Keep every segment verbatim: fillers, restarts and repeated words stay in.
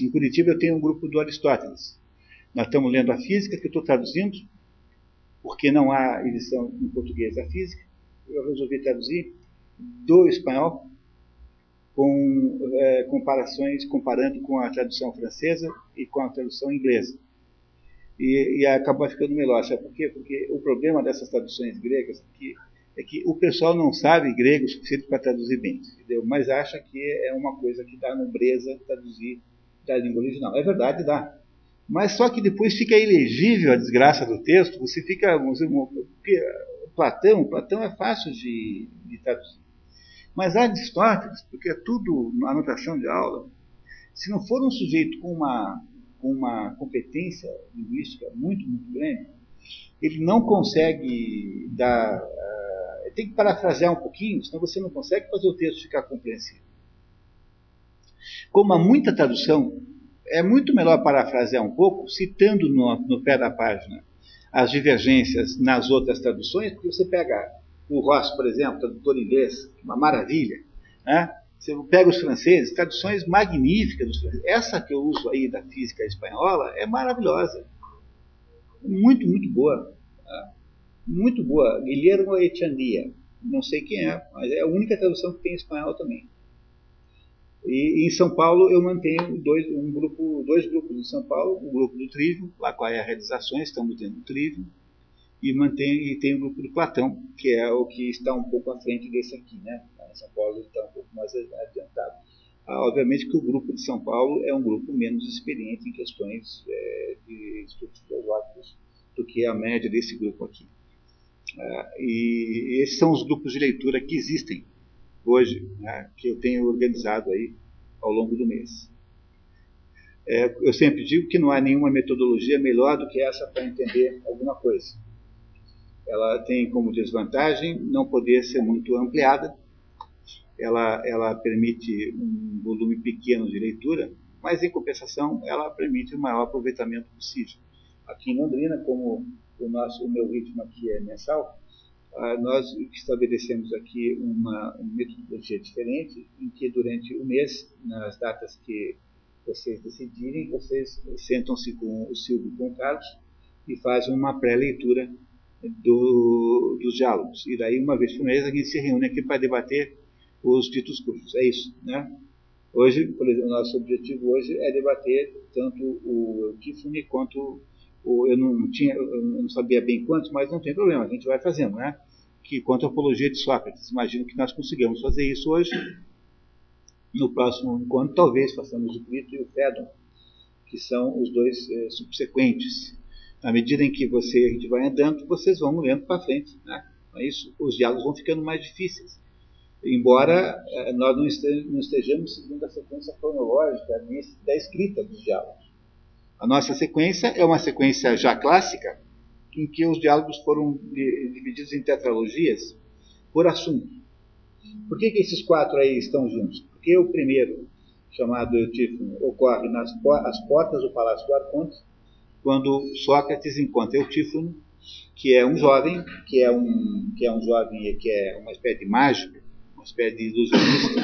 Em Curitiba eu tenho um grupo do Aristóteles. Nós estamos lendo a Física, que eu estou traduzindo, porque não há edição em português da Física. Eu resolvi traduzir do espanhol, com é, comparações, comparando com a tradução francesa e com a tradução inglesa. E, e acabou ficando melhor. Sabe por quê? Porque o problema dessas traduções gregas é que, é que o pessoal não sabe grego o suficiente para traduzir bem, entendeu? Mas acha que é uma coisa que dá nobreza traduzir da língua original. É verdade, dá. Mas só que depois fica ilegível a desgraça do texto, você fica... Platão, Platão é fácil de, de traduzir. Mas Aristóteles, porque é tudo anotação de aula, se não for um sujeito com uma, com uma competência linguística muito, muito grande, ele não consegue dar... Uh, tem que parafrasear um pouquinho, senão você não consegue fazer o texto ficar compreensível. Como há muita tradução, é muito melhor parafrasear um pouco, citando no, no pé da página as divergências nas outras traduções, porque você pega o Ross, por exemplo, tradutor inglês, uma maravilha, né? Você pega os franceses, traduções magníficas dos franceses. Essa que eu uso aí da Física espanhola é maravilhosa, muito, muito boa, muito boa. Guillermo Echandia, não sei quem é, mas é a única tradução que tem em espanhol também. E em São Paulo eu mantenho dois, um grupo, dois grupos em São Paulo, o um grupo do Trívio, lá com a Realizações, estamos tendo o Trívio, e, mantém, e tem o grupo do Platão, que é o que está um pouco à frente desse aqui, né? Em São Paulo ele está um pouco mais adiantado. Ah, obviamente que o grupo de São Paulo é um grupo menos experiente em questões é, de estudos filosóficos do que a média desse grupo aqui. Ah, e esses são os grupos de leitura que existem hoje, né, que eu tenho organizado aí ao longo do mês. É, eu sempre digo que não há nenhuma metodologia melhor do que essa para entender alguma coisa. Ela tem como desvantagem não poder ser muito ampliada, ela, ela permite um volume pequeno de leitura, mas em compensação ela permite o maior aproveitamento possível. Aqui em Londrina, como o, nosso, o meu ritmo aqui é mensal, nós estabelecemos aqui uma, uma metodologia diferente, em que durante o mês, nas datas que vocês decidirem, vocês sentam-se com o Silvio e com o Carlos e fazem uma pré-leitura do, dos diálogos. E daí, uma vez por mês, a gente se reúne aqui para debater os ditos cursos. É isso, né? Hoje, por exemplo, nosso objetivo hoje é debater tanto o Eutífron quanto eu não tinha, eu não sabia bem quantos, mas não tem problema, a gente vai fazendo, né? Que quanto à Apologia de Sócrates, imagino que nós consigamos fazer isso hoje. No próximo encontro, talvez façamos o Crito e o Fédon, que são os dois é, subsequentes. Na medida em que você, a gente vai andando, vocês vão olhando para frente, né? Isso, os diálogos vão ficando mais difíceis. Embora é, nós não estejamos, não estejamos seguindo a sequência cronológica da escrita dos diálogos. A nossa sequência é uma sequência já clássica, em que os diálogos foram divididos em tetralogias por assunto. Por que, que esses quatro aí estão juntos? Porque o primeiro, chamado Eutífron, ocorre nas as portas do Palácio do Arconte, quando Sócrates encontra Eutífron, que é um jovem, que é um, que é um jovem que é uma espécie de mágico, uma espécie de ilusionista,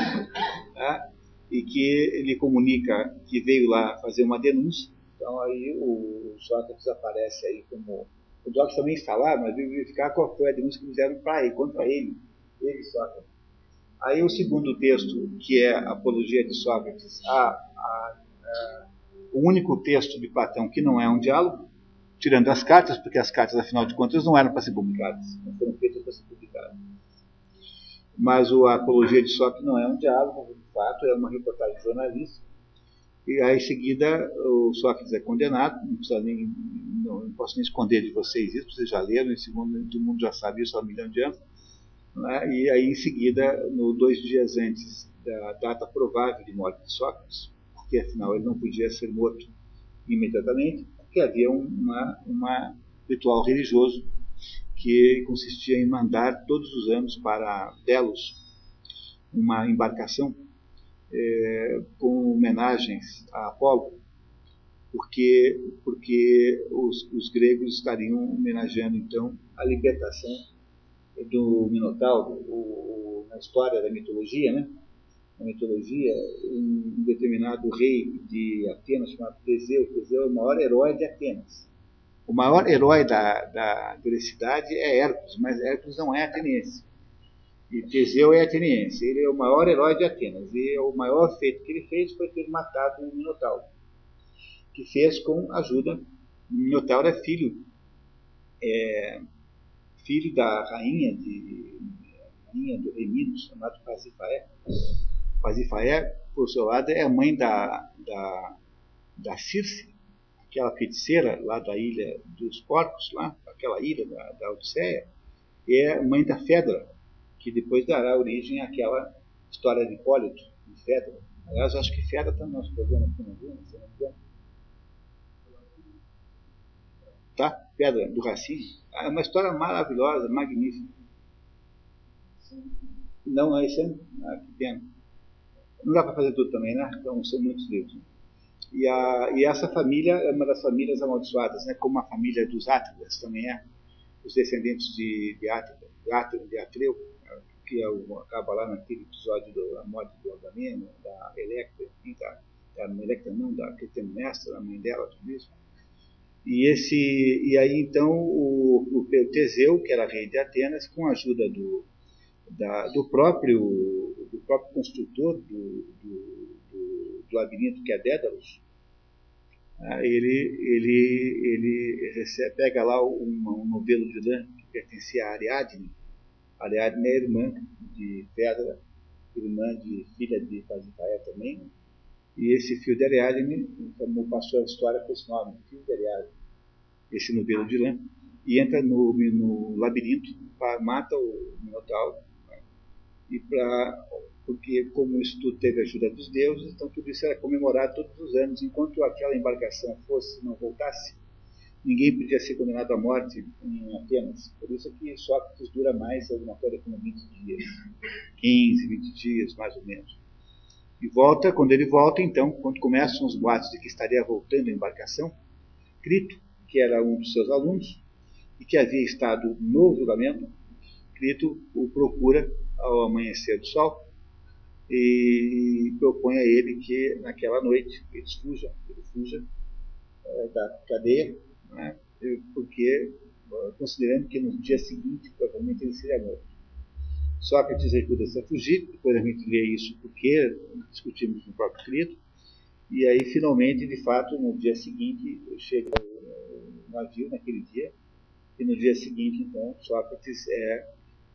tá? E que ele comunica que veio lá fazer uma denúncia. Então aí o Sócrates aparece aí como... O Doc também está lá, mas veio verificar qual foi a denúncia que fizeram para ele, contra ele, ele Sócrates. Aí o segundo texto, que é a Apologia de Sócrates, a, a, a, o único texto de Platão que não é um diálogo, tirando as cartas, porque as cartas, afinal de contas, não eram para ser publicadas, não foram feitas para ser publicadas. Mas a Apologia de Sócrates não é um diálogo, de fato, é uma reportagem jornalística. E aí, em seguida, o Sócrates é condenado, não, precisa nem, não, não posso nem esconder de vocês isso, vocês já leram, esse mundo, todo mundo já sabe isso há um milhão de anos. Né? E aí, em seguida, no, dois dias antes da data provável de morte de Sócrates, porque afinal ele não podia ser morto imediatamente, porque havia um uma, uma ritual religioso que consistia em mandar todos os anos para Delos uma embarcação, É, com homenagens a Apolo, porque, porque os, os gregos estariam homenageando então a libertação do Minotauro, o, o, na história da mitologia, né? na mitologia, um determinado rei de Atenas chamado Teseu. Teseu é o maior herói de Atenas. O maior herói da, da grecidade é Hércules, mas Hércules não é ateniense. E Teseu é ateniense, ele é o maior herói de Atenas. E o maior feito que ele fez foi ter matado um Minotauro, que fez com ajuda. O Minotauro é filho, é, filho da rainha, de, rainha do rei Minos, chamado Pasifae. Pasifae, por seu lado, é a mãe da, da, da Circe, aquela feiticeira lá da Ilha dos Porcos, lá, aquela ilha da, da Odisseia, é a mãe da Fedra, que depois dará origem àquela história de Hipólito, de Fedra. Aliás, acho que Fedra está no nosso programa aqui, não viu? Não viu? Tá? Fedra, do Racine. É uma história maravilhosa, magnífica. Não é isso? Ah, que pena. Não dá para fazer tudo também, né? Então, são muitos livros. E, a, e essa família é uma das famílias amaldiçoadas, né? Como a família dos Átridas também é. Os descendentes de, de, Átrida, de, Átrida, de Atreu, que é o, acaba lá naquele episódio da morte do Menon, da Electra, da, da Electra não, da Clitemnestra, a mãe dela, tudo isso. E, esse, e aí, então, o, o Teseu, que era rei de Atenas, com a ajuda do, da, do, próprio, do próprio construtor do, do, do, do labirinto, que é Dédalus, ele, ele, ele recebe, pega lá um, um novelo de lã que pertencia a Ariadne. Ariadne é irmã de Fedra, irmã de filha de Pasifae também. E esse fio de Ariadne, como passou a história com esse nome, fio de Ariadne, esse novelo de lã, e entra no, no labirinto, mata o Minotauro, e pra, porque como isso tudo teve a ajuda dos deuses, então tudo isso era comemorado todos os anos, enquanto aquela embarcação fosse, não voltasse, ninguém podia ser condenado à morte em Atenas. Por isso que Sócrates dura mais, alguma coisa como vinte dias, quinze, vinte dias mais ou menos. E volta, quando ele volta, então, quando começam os boatos de que estaria voltando a embarcação, Crito, que era um dos seus alunos, e que havia estado no julgamento, Crito o procura ao amanhecer do sol e propõe a ele que naquela noite eles fujam, ele fuja é, da cadeia, né, porque, considerando que no dia seguinte, provavelmente ele seria morto. Sócrates recusa-se a fugir, depois a gente lê isso porque discutimos no próprio Crito, e aí finalmente, de fato, no dia seguinte, chega o navio naquele dia, e no dia seguinte, então, Sócrates é,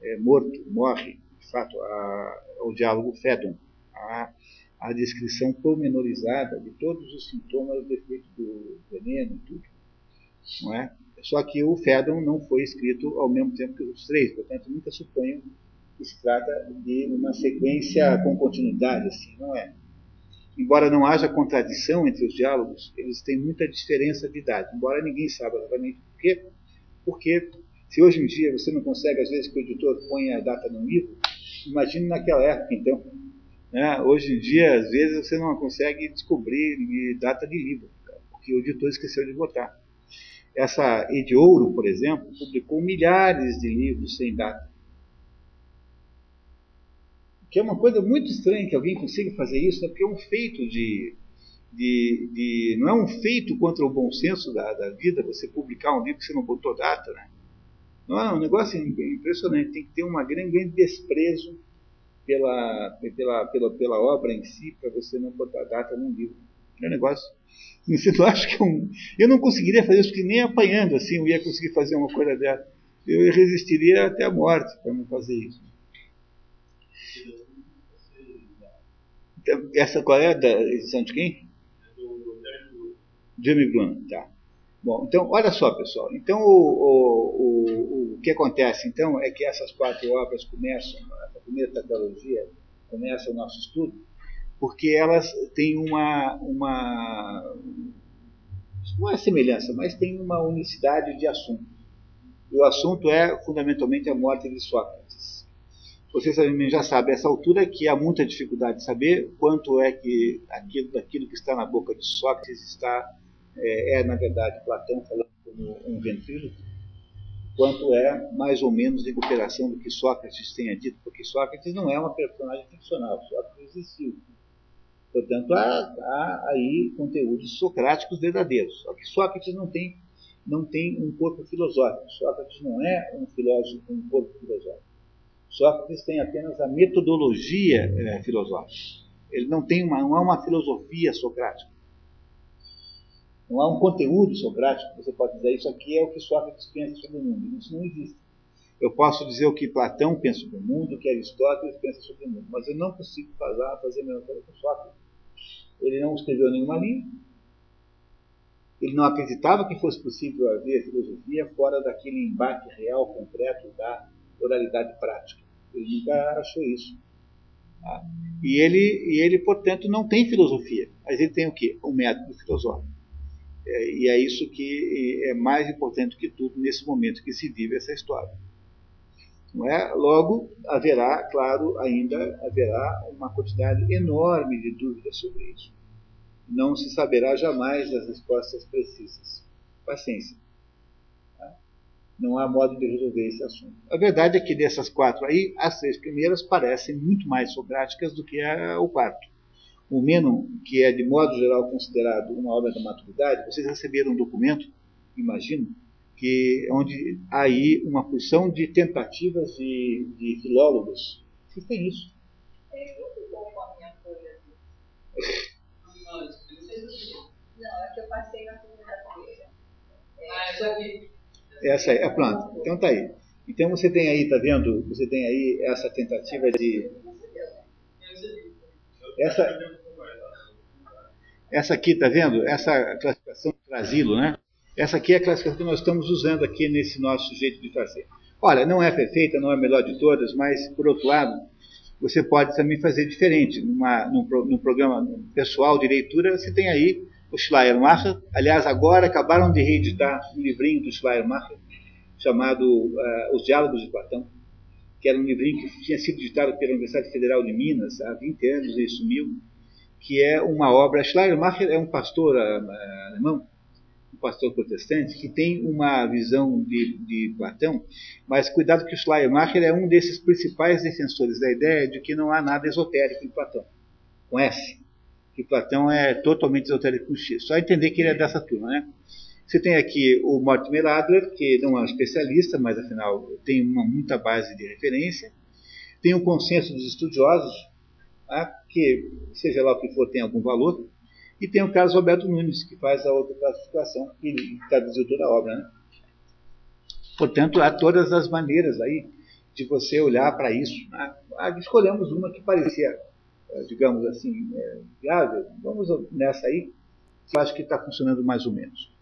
é morto, morre, de fato, ao diálogo Fédon, a, a descrição pormenorizada de todos os sintomas do efeito do veneno e tudo, não é? Só que o Fédon não foi escrito ao mesmo tempo que os três, portanto, nunca suponho que se trata de uma sequência com continuidade, assim, não é? Embora não haja contradição entre os diálogos, eles têm muita diferença de idade, embora ninguém saiba exatamente por quê. Porque se hoje em dia você não consegue, às vezes, que o editor ponha a data num livro, imagine naquela época, então. Né? Hoje em dia, às vezes, você não consegue descobrir data de livro, porque o editor esqueceu de botar. Essa Ediouro, por exemplo, publicou milhares de livros sem data. Que é uma coisa muito estranha que alguém consiga fazer isso, né? Porque é um feito de, de, de... Não é um feito contra o bom senso da, da vida, você publicar um livro que você não botou data, né? Não é um negócio impressionante, tem que ter um grande, grande desprezo pela, pela, pela, pela obra em si, para você não botar data num livro. É um negócio... Você não acha que é um... Eu não conseguiria fazer isso, porque nem apanhando assim eu ia conseguir fazer uma coisa dessa. Eu resistiria até a morte para não fazer isso. Essa qual é da edição de quem? É do Jeremy Blunt, tá. Bom, então, olha só, pessoal. Então, o, o, o, o que acontece, então, é que essas quatro obras começam, a primeira tetralogia começa o nosso estudo, porque elas têm uma, uma... não é semelhança, mas tem uma unicidade de assunto. E o assunto é, fundamentalmente, a morte de Sócrates. Vocês já sabem, a essa altura, que há muita dificuldade de saber quanto é que aquilo, aquilo que está na boca de Sócrates está, é, é na verdade, Platão falando como um ventríloco, quanto é mais ou menos em recuperação do que Sócrates tenha dito, porque Sócrates não é uma personagem ficcional, Sócrates existiu. Portanto, há, há aí conteúdos socráticos verdadeiros. Só que Sócrates não tem, não tem um corpo filosófico. Sócrates não é um filósofo com um corpo filosófico. Sócrates tem apenas a metodologia é, filosófica. Ele não tem uma, não há uma filosofia socrática. Não há um conteúdo socrático, você pode dizer, isso aqui é o que Sócrates pensa sobre o mundo. Isso não existe. Eu posso dizer o que Platão pensa sobre o mundo, o que Aristóteles pensa sobre o mundo, mas eu não consigo fazer, fazer a mesma coisa com Sócrates. Ele não escreveu nenhuma linha, ele não acreditava que fosse possível haver filosofia fora daquele embate real, concreto, da oralidade prática. Ele nunca achou isso. Tá? E, ele, e ele, portanto, não tem filosofia, mas ele tem o quê? Um método filosófico. É, e é isso que é mais importante que tudo nesse momento que se vive essa história. Não é? Logo, haverá, claro, ainda haverá uma quantidade enorme de dúvidas sobre isso. Não se saberá jamais as respostas precisas. Paciência. Tá? Não há modo de resolver esse assunto. A verdade é que dessas quatro aí, as três primeiras parecem muito mais socráticas do que a, o quarto. O Menon, que é de modo geral considerado uma obra da maturidade, vocês receberam um documento, imagino, que, onde há aí uma porção de tentativas de, de filólogos. Vocês têm isso. Ele é muito bom com a minha folha. Não, é que eu passei na segunda-feira. Ah, eu já vi. Essa aí, é, pronto. Então tá aí. Então você tem aí, tá vendo? Você tem aí essa tentativa de... Essa, essa aqui, está vendo? Essa classificação de Trasilo, né? Essa aqui é a classificação que nós estamos usando aqui nesse nosso jeito de fazer. Olha, não é perfeita, não é a melhor de todas, mas, por outro lado, você pode também fazer diferente. Numa, num, num programa pessoal de leitura, você tem aí o Schleiermacher. Aliás, agora acabaram de reeditar um livrinho do Schleiermacher, chamado uh, Os Diálogos de Platão, que era um livrinho que tinha sido editado pela Universidade Federal de Minas há vinte anos, ele sumiu, que é uma obra... Schleiermacher é um pastor alemão, um pastor protestante, que tem uma visão de, de Platão, mas cuidado que o Schleiermacher é um desses principais defensores da ideia de que não há nada esotérico em Platão, com S, que Platão é totalmente esotérico com X. Só entender que ele é dessa turma, né? Você tem aqui o Mortimer Adler, que não é um especialista, mas afinal tem uma muita base de referência. Tem um consenso dos estudiosos, tá? Que seja lá o que for, tem algum valor. E tem o Carlos Alberto Nunes, que faz a outra classificação, que traduziu toda a obra, né? Portanto, há todas as maneiras aí de você olhar para isso. Né? Escolhemos uma que parecia, digamos assim, viável. Vamos nessa aí, que eu acho que está funcionando mais ou menos.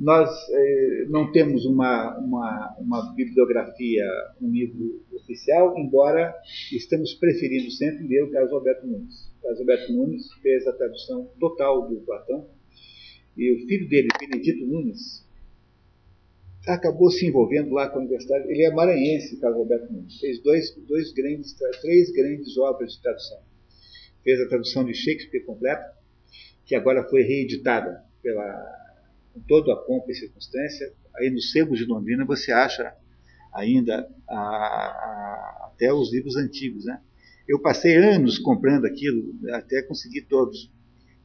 Nós eh, não temos uma, uma, uma bibliografia, um livro oficial, embora estamos preferindo sempre ler o Carlos Alberto Nunes. O Carlos Alberto Nunes fez a tradução total do Platão e o filho dele, Benedito Nunes, acabou se envolvendo lá com a universidade. Ele é maranhense, Carlos Alberto Nunes. Fez dois, dois grandes, três grandes obras de tradução. Fez a tradução de Shakespeare completa, que agora foi reeditada pela... com toda a pompa e circunstância, aí no Sebo de Londrina você acha ainda a, a, até os livros antigos, né? Eu passei anos comprando aquilo, até conseguir todos.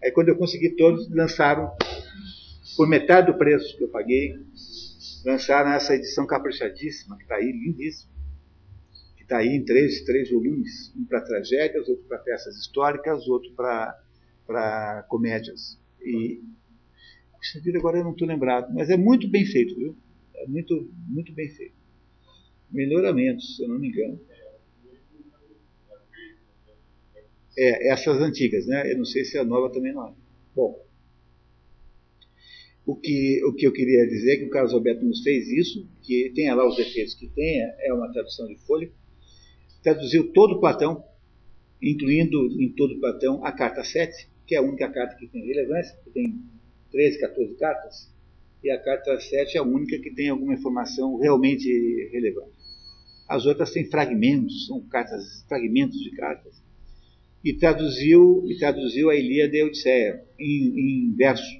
Aí quando eu consegui todos, lançaram, por metade do preço que eu paguei, lançaram essa edição caprichadíssima, que está aí, lindíssima, que está aí em três, três volumes, um para tragédias, outro para peças históricas, outro para comédias. E... Puxa vida, agora eu não estou lembrado, mas é muito bem feito, viu? É muito, muito bem feito. Melhoramentos, se eu não me engano. É, essas antigas, né? Eu não sei se a nova também não é. Bom, o que, o que eu queria dizer é que o Carlos Alberto nos fez isso, que tenha lá os defeitos que tenha, é uma tradução de folha. Traduziu todo o Platão, incluindo em todo o Platão a carta sete, que é a única carta que tem relevância, que tem treze, quatorze cartas, e a carta sete é a única que tem alguma informação realmente relevante. As outras têm fragmentos, são cartas, fragmentos de cartas. E traduziu, e traduziu a Ilíada e a Odisseia em, em verso.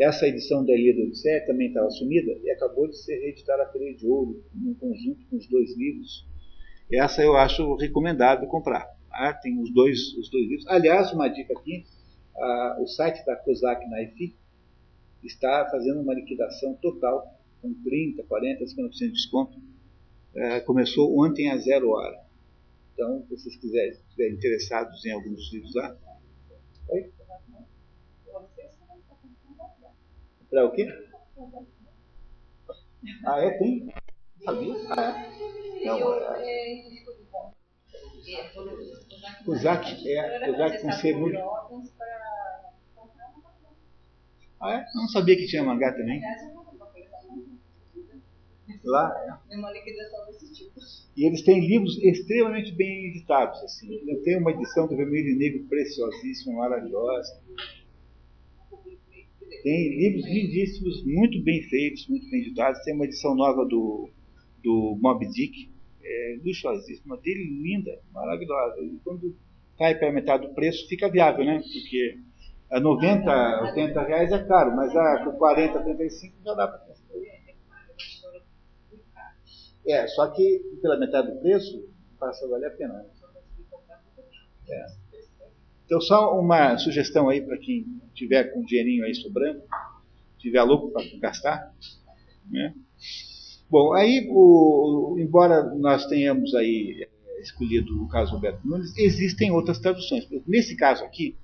Essa edição da Ilíada e Odisseia também estava sumida e acabou de ser reeditada a Folha de Ouro, em conjunto com os dois livros. Essa eu acho recomendável comprar. Ah, tem os dois, os dois livros. Aliás, uma dica aqui, ah, o site da COSAC na E F I C está fazendo uma liquidação total, com trinta, quarenta, cinquenta por cento de desconto. Ah, começou ontem a zero hora. Então, se vocês quiserem, estiverem interessados em alguns livros lá... Oi? Para o quê? Ah, é? Tem? Sabia? Ah, é. Não, é... COSAC é COSAC com C muito. Ah, é? Não sabia que tinha mangá também. Lá é uma liquidação desse tipo. E eles têm livros extremamente bem editados. Assim. Eu tenho uma edição do Vermelho e Negro preciosíssima, maravilhosa. Tem livros lindíssimos, muito bem feitos, muito bem editados. Tem uma edição nova do, do Moby Dick. É luxuosíssima, dele linda, maravilhosa. E quando cai para metade do preço, fica viável, né? Porque a noventa, oitenta reais é caro, mas a com quarenta, trinta e cinco já dá para pensar. É, só que pela metade do preço, passa a valer a pena. É. Então, só uma sugestão aí para quem tiver com um dinheirinho aí sobrando, tiver louco para gastar, né? Bom, aí, o, embora nós tenhamos aí escolhido o caso Roberto Nunes, existem outras traduções. Nesse caso aqui,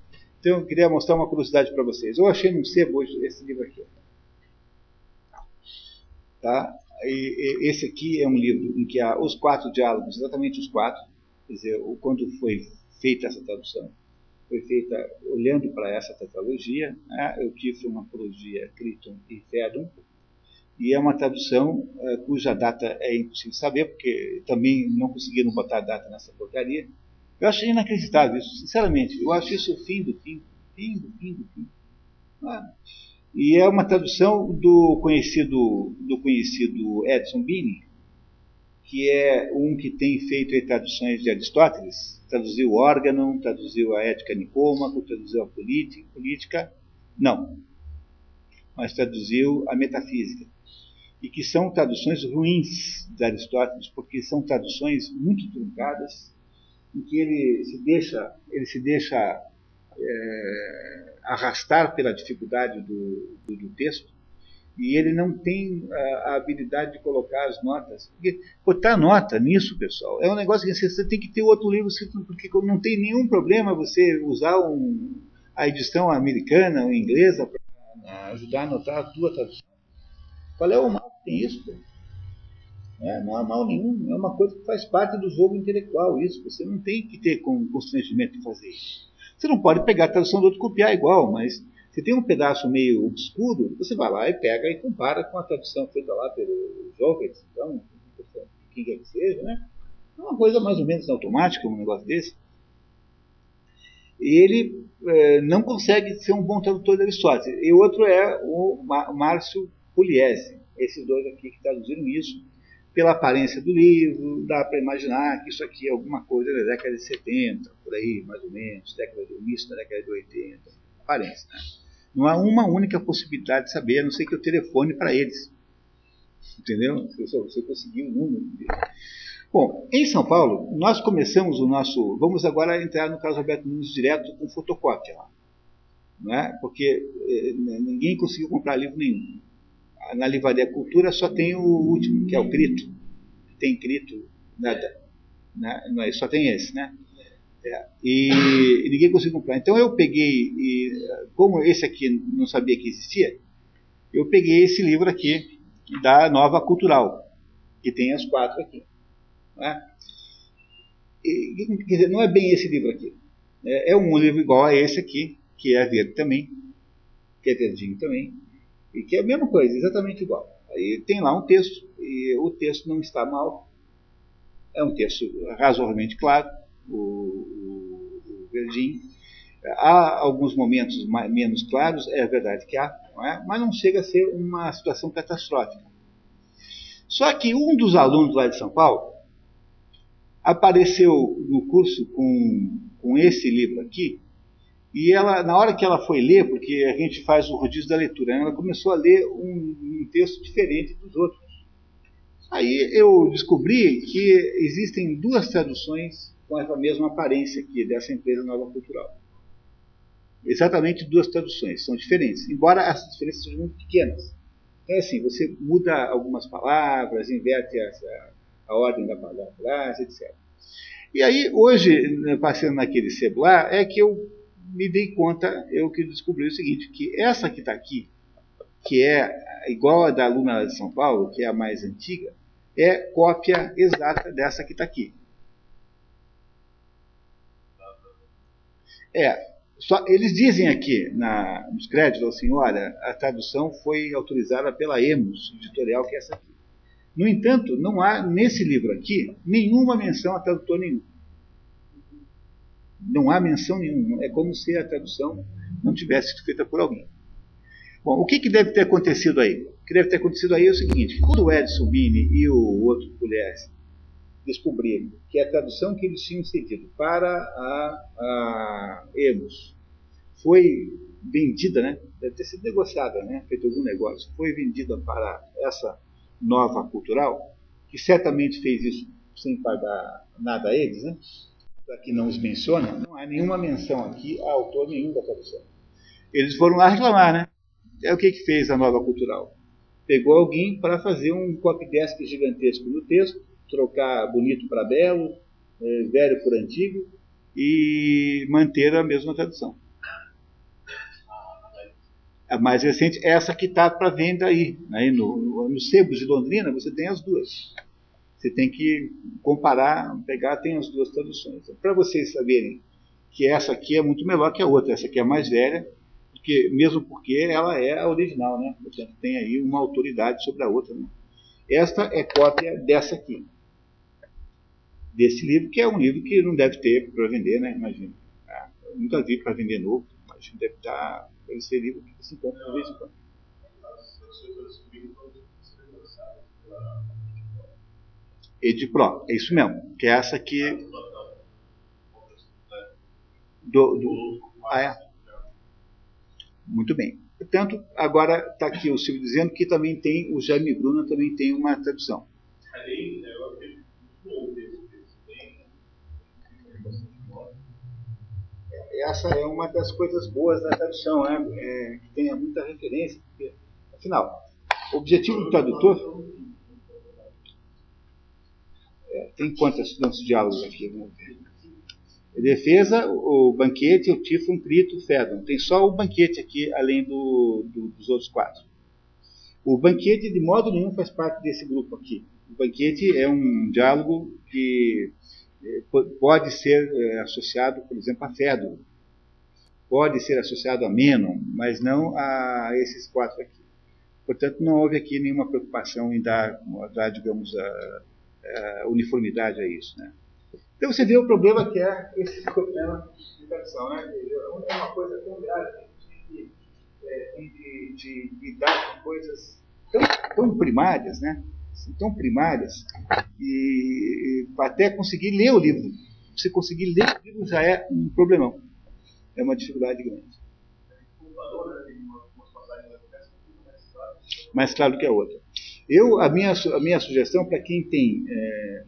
então eu queria mostrar uma curiosidade para vocês. Eu achei num sebo hoje esse livro aqui. Tá? E, e, esse aqui é um livro em que há os quatro diálogos, exatamente os quatro. Quer dizer, quando foi feita essa tradução, foi feita olhando para essa tetralogia, né? Eutífron, Apologia, Crito e Fédon. E é uma tradução é, cuja data é impossível saber, porque também não conseguiram botar data nessa porcaria. Eu achei inacreditável isso, sinceramente. Eu acho isso o fim do fim, fim do fim do fim. Ah. E é uma tradução do conhecido, do conhecido Edson Bini, que é um que tem feito aí, traduções de Aristóteles. Traduziu o Órgano, traduziu a Ética Nicômaco, traduziu a Política, não. Mas traduziu a Metafísica. E que são traduções ruins de Aristóteles, porque são traduções muito truncadas, em que ele se deixa, ele se deixa é, arrastar pela dificuldade do, do, do texto, e ele não tem a, a habilidade de colocar as notas. Porque botar nota nisso, pessoal, é um negócio que você tem que ter outro livro, porque não tem nenhum problema você usar um, a edição americana ou inglesa para ajudar a anotar a tua tradução. Qual é o mal que tem isso? É, não há mal nenhum. É uma coisa que faz parte do jogo intelectual. Isso você não tem que ter com constrangimento de fazer isso. Você não pode pegar a tradução do outro e copiar igual, mas se tem um pedaço meio obscuro, você vai lá e pega e compara com a tradução feita lá pelo Goethe, então, quem quer que seja, né? É uma coisa mais ou menos automática, um negócio desse. Ele é, não consegue ser um bom tradutor de Aristóteles. E o outro é o Márcio Pugliese, esses dois aqui que traduziram isso. Pela aparência do livro, dá para imaginar que isso aqui é alguma coisa da década de setenta, por aí, mais ou menos, década de, início da década de oitenta. Aparência, né? Não há uma única possibilidade de saber, a não ser que eu telefone para eles. Entendeu? Se você conseguir o número dele. Bom, em São Paulo, nós começamos o nosso... Vamos agora entrar no Carlos Alberto Nunes direto com fotocópia lá. Né? Porque eh, ninguém conseguiu comprar livro nenhum. Na Livraria Cultura só tem o último, que é o Crito. Tem Crito, nada. Não é, só tem esse, né? É, e, e ninguém conseguiu comprar. Então eu peguei, e, como esse aqui não sabia que existia, eu peguei esse livro aqui, da Nova Cultural, que tem as quatro aqui. Né? E, quer dizer, não é bem esse livro aqui. É, é um livro igual a esse aqui, que é verde também, que é verdinho também. E que é a mesma coisa, exatamente igual. Aí tem lá um texto, e o texto não está mal. É um texto razoavelmente claro, o, o, o verdinho. Há alguns momentos mais, menos claros, é verdade que há, não é? Mas não chega a ser uma situação catastrófica. Só que um dos alunos lá de São Paulo apareceu no curso com, com esse livro aqui, E ela, na hora que ela foi ler, porque a gente faz o rodízio da leitura, ela começou a ler um, um texto diferente dos outros. Aí eu descobri que existem duas traduções com essa mesma aparência aqui, dessa empresa nova cultural. Exatamente duas traduções, são diferentes, embora as diferenças sejam muito pequenas. Então é assim, você muda algumas palavras, inverte a, a ordem da palavra, etcétera. E aí, hoje, passando naquele Seblar, é que eu me dei conta, eu que descobri o seguinte, que essa que está aqui, que é igual a da aluna de São Paulo, que é a mais antiga, é cópia exata dessa que está aqui. É, só, eles dizem aqui na, nos créditos, assim, olha, a tradução foi autorizada pela Emus, editorial, que é essa aqui. No entanto, não há, nesse livro aqui, nenhuma menção a tradutor nenhum. Não há menção nenhuma. É como se a tradução não tivesse sido feita por alguém. Bom, o que, que deve ter acontecido aí? O que deve ter acontecido aí é o seguinte, quando o Edson Bini e o outro Fúrias descobriram que a tradução que eles tinham cedido para a, a Emus foi vendida, né? Deve ter sido negociada, né? Feito algum negócio, foi vendida para essa nova cultural, que certamente fez isso sem pagar nada a eles, né? Para que não os menciona, não há nenhuma menção aqui a autor nenhum da tradução. Eles foram lá reclamar, né? É o que, que fez a nova cultural? Pegou alguém para fazer um copy-desk gigantesco no texto, trocar bonito para belo, velho por antigo, e manter a mesma tradução. A mais recente é essa que está para venda aí. aí no, no Sebos de Londrina você tem as duas. Você tem que comparar, pegar, tem as duas traduções. Então, para vocês saberem que essa aqui é muito melhor que a outra, essa aqui é a mais velha, porque, mesmo porque ela é a original, né? Portanto, tem aí uma autoridade sobre a outra, né? Esta é cópia dessa aqui, desse livro, que é um livro que não deve ter para vender, né? Imagina. Ah, eu nunca vi para vender novo, mas deve estar para esse livro que se encontra de vez em quando. Edipro, é isso mesmo, que é essa aqui do, do ah, é. Muito bem. Portanto, agora está aqui o Silvio dizendo que também tem, o Jaime Bruna também tem uma tradução. Essa é uma das coisas boas da tradução, né? É, que tem muita referência, porque, afinal, o objetivo do tradutor... É, tem quantos diálogos aqui? Vamos ver. Defesa, o Banquete, o Eutífron, Crito, Fédon. Tem só o Banquete aqui, além do, do, dos outros quatro. O Banquete, de modo nenhum, faz parte desse grupo aqui. O Banquete é um diálogo que pode ser associado, por exemplo, a Fédon. Pode ser associado a Menon, mas não a esses quatro aqui. Portanto, não houve aqui nenhuma preocupação em dar, dar digamos, a, a uniformidade a isso, né? Então você vê o problema que é esse problema de tradução, né? É uma coisa tão grave de, de, de, de lidar com coisas tão, tão primárias, né? Tão primárias, e, e até conseguir ler o livro. Você conseguir ler o livro já é um problemão. É uma dificuldade grande. Mais claro que a outra. Eu, a, minha, a minha sugestão para quem tem... É,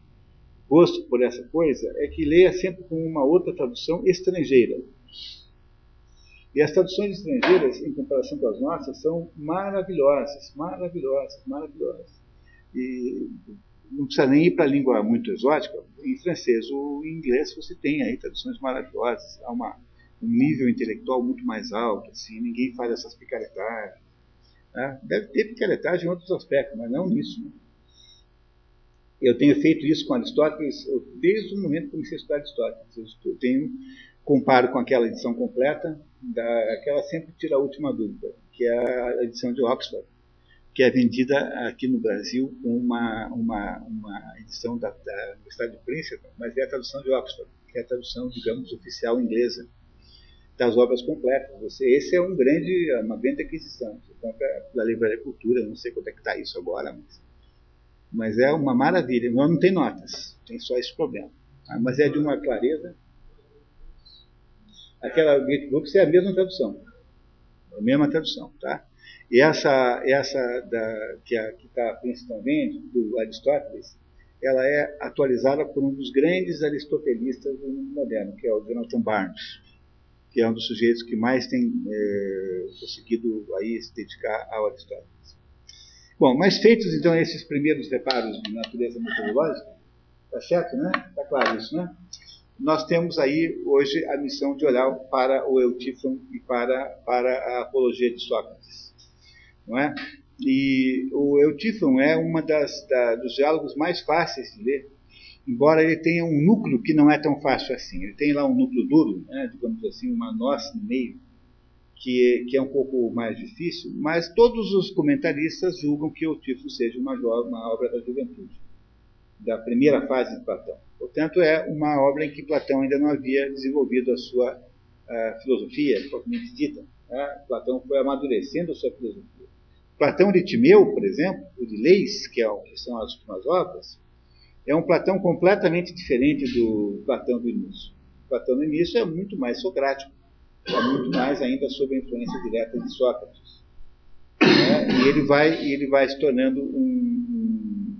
gosto por essa coisa, é que leia sempre com uma outra tradução estrangeira. E as traduções estrangeiras, em comparação com as nossas, são maravilhosas, maravilhosas, maravilhosas. E não precisa nem ir para a língua muito exótica, em francês ou em inglês você tem aí traduções maravilhosas, há uma, um nível intelectual muito mais alto, assim, ninguém faz essas picaretagens. Né? Deve ter picaretagem em outros aspectos, mas não nisso, né? Eu tenho feito isso com Aristóteles desde o momento que comecei a estudar Aristóteles. Eu tenho, comparo com aquela edição completa, da, aquela sempre tira a última dúvida, que é a edição de Oxford, que é vendida aqui no Brasil com uma, uma, uma edição da, da Universidade de Princeton, mas é a tradução de Oxford, que é a tradução, digamos, oficial inglesa das obras completas. Você, esse é um grande, uma grande aquisição. Você compra da Livraria Cultura, não sei quanto é que está isso agora, mas... Mas é uma maravilha, não tem notas, tem só esse problema. Mas é de uma clareza. Aquela Great Books é a mesma tradução. A mesma tradução, tá? E essa, essa da, que está principalmente, do Aristóteles, ela é atualizada por um dos grandes aristotelistas do mundo moderno, que é o Jonathan Barnes, que é um dos sujeitos que mais tem é, conseguido aí se dedicar ao Aristóteles. Bom, mas feitos então esses primeiros reparos de natureza metodológica, tá certo, né? Tá claro isso, né? Nós temos aí hoje a missão de olhar para o Eutífron e para, para a Apologia de Sócrates, não é? E o Eutífron é um da, dos diálogos mais fáceis de ler, embora ele tenha um núcleo que não é tão fácil assim. Ele tem lá um núcleo duro, né, digamos assim, uma noz no meio, que, que é um pouco mais difícil, mas todos os comentaristas julgam que o Eutífron seja uma, uma obra da juventude, da primeira fase de Platão. Portanto, é uma obra em que Platão ainda não havia desenvolvido a sua a filosofia, propriamente dita. Né? Platão foi amadurecendo a sua filosofia. Platão de Timeu, por exemplo, o de Leis, que, é, que são as últimas obras, é um Platão completamente diferente do Platão do início. O Platão do início é muito mais socrático, é muito mais ainda sob a influência direta de Sócrates. É, e ele vai, ele vai se tornando um,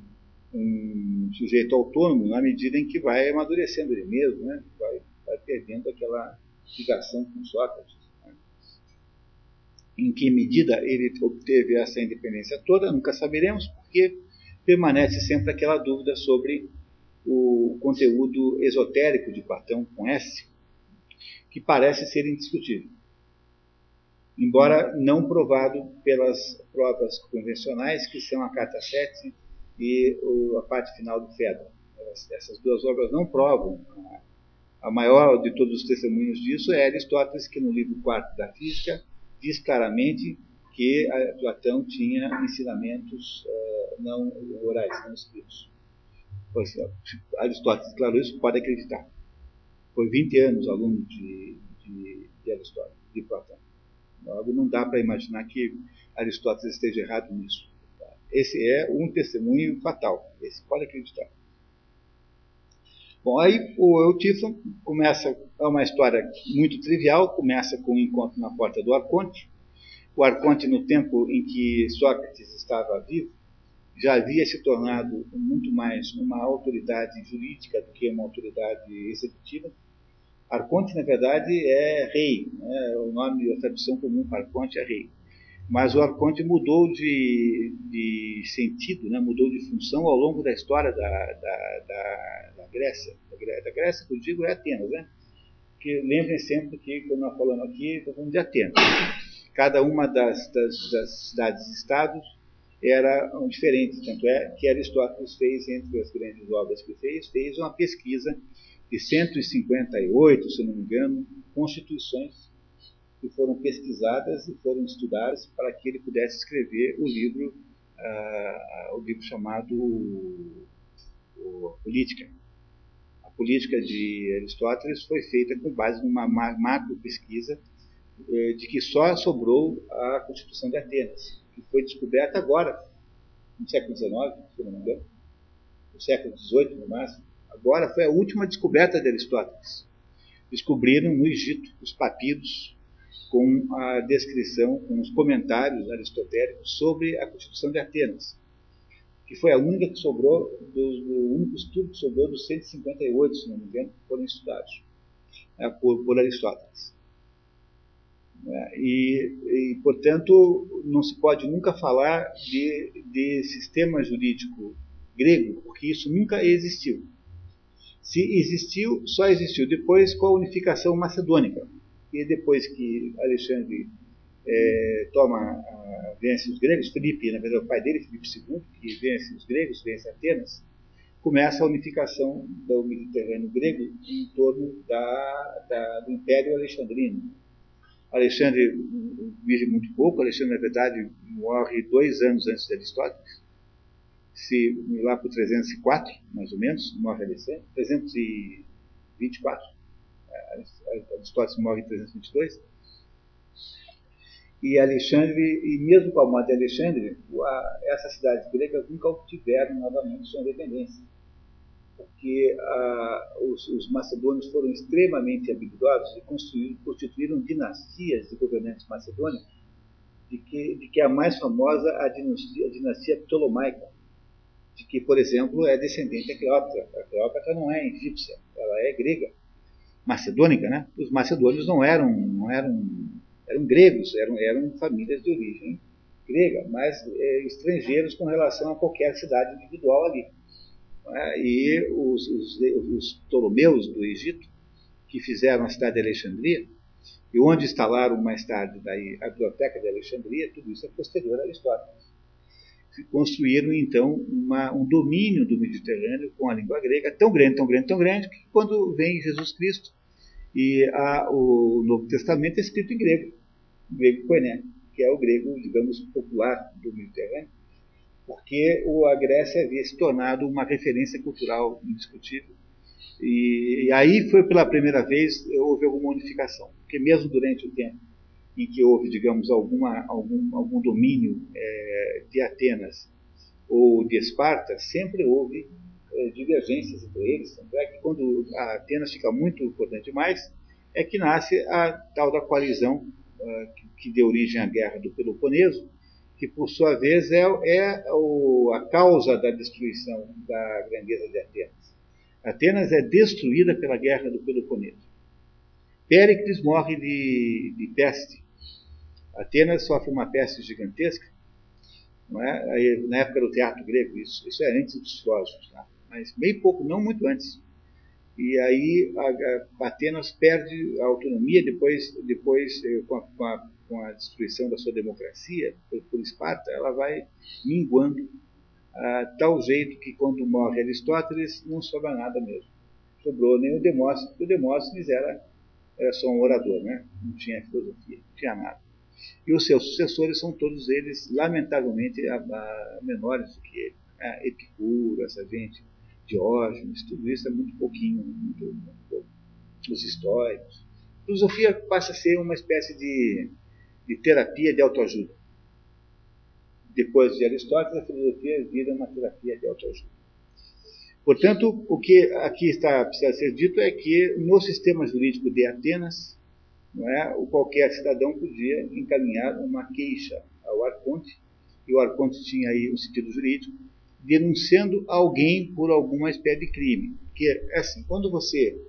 um, um sujeito autônomo na medida em que vai amadurecendo ele mesmo, né? vai, vai perdendo aquela ligação com Sócrates. Em que medida ele obteve essa independência toda, nunca saberemos, porque permanece sempre aquela dúvida sobre o conteúdo esotérico de Platão com S, que parece ser indiscutível, embora não provado pelas provas convencionais, que são a Carta sete e a parte final do Fédra. Essas duas obras não provam. A maior de todos os testemunhos disso é Aristóteles, que no livro quarto da Física, diz claramente que Platão tinha ensinamentos uh, não orais, não escritos. Pois, Aristóteles declarou isso, pode acreditar. Foi vinte anos aluno de, de, de Aristóteles, de Platão. Logo, não dá para imaginar que Aristóteles esteja errado nisso. Esse é um testemunho fatal, esse pode acreditar. Bom, aí o Eutífron começa, é uma história muito trivial, começa com um encontro na porta do Arconte. O Arconte, no tempo em que Sócrates estava vivo, já havia se tornado muito mais uma autoridade jurídica do que uma autoridade executiva. Arconte, na verdade, é rei, né? O nome, a tradução comum para Arconte é rei. Mas o Arconte mudou de, de sentido, né? Mudou de função ao longo da história da, da, da, da Grécia. Da Grécia, que eu digo, é Atenas, né? Porque lembrem sempre que, quando nós falamos aqui, estamos falando de Atenas. Cada uma das, das, das cidades-estados era diferente, tanto é que Aristóteles fez, entre as grandes obras que fez, fez uma pesquisa de cento e cinquenta e oito, se não me engano, constituições que foram pesquisadas e foram estudadas para que ele pudesse escrever o livro, uh, o livro chamado uh, Política. A Política de Aristóteles foi feita com base numa macro pesquisa uh, de que só sobrou a Constituição de Atenas, que foi descoberta agora, no século dezenove, se não me engano, no século dezoito, no máximo. Agora foi a última descoberta de Aristóteles. Descobriram no Egito os papiros, com a descrição, com os comentários aristotélicos sobre a Constituição de Atenas, que foi a única que sobrou, dos, o único estudo que sobrou dos cento e cinquenta e oito, se não me engano, que foram estudados é, por, por Aristóteles. É, e, e, portanto, não se pode nunca falar de, de sistema jurídico grego, porque isso nunca existiu. Se existiu, só existiu depois com a unificação macedônica. E depois que Alexandre é, toma, a, vence os gregos, Filipe, na verdade, o pai dele, Filipe segundo, que vence os gregos, vence Atenas, começa a unificação do Mediterrâneo grego em torno da, da, do Império Alexandrino. Alexandre vive muito pouco, Alexandre, na verdade, morre dois anos antes de Aristóteles, se lá por trezentos e quatro, mais ou menos, morre Alexandre, trezentos e vinte e quatro. Aristóteles morre em trezentos e vinte e dois. E Alexandre, e mesmo com a morte de Alexandre, a, essas cidades gregas nunca obtiveram novamente sua independência. porque ah, os, os macedônios foram extremamente habilidosos e construíram, constituíram dinastias de governantes macedônios, de que, de que a mais famosa a dinastia, a dinastia ptolomaica, de que, por exemplo, é descendente da Cleópatra. A Cleópatra não é egípcia, ela é grega, macedônica, né? Os macedônios não eram, não eram, eram gregos, eram, eram famílias de origem grega, mas é, estrangeiros com relação a qualquer cidade individual ali. É? E os, os, os Ptolomeus do Egito, que fizeram a cidade de Alexandria, e onde instalaram mais tarde daí, a biblioteca de Alexandria, tudo isso é posterior a Aristóteles. Construíram, então, uma, um domínio do Mediterrâneo com a língua grega, tão grande, tão grande, tão grande, que quando vem Jesus Cristo, e a, o Novo Testamento é escrito em grego, em grego koiné, que é o grego, digamos, popular do Mediterrâneo, porque a Grécia havia se tornado uma referência cultural indiscutível. E, e aí foi pela primeira vez houve alguma unificação, porque mesmo durante o tempo em que houve, digamos, alguma, algum, algum domínio é, de Atenas ou de Esparta, sempre houve é, divergências entre eles. Tanto é que quando a Atenas fica muito importante demais, é que nasce a tal da coalizão é, que deu origem à Guerra do Peloponeso, que por sua vez é, é o, a causa da destruição da grandeza de Atenas. Atenas é destruída pela Guerra do Peloponeso. Péricles morre de, de peste. Atenas sofre uma peste gigantesca, não é? Aí, na época do teatro grego, isso, isso é antes dos filósofos, tá? Mas bem pouco, não muito antes. E aí a, a Atenas perde a autonomia depois, depois com, a, com, a, com a destruição da sua democracia por, por Esparta, ela vai minguando a tal jeito que quando morre Aristóteles não sobra nada mesmo. Sobrou nem o Demóstenes, porque o Demóstenes era era só um orador, né? Não tinha filosofia, não tinha nada. E os seus sucessores são todos eles, lamentavelmente, a, a menores do que ele. É, Epicuro, essa gente, Diógenes, tudo isso é muito pouquinho, muito, muito pouco. Os estoicos. A filosofia passa a ser uma espécie de, de terapia de autoajuda. Depois de Aristóteles, a filosofia vira uma terapia de autoajuda. Portanto, o que aqui está, precisa ser dito é que no sistema jurídico de Atenas, não é, qualquer cidadão podia encaminhar uma queixa ao arconte, e o arconte tinha aí um sentido jurídico, denunciando alguém por alguma espécie de crime. Porque é assim, quando você,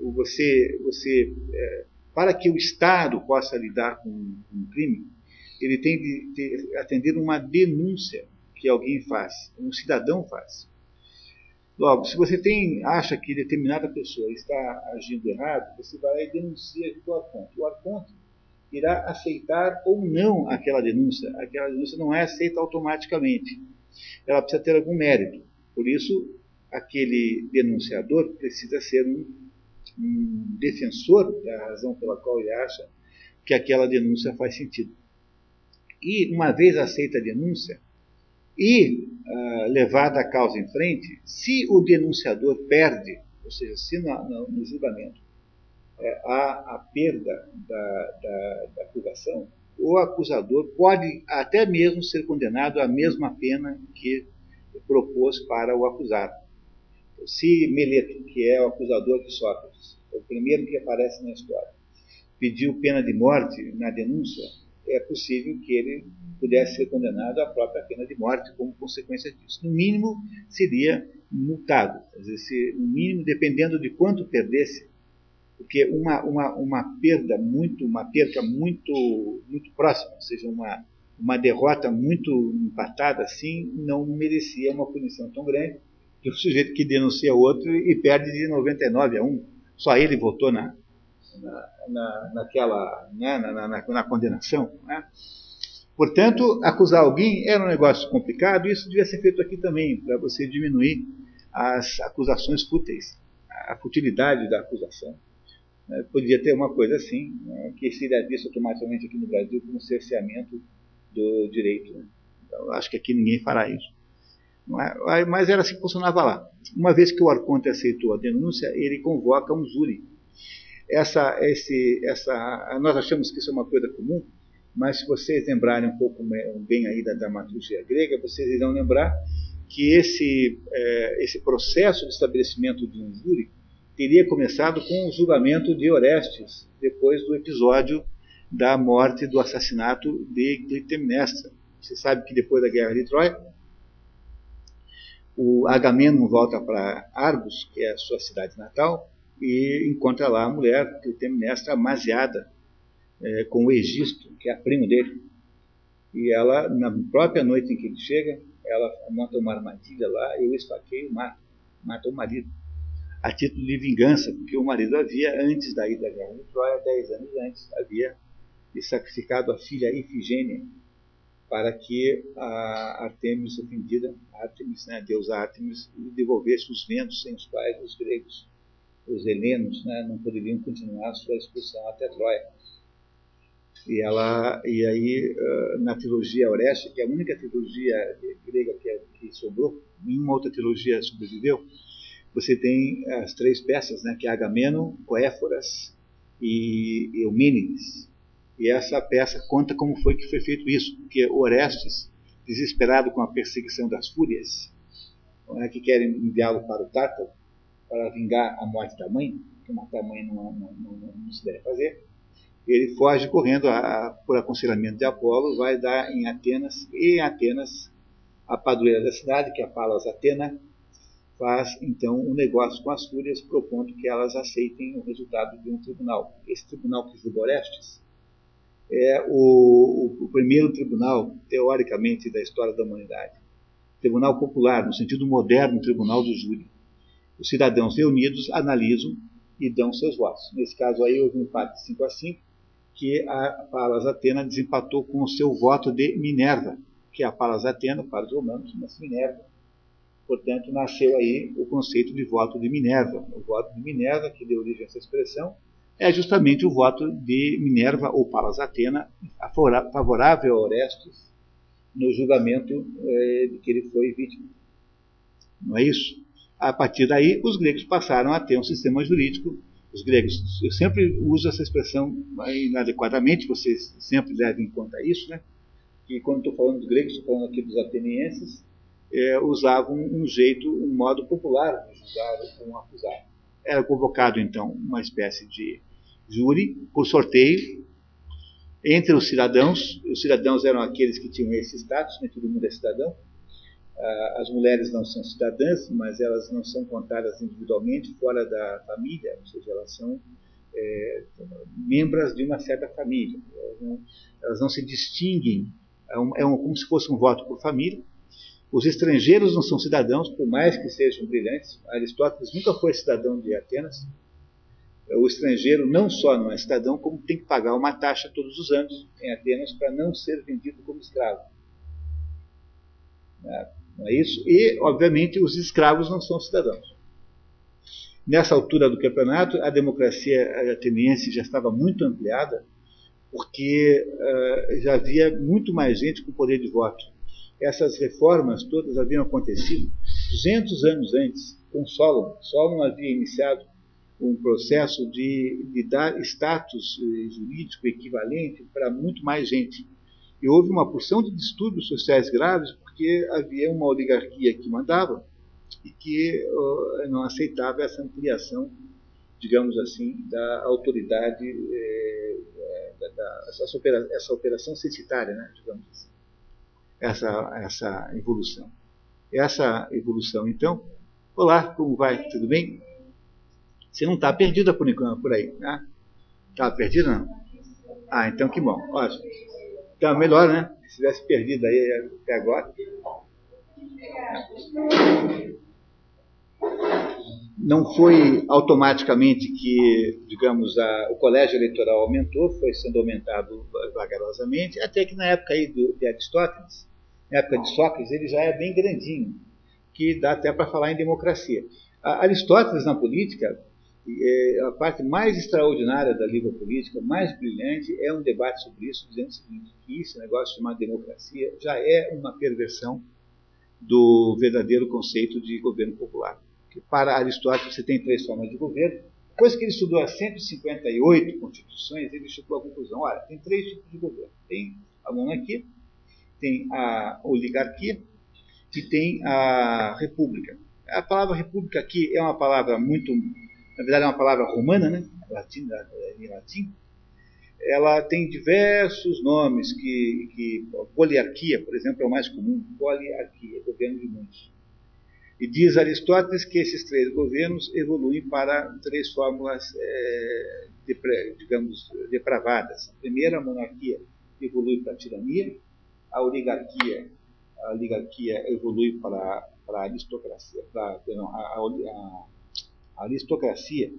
você, você é, para que o Estado possa lidar com um crime, ele tem de ter, atender uma denúncia que alguém faz, um cidadão faz. Logo, se você tem, acha que determinada pessoa está agindo errado, você vai lá e denuncia o arconte. O arconte irá aceitar ou não aquela denúncia. Aquela denúncia não é aceita automaticamente. Ela precisa ter algum mérito. Por isso, aquele denunciador precisa ser um, um defensor da razão pela qual ele acha que aquela denúncia faz sentido. E, uma vez aceita a denúncia, e uh, levada a causa em frente, se o denunciador perde, ou seja, se na, na, no julgamento é, há a perda da, da, da acusação, o acusador pode até mesmo ser condenado à mesma pena que propôs para o acusado. Se Meleto, que é o acusador de Sócrates, o primeiro que aparece na história, pediu pena de morte na denúncia, é possível que ele pudesse ser condenado à própria pena de morte como consequência disso. No mínimo, seria multado. Quer dizer, se, no mínimo, dependendo de quanto perdesse, porque uma, uma, uma perda muito, uma perca muito, muito próxima, ou seja, uma, uma derrota muito empatada, assim, não merecia uma punição tão grande que o sujeito que denuncia outro e perde de noventa e nove a um. Só ele votou na... Na, na, naquela, né, na, na, na, na condenação, né? Portanto, acusar alguém era um negócio complicado, e isso devia ser feito aqui também, para você diminuir as acusações fúteis, a futilidade da acusação. É, podia ter uma coisa assim, né, que seria visto automaticamente aqui no Brasil como cerceamento do direito, né? Então, acho que aqui ninguém fará isso. Mas, mas era assim que funcionava lá. Uma vez que o arconte aceitou a denúncia, ele convoca um júri. Essa, esse, essa, nós achamos que isso é uma coisa comum, mas se vocês lembrarem um pouco bem aí da dramaturgia grega, vocês irão lembrar que esse, é, esse processo de estabelecimento de um júri teria começado com o julgamento de Orestes, depois do episódio da morte, do assassinato de Clitemnestra. Você sabe que depois da Guerra de Troia, o Agamenon volta para Argos, que é a sua cidade natal, e encontra lá a mulher Clitemnestra amaziada é, com o Egisto, que é a prima dele. E ela, na própria noite em que ele chega, ela monta uma armadilha lá, eu esfaqueio e mato, mato o marido, a título de vingança, porque o marido havia, antes da ida da Guerra de Troia, dez anos antes, havia sacrificado a filha Ifigênia para que a Artemis ofendida, a Artemis, né, a deusa Artemis, devolvesse os ventos sem os quais os gregos, os helenos, né, não poderiam continuar a sua expulsão até Troia. E, ela, e aí, na trilogia Oreste, que é a única trilogia grega que, que sobrou, nenhuma outra trilogia sobreviveu, você tem as três peças, né, que é Agamenon, Coéforas e Eumênides. E essa peça conta como foi que foi feito isso, porque Orestes, desesperado com a perseguição das Fúrias, né, que querem enviá-lo para o Tártaro, para vingar a morte da mãe, que matar a mãe não, não, não, não se deve fazer, ele foge correndo a, a, por aconselhamento de Apolo, vai dar em Atenas, e em Atenas, a padroeira da cidade, que é a Palas Atena, faz então um negócio com as Fúrias, propondo que elas aceitem o resultado de um tribunal. Esse tribunal que julga Orestes é o, o primeiro tribunal, teoricamente, da história da humanidade. Tribunal popular, no sentido moderno, tribunal do júri. Os cidadãos reunidos analisam e dão seus votos. Nesse caso aí houve um empate de cinco a cinco, que a Palas Atena desempatou com o seu voto de Minerva, que é a Palas Atena, para os romanos, mas Minerva. Portanto, nasceu aí o conceito de voto de Minerva. O voto de Minerva, que deu origem a essa expressão, é justamente o voto de Minerva ou Palas Atena favorável a Orestes no julgamento eh, de que ele foi vítima. Não é isso? A partir daí, os gregos passaram a ter um sistema jurídico. Os gregos, eu sempre uso essa expressão inadequadamente, vocês sempre levem em conta isso, né? E quando estou falando dos gregos, estou falando aqui dos atenienses, é, usavam um jeito, um modo popular de julgar um acusado. Era convocado, então, uma espécie de júri, por sorteio, entre os cidadãos. Os cidadãos eram aqueles que tinham esse status, nem todo mundo é cidadão. As mulheres não são cidadãs, mas elas não são contadas individualmente fora da família, ou seja, elas são é, membros de uma certa família. Elas não, elas não se distinguem, é, um, é um, como se fosse um voto por família. Os estrangeiros não são cidadãos, por mais que sejam brilhantes. Aristóteles nunca foi cidadão de Atenas. O estrangeiro não só não é cidadão, como tem que pagar uma taxa todos os anos em Atenas para não ser vendido como escravo. Não é isso? E, obviamente, os escravos não são cidadãos. Nessa altura do campeonato, a democracia ateniense já estava muito ampliada, porque uh, já havia muito mais gente com poder de voto. Essas reformas todas haviam acontecido duzentos anos antes, com Solon. Solon havia iniciado um processo de, de dar status jurídico equivalente para muito mais gente. E houve uma porção de distúrbios sociais graves, porque havia uma oligarquia que mandava e que uh, não aceitava essa ampliação, digamos assim, da autoridade, eh, da, da, essa, opera, essa operação censitária, né, digamos assim. Essa, essa evolução. Essa evolução, então... Olá, como vai? Tudo bem? Você não está perdida por enquanto, por aí, né? Está perdida, não? Ah, então que bom. Ótimo. Então, melhor, né? Se tivesse perdido aí até agora. Não foi automaticamente que, digamos, a, o colégio eleitoral aumentou, foi sendo aumentado vagarosamente, até que na época aí do, de Aristóteles, na época de Sócrates, ele já é bem grandinho, que dá até para falar em democracia. A Aristóteles, na política, é, a parte mais extraordinária da livre política, mais brilhante, é um debate sobre isso, dizendo o seguinte, que esse negócio chamado democracia já é uma perversão do verdadeiro conceito de governo popular. Que para Aristóteles você tem três formas de governo. Depois que ele estudou as cento e cinquenta e oito constituições, ele chegou à conclusão, olha, tem três tipos de governo. Tem a monarquia, tem a oligarquia, que tem a República. A palavra República aqui é uma palavra muito, na verdade é uma palavra romana, né? Latim, em latim. Ela tem diversos nomes, que, que poliarquia, por exemplo, é o mais comum, poliarquia, governo de muitos. E diz Aristóteles que esses três governos evoluem para três fórmulas, é, de, digamos, depravadas. A primeira, a monarquia, evolui para a tirania. A oligarquia, a oligarquia evolui para, para a aristocracia, para, perdão, a, a, a aristocracia,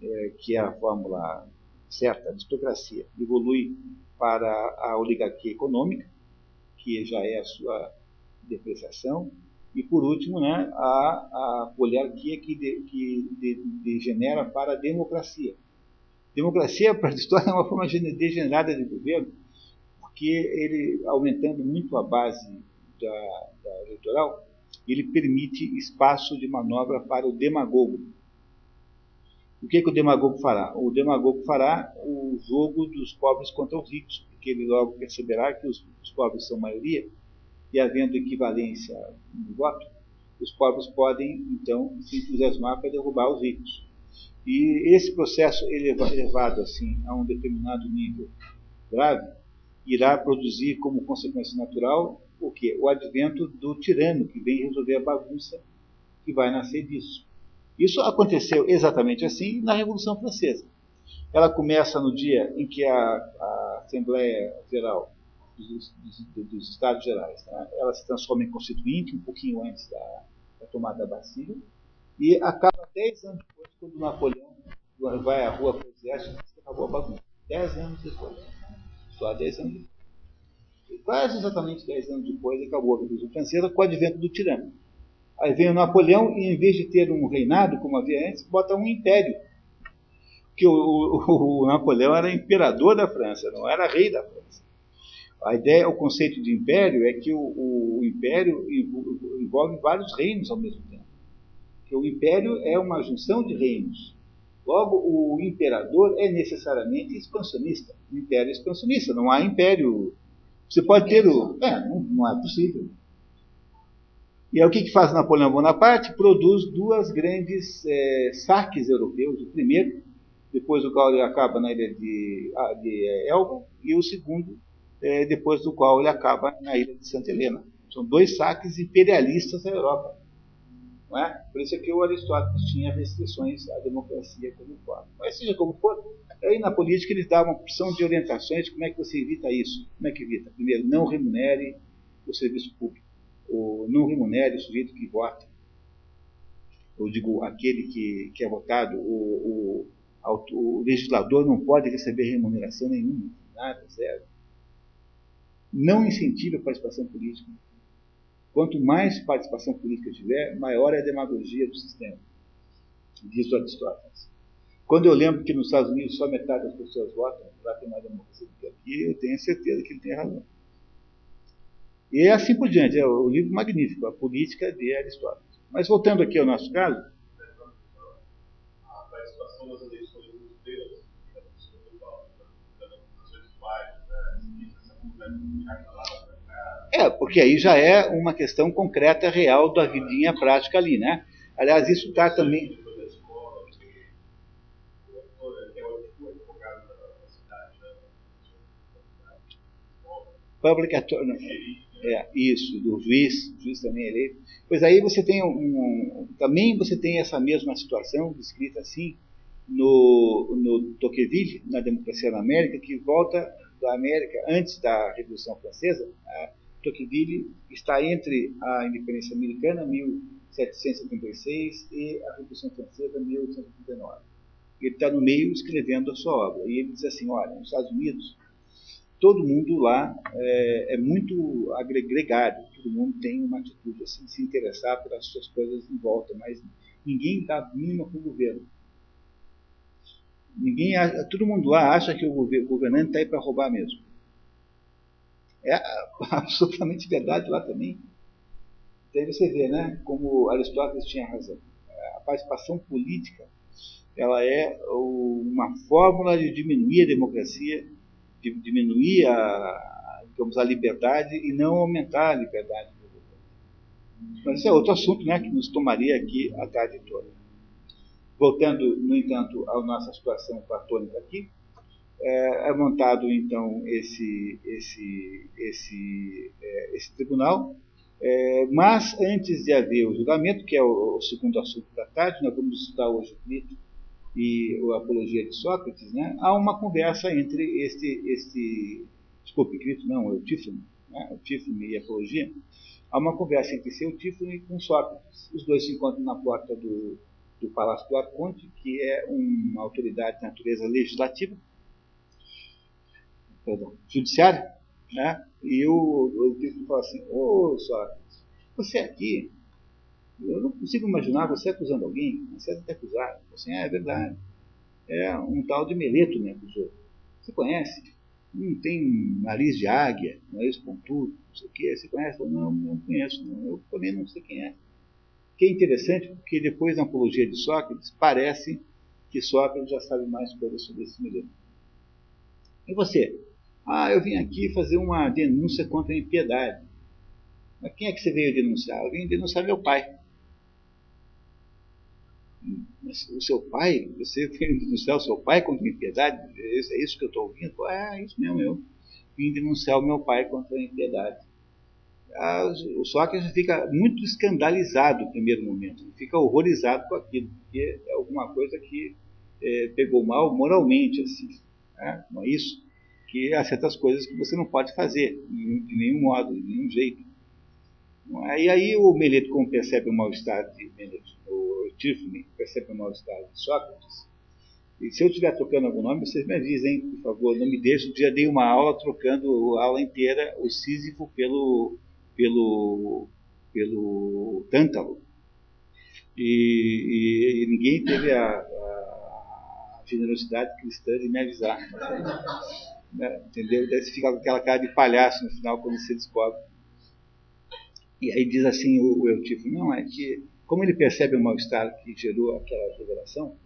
é, que é a fórmula certa, a aristocracia evolui para a oligarquia econômica, que já é a sua depreciação. E por último, né, a, a poliarquia que, de, que degenera de, de para a democracia. Democracia, para a história, é uma forma degenerada de governo, porque ele, aumentando muito a base da, da eleitoral, ele permite espaço de manobra para o demagogo. O que, que o demagogo fará? O demagogo fará o jogo dos pobres contra os ricos, porque ele logo perceberá que os, os pobres são maioria, e havendo equivalência no voto, os pobres podem, então, se entusiasmar para derrubar os ricos. E esse processo elevado assim, a um determinado nível grave, irá produzir como consequência natural o quê? O advento do tirano, que vem resolver a bagunça que vai nascer disso. Isso aconteceu exatamente assim na Revolução Francesa. Ela começa no dia em que a, a Assembleia Geral Dos, dos, dos Estados Gerais, né? Ela se transforma em constituinte um pouquinho antes da, da tomada da Bastilha e acaba dez anos depois, quando Napoleão vai à rua para o exército, acabou a bagunça. Dez anos depois, só dez anos depois. E quase exatamente dez anos depois acabou a Revolução Francesa com o advento do tirano. Aí vem o Napoleão e, em vez de ter um reinado como havia antes, bota um império, porque o, o, o Napoleão era imperador da França, não era rei da França. A ideia, o conceito de império é que o, o, o império envolve vários reinos ao mesmo tempo. Porque o império é uma junção de reinos. Logo, o imperador é necessariamente expansionista. O império é expansionista, não há império. Você pode ter o... É, não, não é possível. E aí o que, que faz Napoleão Bonaparte? Produz duas grandes é, saques europeus. O primeiro, depois o qual ele acaba na ilha de, de Elba, e o segundo... É, depois do qual ele acaba na ilha de Santa Helena. São dois saques imperialistas da Europa. Não é? Por isso é que o Aristóteles tinha restrições à democracia como forma. Mas seja como for, aí na política eles davam uma opção de orientações de como é que você evita isso. Como é que evita? Primeiro, não remunere o serviço público. Ou não remunere o sujeito que vota. Eu digo, aquele que, que é votado, o, o, o legislador não pode receber remuneração nenhuma. Nada, zero. Não incentiva a participação política. Quanto mais participação política tiver, maior é a demagogia do sistema, diz o Aristóteles. Quando eu lembro que nos Estados Unidos só metade das pessoas votam, lá tem mais democracia do que aqui, eu tenho certeza que ele tem razão. E é assim por diante, é um livro magnífico, A Política de Aristóteles. Mas voltando aqui ao nosso caso... A participação das eleições europeias, é, porque aí já é uma questão concreta, real, da vidinha prática ali, né? Aliás, isso está também... Publicatório, é, isso, do juiz, o juiz também é eleito. Pois aí você tem um, um... Também você tem essa mesma situação, descrita assim, no, no Tocqueville, na Democracia na América, que volta... da América, antes da Revolução Francesa, Tocqueville está entre a independência americana, mil setecentos e setenta e seis, e a Revolução Francesa, mil oitocentos e trinta e nove. Ele está no meio escrevendo a sua obra. E ele diz assim, olha, nos Estados Unidos, todo mundo lá é, é muito agregado, todo mundo tem uma atitude assim, de se interessar pelas suas coisas em volta, mas ninguém dá mínima para o governo. Ninguém, todo mundo lá acha que o governante está aí para roubar mesmo. É absolutamente verdade lá também. Então você vê, né, como Aristóteles tinha razão. A participação política, ela é uma fórmula de diminuir a democracia, de diminuir a, digamos, a liberdade e não aumentar a liberdade do governo. Mas isso é outro assunto, né, que nos tomaria aqui a tarde toda. Voltando, no entanto, à nossa situação platônica aqui, é, é montado, então, esse, esse, esse, é, esse tribunal, é, mas antes de haver o julgamento, que é o, o segundo assunto da tarde, nós vamos estudar hoje o Crito e a Apologia de Sócrates, né, há uma conversa entre este, este desculpe, Crito não, Eutífron, né, Eutífron e Apologia, há uma conversa entre seu Eutífron e com Sócrates. Os dois se encontram na porta do, do Palácio do Arconte, que é uma autoridade de natureza legislativa, perdão, judiciária, né? E o Eutífron fala assim: ô Sócrates, você aqui, eu não consigo imaginar você acusando alguém, você deve ter acusado. Assim, é verdade, é um tal de Meleto me acusou. Você conhece? Não tem nariz de águia, nariz pontudo, não sei o que. Você conhece? Não, não conheço, não. Eu também não sei quem é. Que é interessante, porque depois na Apologia de Sócrates, parece que Sócrates já sabe mais coisas sobre esse Meleto. E você? Ah, eu vim aqui fazer uma denúncia contra a impiedade. Mas quem é que você veio denunciar? Eu vim denunciar meu pai. Mas o seu pai, você veio denunciar o seu pai contra a impiedade? É isso que eu estou ouvindo? Ah, é isso mesmo, eu vim denunciar o meu pai contra a impiedade. Ah, o Sócrates fica muito escandalizado no primeiro momento, ele fica horrorizado com aquilo, porque é alguma coisa que é, pegou mal moralmente, assim, né? Não é isso? Que há certas coisas que você não pode fazer, de nenhum modo, de nenhum jeito. E aí o Meleto, como percebe o mal-estar de Meleto, o Eutífron percebe o mal-estar de Sócrates, e se eu estiver trocando algum nome, vocês me avisem, por favor, não me deixem, já dei uma aula trocando a aula inteira, o Sísifo pelo, pelo, pelo Tântalo, e, e, e ninguém teve a, a generosidade cristã de me avisar, né? Entendeu? Deve ficar com aquela cara de palhaço no final, quando você descobre. E aí diz assim o, o Eutífron, não, é que, como ele percebe o mal-estar que gerou aquela revelação,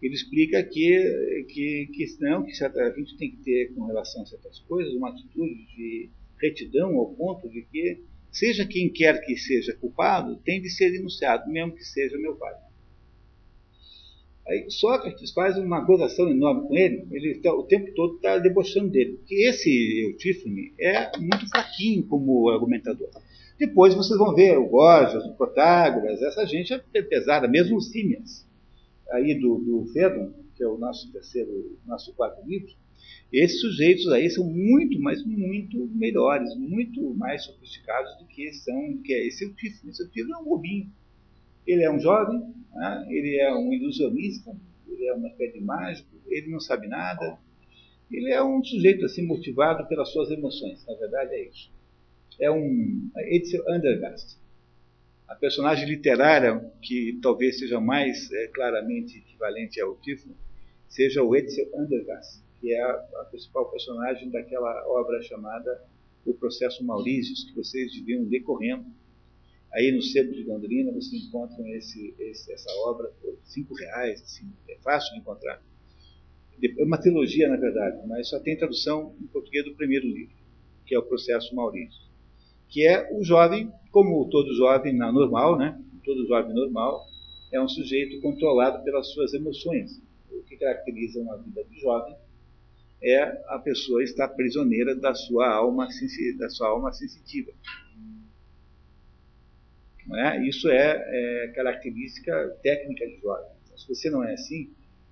ele explica que, que, que, não, que a gente tem que ter, com relação a certas coisas, uma atitude de retidão ao ponto de que, seja quem quer que seja culpado, tem de ser denunciado, mesmo que seja meu pai. Aí Sócrates faz uma gozação enorme com ele, ele tá, o tempo todo está debochando dele, porque esse Eutífron é muito fraquinho como argumentador. Depois vocês vão ver o Gorgias, o Protágoras, essa gente é pesada, mesmo o Símias, aí do, do Fédon, que é o nosso terceiro, nosso quarto livro, esses sujeitos aí são muito, mas muito melhores, muito mais sofisticados do que são, do que é esse Eutífron. Esse Eutífron é um bobinho. Ele é um jovem, né? Ele é um ilusionista, ele é uma espécie de mágico, ele não sabe nada, ele é um sujeito assim motivado pelas suas emoções, na verdade é isso. É um Edson Bini, a personagem literária que talvez seja mais é, claramente equivalente ao Eutífron, seja o Edson Bini, que é a, a principal personagem daquela obra chamada O Processo Maurícios, que vocês deviam ler correndo. Aí no Sebo de Gondolina vocês encontram esse, esse, essa obra por cinco reais, assim, é fácil de encontrar. É uma trilogia, na verdade, mas só tem tradução em português do primeiro livro, que é O Processo Maurícios, que é o jovem, como todo jovem normal, né? Todo jovem normal é um sujeito controlado pelas suas emoções. O que caracteriza uma vida de jovem é a pessoa estar prisioneira da sua alma, da sua alma sensitiva. Não é? Isso é, é característica técnica de jovem. Então, se você não é assim,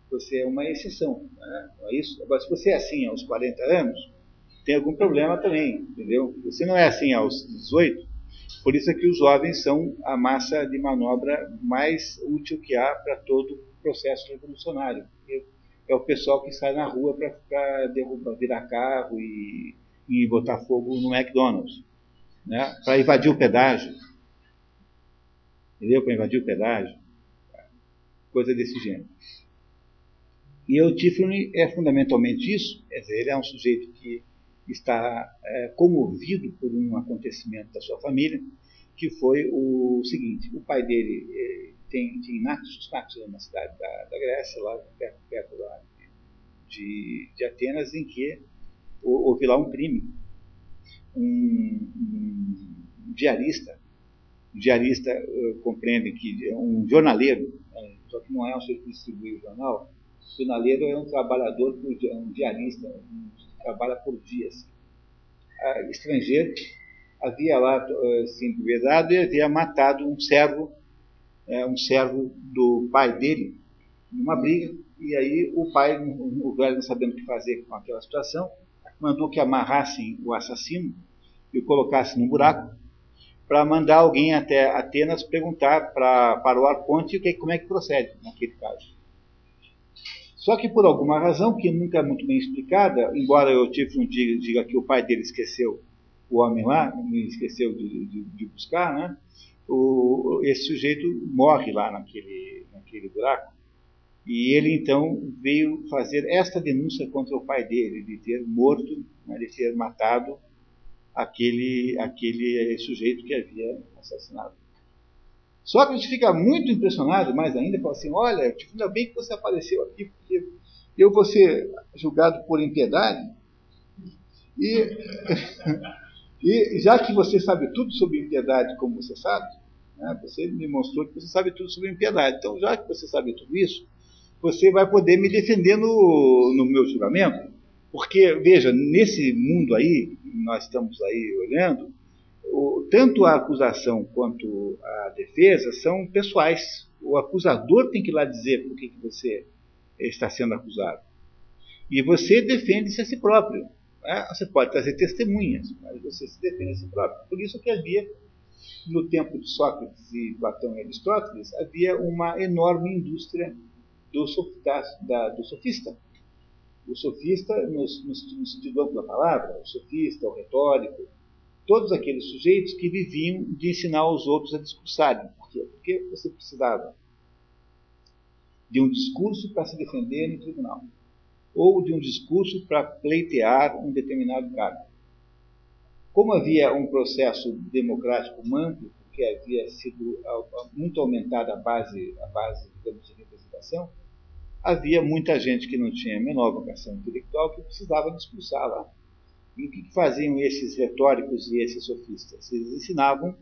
você é uma exceção. Não é? Não é isso? Agora, se você é assim aos quarenta anos, tem algum problema também, entendeu? Você não é assim aos dezoito, por isso é que os jovens são a massa de manobra mais útil que há para todo o processo revolucionário. É o pessoal que sai na rua para derrubar, virar carro e, e botar fogo no McDonald's, né? Para invadir o pedágio, entendeu? Para invadir o pedágio, coisa desse gênero. E Eutífron é fundamentalmente isso, quer dizer, ele é um sujeito que está é, comovido por um acontecimento da sua família, que foi o seguinte: o pai dele é, tem, tem Naxos, Naxos é uma cidade da, da Grécia, lá perto, perto lá de, de Atenas, em que houve lá um crime. Um, um diarista diarista uh, compreende que um jornaleiro, uh, só que não é um sujeito que distribui o jornal, o jornaleiro é um trabalhador, por dia, um diarista, um, que trabalha por dias. Uh, estrangeiro havia lá uh, se endividado e havia matado um servo, uh, um servo do pai dele, numa briga, e aí o pai, o, o velho não sabendo o que fazer com aquela situação, mandou que amarrassem o assassino e o colocassem num buraco, para mandar alguém até Atenas perguntar pra, para o arconte que, como é que procede naquele caso. Só que por alguma razão, que nunca é muito bem explicada, embora eu tive um dia, diga que o pai dele esqueceu o homem lá, esqueceu de, de, de buscar, né? O, esse sujeito morre lá naquele, naquele buraco. E ele então veio fazer esta denúncia contra o pai dele, de ter morto, né, de ter matado Aquele, aquele sujeito que havia assassinado. Sócrates fica muito impressionado, mais ainda, fala assim, olha, tipo, ainda bem que você apareceu aqui, porque eu vou ser julgado por impiedade, e, e já que você sabe tudo sobre impiedade, como você sabe, né, você me mostrou que você sabe tudo sobre impiedade, então já que você sabe tudo isso, você vai poder me defender no, no meu julgamento. Porque, veja, nesse mundo aí, nós estamos aí olhando, o, tanto a acusação quanto a defesa são pessoais. O acusador tem que ir lá dizer por que você está sendo acusado. E você defende-se a si próprio. Né? Você pode trazer testemunhas, mas você se defende a si próprio. Por isso que havia, no tempo de Sócrates e Platão e Aristóteles, havia uma enorme indústria do, da, da, do sofista. O sofista, no, no, no sentido amplo da palavra, o sofista, o retórico, todos aqueles sujeitos que viviam de ensinar os outros a discursarem. Por quê? Porque você precisava de um discurso para se defender no tribunal, ou de um discurso para pleitear um determinado cargo. Como havia um processo democrático amplo, porque havia sido muito aumentada a base, a base digamos, de representação, havia muita gente que não tinha a menor vocação intelectual que precisava discursar lá. E o que faziam esses retóricos e esses sofistas? Eles ensinavam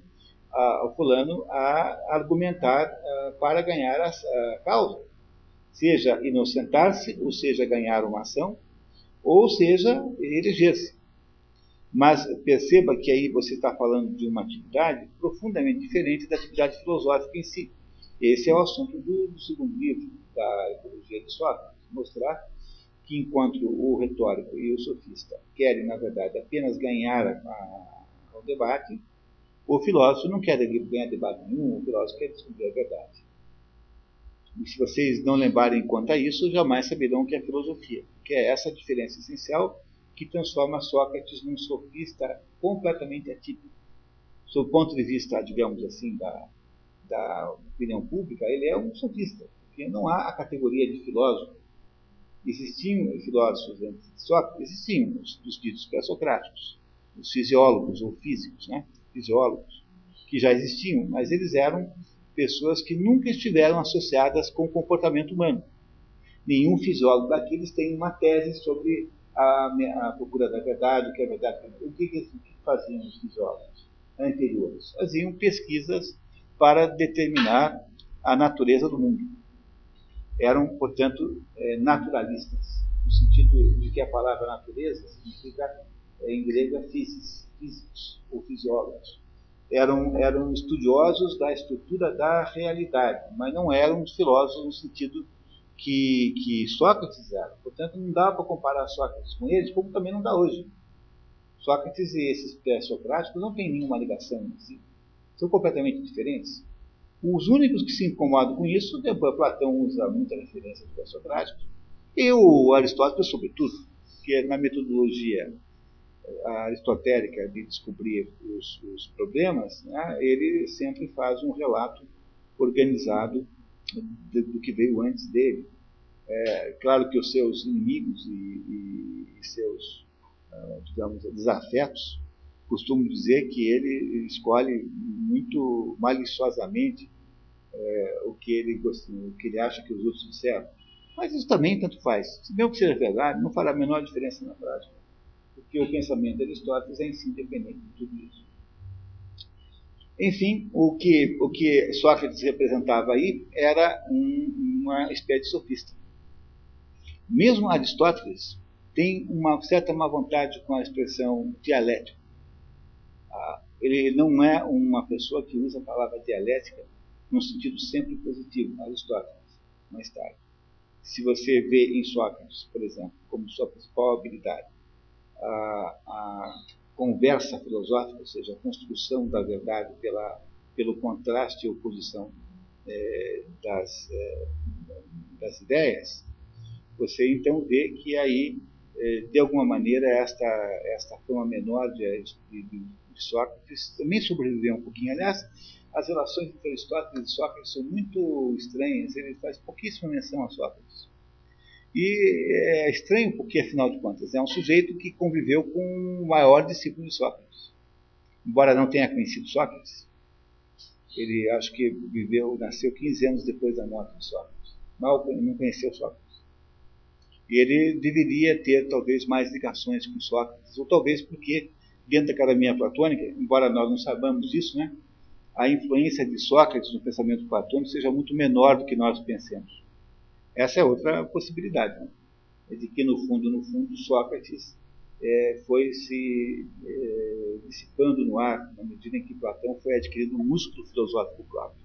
ah, ao fulano a argumentar ah, para ganhar a, a causa. Seja inocentar-se, ou seja ganhar uma ação, ou seja eleger-se. Mas perceba que aí você está falando de uma atividade profundamente diferente da atividade filosófica em si. Esse é o assunto do, do segundo livro da Apologia de Sócrates, mostrar que enquanto o retórico e o sofista querem, na verdade, apenas ganhar a, a, ao debate, o filósofo não quer ganhar debate nenhum, o filósofo quer descobrir a verdade. E se vocês não lembrarem quanto a isso, jamais saberão o que é filosofia, que é essa diferença essencial que transforma Sócrates num sofista completamente atípico. Sob o ponto de vista, digamos assim, da, da opinião pública, ele é um sofista. Porque não há a categoria de filósofo. Existiam filósofos antes de Sócrates, existiam os, os ditos pré-socráticos, os fisiólogos ou físicos, né? Fisiólogos, que já existiam, mas eles eram pessoas que nunca estiveram associadas com o comportamento humano. Nenhum fisiólogo daqueles tem uma tese sobre a, a procura da verdade, o que é verdade. O que, o que faziam os fisiólogos anteriores? Faziam pesquisas para determinar a natureza do mundo. Eram, portanto, naturalistas, no sentido de que a palavra natureza significa, em grego, physis, físicos ou fisiólogos. Eram, eram estudiosos da estrutura da realidade, mas não eram filósofos no sentido que, que Sócrates era. Portanto, não dá para comparar Sócrates com eles, como também não dá hoje. Sócrates e esses pré-socráticos não têm nenhuma ligação em si, são completamente diferentes. Os únicos que se incomodam com isso, depois Platão usa muita referência do pré-socrático, e o Aristóteles, sobretudo, porque na metodologia aristotélica de descobrir os, os problemas, né, ele sempre faz um relato organizado de, do que veio antes dele. É, claro que os seus inimigos e, e seus, digamos, desafetos, costumo dizer que ele escolhe muito maliciosamente é, o, que ele, o que ele acha que os outros disseram. Mas isso também tanto faz. Se mesmo que seja verdade, não fará a menor diferença na prática. Porque o pensamento de Aristóteles é em si independente de tudo isso. Enfim, o que, o que Sócrates representava aí era um, uma espécie de sofista. Mesmo Aristóteles tem uma certa má vontade com a expressão dialética. Ele não é uma pessoa que usa a palavra dialética num sentido sempre positivo, Aristóteles, mais tarde. Se você vê em Sócrates, por exemplo, como sua principal habilidade, a, a conversa filosófica, ou seja, a construção da verdade pela, pelo contraste e oposição é, das, é, das ideias, você então vê que aí, é, de alguma maneira, esta, esta forma menor de, de, de Sócrates também sobreviveu um pouquinho. Aliás, as relações entre Aristóteles e Sócrates são muito estranhas, ele faz pouquíssima menção a Sócrates. E é estranho porque, afinal de contas, é um sujeito que conviveu com o maior discípulo de Sócrates. Embora não tenha conhecido Sócrates, ele acho que viveu, nasceu quinze anos depois da morte de Sócrates. Mal não conheceu Sócrates. Ele deveria ter, talvez, mais ligações com Sócrates, ou talvez porque, dentro da academia platônica, embora nós não saibamos isso, né, a influência de Sócrates no pensamento platônico seja muito menor do que nós pensemos. Essa é outra possibilidade, né? É de que, no fundo, no fundo, Sócrates é, foi se é, dissipando no ar, na medida em que Platão foi adquirindo um músculo filosófico próprio.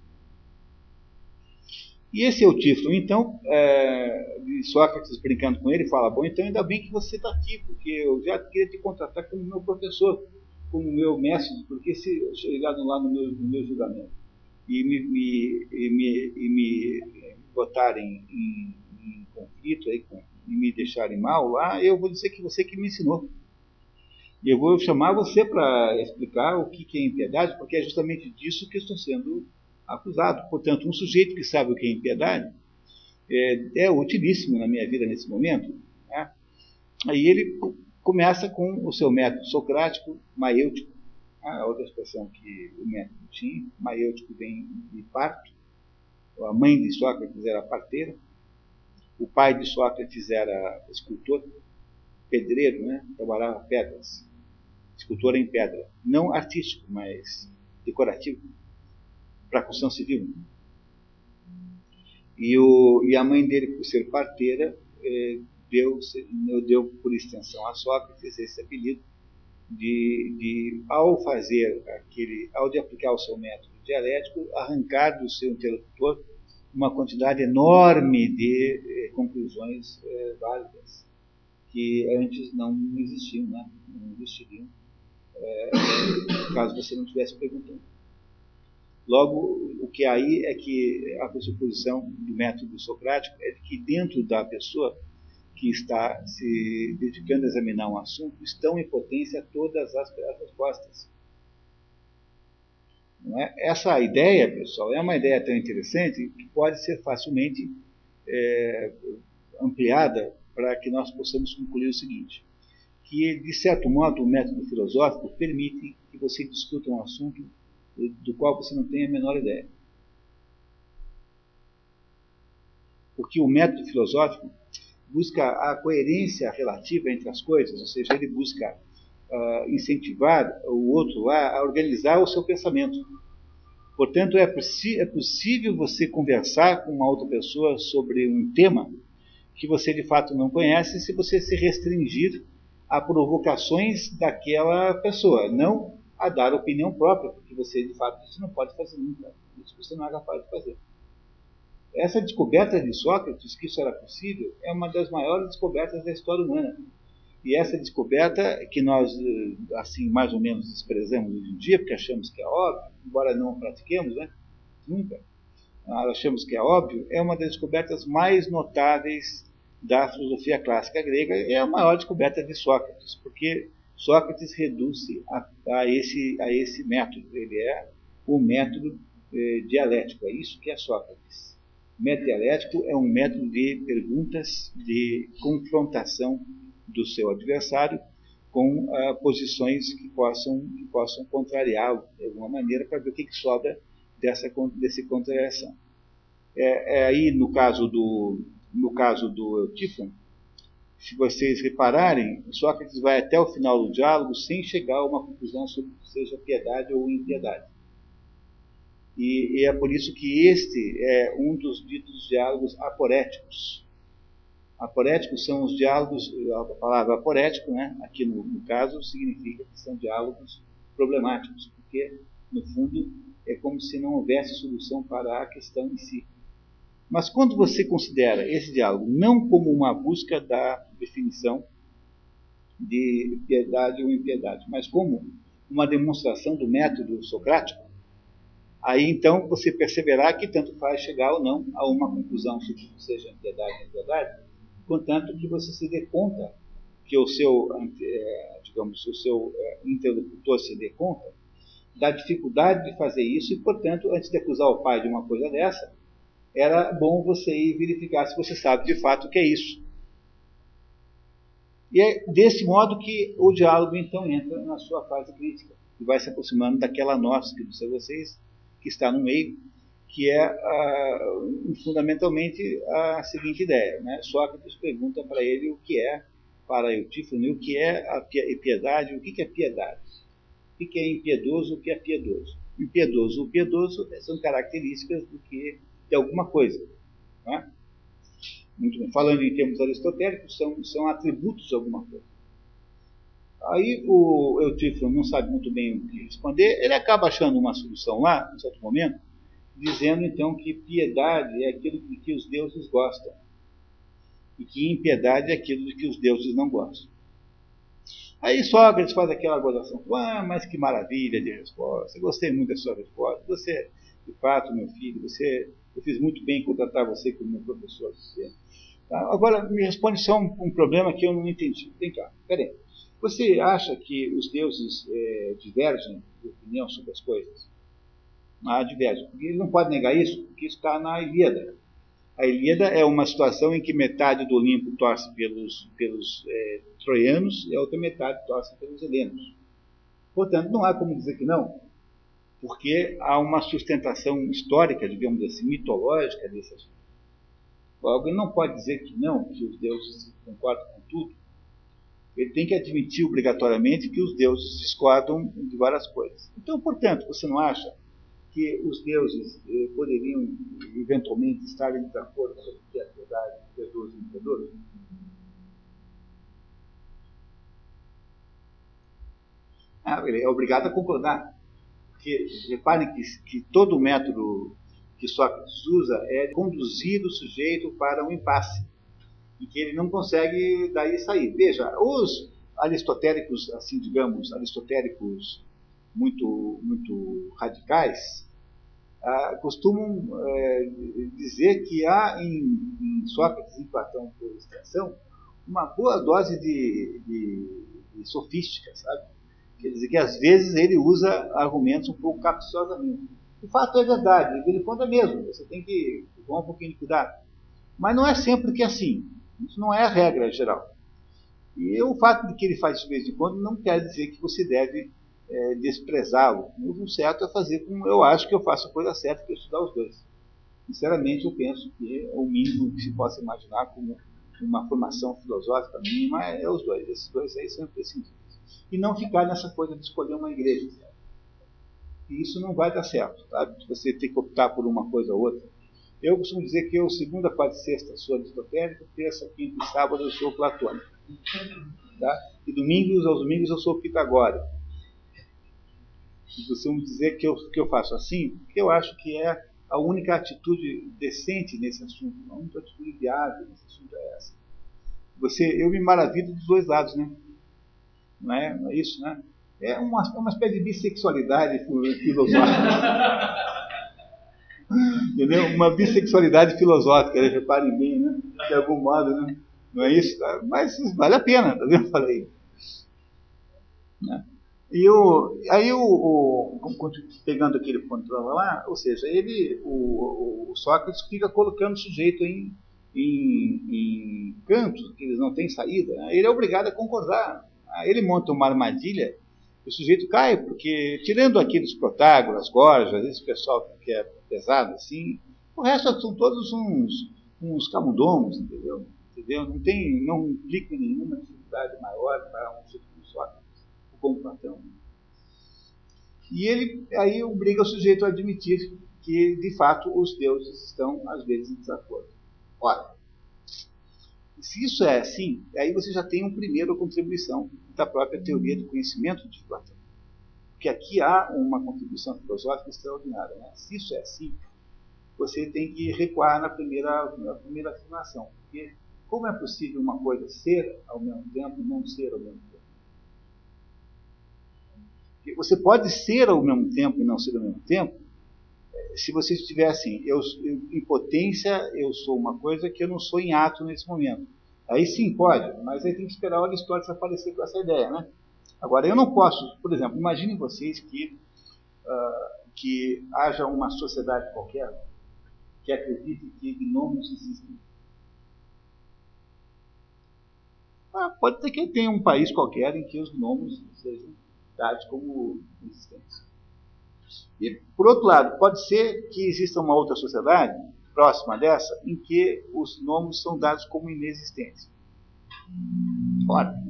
E esse Eutífron, então, é, Sócrates brincando com ele, fala, bom, então ainda bem que você está aqui, porque eu já queria te contratar como meu professor, como meu mestre, porque se chegaram lá no meu, no meu julgamento e me, me, e me, e me botarem em, em conflito aí, com, e me deixarem mal lá, eu vou dizer que você que me ensinou. E eu vou chamar você para explicar o que, que é impiedade, porque é justamente disso que eu estou sendo acusado. Portanto, um sujeito que sabe o que é impiedade é, é utilíssimo na minha vida nesse momento, né? Aí ele começa com o seu método socrático, maêutico, a outra expressão que o método tinha, maêutico vem de parto, a mãe de Sócrates era parteira, o pai de Sócrates era escultor, pedreiro, né? Trabalhava pedras, escultor em pedra, não artístico, mas decorativo, para a construção civil. E, o, e a mãe dele, por ser parteira, eh, deu, deu por extensão a Sócrates esse apelido de, de, ao fazer aquele, ao de aplicar o seu método dialético, arrancar do seu interlocutor uma quantidade enorme de eh, conclusões eh, válidas que antes não existiam, né? Não existiriam, eh, caso você não estivesse perguntando. Logo, o que aí é que a pressuposição do método socrático é que dentro da pessoa que está se dedicando a examinar um assunto estão em potência todas as, as respostas. Não é? Essa ideia, pessoal, é uma ideia tão interessante que pode ser facilmente é, ampliada para que nós possamos concluir o seguinte, que, de certo modo, o método filosófico permite que você discuta um assunto do qual você não tem a menor ideia. Porque o método filosófico busca a coerência relativa entre as coisas, ou seja, ele busca uh, incentivar o outro a, a organizar o seu pensamento. Portanto, é, possi- é possível você conversar com uma outra pessoa sobre um tema que você de fato não conhece se você se restringir a provocações daquela pessoa, não a dar opinião própria, porque você, de fato, isso não pode fazer nunca. Isso você não é capaz de fazer. Essa descoberta de Sócrates, que isso era possível, é uma das maiores descobertas da história humana. E essa descoberta, que nós, assim, mais ou menos desprezamos hoje em dia, porque achamos que é óbvio, embora não pratiquemos, né? Nunca. Achamos que é óbvio, é uma das descobertas mais notáveis da filosofia clássica grega, é a maior descoberta de Sócrates, porque Sócrates reduz-se a, a, esse, a esse método, ele é o método eh, dialético, é isso que é Sócrates. O método dialético é um método de perguntas, de confrontação do seu adversário com ah, posições que possam, que possam contrariá-lo de alguma maneira para ver o que, que sobra dessa, dessa contrariação. É, é aí, no caso do, no caso do Eutífron, se vocês repararem, Sócrates vai até o final do diálogo sem chegar a uma conclusão sobre o que seja piedade ou impiedade. E, e é por isso que este é um dos ditos diálogos aporéticos. Aporéticos são os diálogos, a palavra aporético, né, aqui no, no caso, significa que são diálogos problemáticos, porque, no fundo, é como se não houvesse solução para a questão em si. Mas quando você considera esse diálogo não como uma busca da definição de piedade ou impiedade, mas como uma demonstração do método socrático, aí então você perceberá que tanto faz chegar ou não a uma conclusão sobre que seja impiedade ou impiedade, contanto que você se dê conta, que o seu, digamos, o seu interlocutor se dê conta da dificuldade de fazer isso e, portanto, antes de acusar o pai de uma coisa dessa, era bom você ir verificar se você sabe de fato o que é isso. E é desse modo que o diálogo, então, entra na sua fase crítica e vai se aproximando daquela nossa, que eu disse a vocês, que está no meio, que é, ah, fundamentalmente, a seguinte ideia, né? Sócrates pergunta para ele o que é, para Eutífron, o que é a piedade, o que é piedade, o que é impiedoso, o que é piedoso. Impiedoso ou piedoso são características do que de alguma coisa, não é? Muito bem. Falando em termos aristotélicos, são, são atributos de alguma coisa. Aí o Eutífron não sabe muito bem o que responder, ele acaba achando uma solução lá, em certo momento, dizendo então que piedade é aquilo de que os deuses gostam e que impiedade é aquilo de que os deuses não gostam. Aí Sócrates faz aquela gozação, ah, mas que maravilha de resposta, gostei muito da sua resposta, você, de fato, meu filho, você... eu fiz muito bem em contratar você como meu professor. Tá? Agora, me responde só um, um problema que eu não entendi. Vem cá, peraí. Você acha que os deuses é, divergem de opinião sobre as coisas? Ah, divergem. Porque eles não podem negar isso, porque isso está na Ilíada. A Ilíada é uma situação em que metade do Olimpo torce pelos, pelos é, troianos e a outra metade torce pelos helenos. Portanto, não há como dizer que não. Porque há uma sustentação histórica, digamos assim, mitológica desse assunto. Alguém não pode dizer que não, que os deuses concordam com tudo. Ele tem que admitir obrigatoriamente que os deuses discordam de várias coisas. Então, portanto, você não acha que os deuses eh, poderiam eventualmente estar em desacordo sobre o que é verdade, o piedoso e o impiedoso? Ah, ele é obrigado a concordar. Porque, reparem que, que todo o método que Sócrates usa é conduzir o sujeito para um impasse, e que ele não consegue daí sair. Veja, os aristotélicos, assim digamos, aristotélicos muito, muito radicais, ah, costumam é, dizer que há em, em Sócrates e Platão, por extensão, uma boa dose de, de, de sofística, sabe? Quer dizer que, às vezes, ele usa argumentos um pouco capciosamente. O fato é verdade, ele conta mesmo, você tem que tomar um pouquinho de cuidado. Mas não é sempre que é assim, isso não é a regra geral. E o fato de que ele faz isso de vez em quando não quer dizer que você deve é, desprezá-lo. O certo é fazer como eu acho que eu faço a coisa certa, que é estudar os dois. Sinceramente, eu penso que é o mínimo que se possa imaginar como uma formação filosófica mínima é os dois. Esses dois aí são imprescindíveis. E não ficar nessa coisa de escolher uma igreja. E isso não vai dar certo, sabe? Você tem que optar por uma coisa ou outra. Eu costumo dizer que eu, segunda, quarta e sexta, sou aristotélico, terça, quinta e sábado eu sou platônico. Tá? E domingos, aos domingos eu sou pitagórico. E costumo dizer que eu, que eu faço assim, porque eu acho que é a única atitude decente nesse assunto, a única atitude viável nesse assunto é essa. Você, eu me maravilho dos dois lados, né? Não é, não é isso, né? É uma, uma espécie de bissexualidade filosófica. Entendeu? Uma bissexualidade filosófica, né? Reparem bem, né? De algum modo, né? Não é isso? Tá? Mas vale a pena, tá vendo? Eu falei. Né? E o, aí, o, o, pegando aquele controle lá, ou seja, ele, o, o Sócrates fica colocando o sujeito em, em, em cantos que eles não têm saída. Né? Ele é obrigado a concordar. Ele monta uma armadilha, o sujeito cai, porque tirando aqueles Protágoras, Gorgias, esse pessoal que é pesado assim, o resto são todos uns, uns camundongos, entendeu? entendeu? Não tem, não implica nenhuma dificuldade maior para um sujeito como Sócrates, como Platão. E ele aí obriga o sujeito a admitir que, de fato, os deuses estão, às vezes, em desacordo. Ora, se isso é assim, aí você já tem um primeiro contribuição da própria teoria do conhecimento de Platão. Porque aqui há uma contribuição filosófica extraordinária. Né? Se isso é assim, você tem que recuar na primeira, na primeira afirmação. Porque como é possível uma coisa ser ao mesmo tempo e não ser ao mesmo tempo? Você pode ser ao mesmo tempo e não ser ao mesmo tempo se você estiver assim, eu, eu, em potência eu sou uma coisa que eu não sou em ato nesse momento. Aí sim pode, mas aí tem que esperar o Aristóteles aparecer com essa ideia, né? Agora, eu não posso, por exemplo, imaginem vocês que, uh, que haja uma sociedade qualquer que acredite que gnomos existem. Ah, pode ser que tenha um país qualquer em que os gnomos sejam como existentes. E, por outro lado, pode ser que exista uma outra sociedade próxima dessa em que os gnomos são dados como inexistentes. Ora,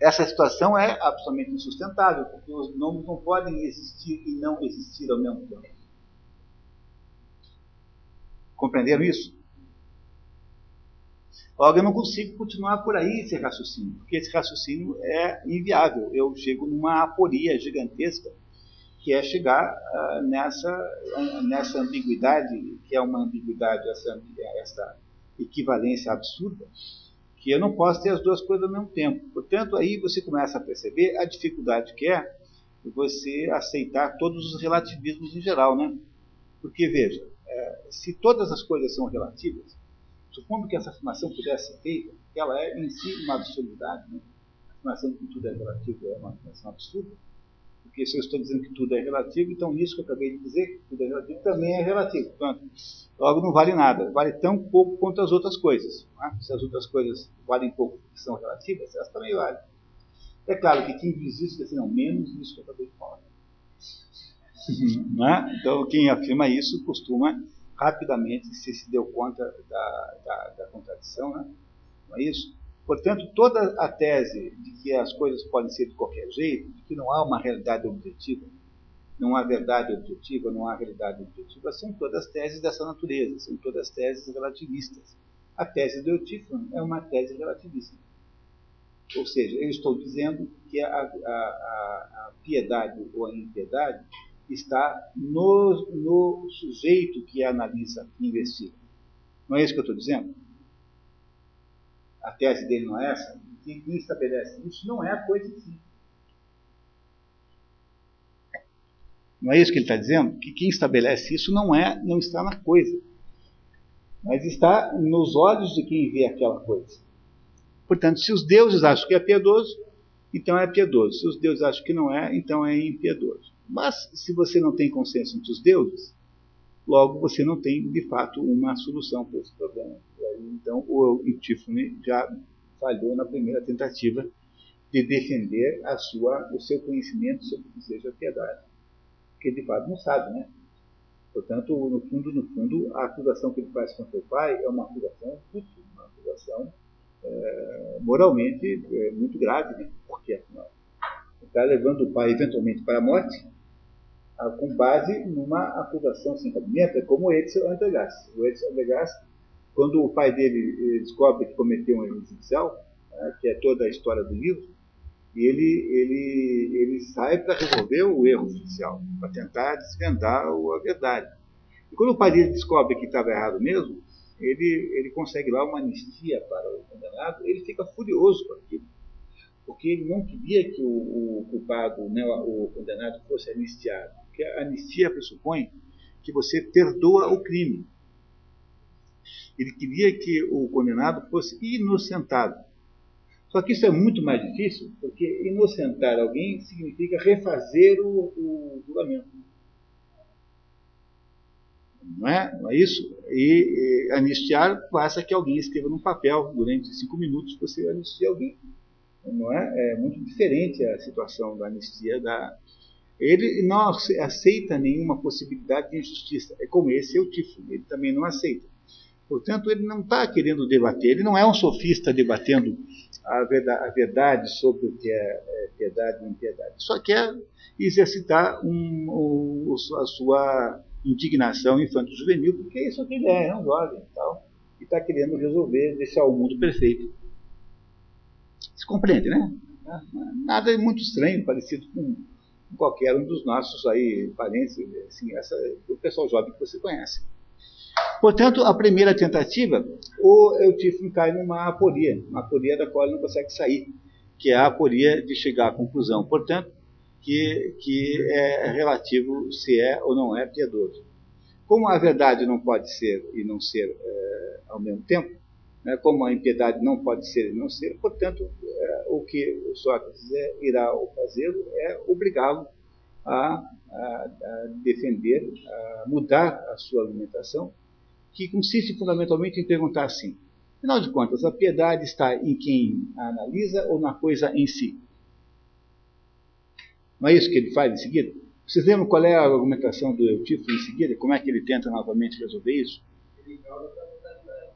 essa situação é absolutamente insustentável, porque os gnomos não podem existir e não existir ao mesmo tempo. Compreenderam isso? Logo, eu não consigo continuar por aí esse raciocínio, porque esse raciocínio é inviável. Eu chego numa aporia gigantesca, que é chegar uh, nessa, uh, nessa ambiguidade, que é uma ambiguidade, essa, essa equivalência absurda, que eu não posso ter as duas coisas ao mesmo tempo. Portanto, aí você começa a perceber a dificuldade que é você aceitar todos os relativismos em geral, né? Porque, veja, é, se todas as coisas são relativas, supondo que essa afirmação pudesse ser feita, que ela é em si uma absurdidade, né? A afirmação de que tudo é relativo é uma afirmação absurda, porque se eu estou dizendo que tudo é relativo, então nisso que eu acabei de dizer, que tudo é relativo, também é relativo. Portanto, logo não vale nada, vale tão pouco quanto as outras coisas. Né? Se as outras coisas valem pouco porque são relativas, elas também valem. É claro que quem diz isso, diz assim, não, menos isso que eu acabei de falar. Né? Então, quem afirma isso costuma rapidamente se se deu conta da, da, da contradição, né? Não é isso? Portanto, toda a tese de que as coisas podem ser de qualquer jeito, de que não há uma realidade objetiva, não há verdade objetiva, não há realidade objetiva, são todas teses dessa natureza, são todas teses relativistas. A tese do Eutífron é uma tese relativista. Ou seja, eu estou dizendo que a, a, a, a piedade ou a impiedade está no, no sujeito que analisa e investiga. Não é isso que eu estou dizendo? A tese dele não é essa? Quem estabelece isso não é a coisa em si. Não é isso que ele está dizendo? Que quem estabelece isso não, é, não está na coisa, mas está nos olhos de quem vê aquela coisa. Portanto, se os deuses acham que é piedoso, então é piedoso. Se os deuses acham que não é, então é impiedoso. Mas, se você não tem consenso entre os deuses, logo você não tem, de fato, uma solução para esse problema. Então, o Eutífone já falhou na primeira tentativa de defender a sua, o seu conhecimento sobre o que seja a piedade. Porque, de fato, não sabe, né? Portanto, no fundo, no fundo, a acusação que ele faz contra o pai é uma acusação fútil, uma acusação é, moralmente é, muito grave, né? Porque, afinal, está levando o pai, eventualmente, para a morte, com base numa acusação sem cabimento, é como Edson Antegas. O Edson Antegas, quando o pai dele descobre que cometeu um erro judicial, que é toda a história do livro, ele, ele, ele sai para resolver o erro judicial, para tentar desvendar a verdade. E quando o pai dele descobre que estava errado mesmo, ele, ele consegue lá uma anistia para o condenado, ele fica furioso com aquilo, porque ele não queria que o, o culpado, né, o condenado, fosse anistiado. Porque a anistia pressupõe que você perdoa o crime. Ele queria que o condenado fosse inocentado. Só que isso é muito mais difícil, porque inocentar alguém significa refazer o, o julgamento. Não é? Não é isso? E, e anistiar basta que alguém escreva num papel, durante cinco minutos, você anistia alguém. Não é? É muito diferente a situação da anistia. Da... Ele não aceita nenhuma possibilidade de injustiça. É como esse Eutífron, ele também não aceita. Portanto, ele não está querendo debater, ele não é um sofista debatendo a verdade, a verdade sobre o que é piedade e impiedade. Só quer exercitar um, um, a sua indignação infanto-juvenil, porque é isso que ele é, é um jovem e tal, e está querendo resolver, deixar o mundo perfeito. Se compreende, né? Nada muito estranho, parecido com qualquer um dos nossos aí, parentes, assim, essa, o pessoal jovem que você conhece. Portanto, a primeira tentativa, o Eutífron cai numa aporia, uma aporia da qual ele não consegue sair, que é a aporia de chegar à conclusão, portanto, que, que é relativo se é ou não é piedoso. Como a verdade não pode ser e não ser é, ao mesmo tempo, né, como a impiedade não pode ser e não ser, portanto, é, o que o Sócrates é, irá fazê-lo é obrigá-lo a, a, a defender, a mudar a sua argumentação, que consiste fundamentalmente em perguntar assim: afinal de contas, a piedade está em quem a analisa ou na coisa em si? Não é isso que ele faz em seguida? Vocês lembram qual é a argumentação do Eutífron em seguida? Como é que ele tenta novamente resolver isso? Ele joga para a verdade.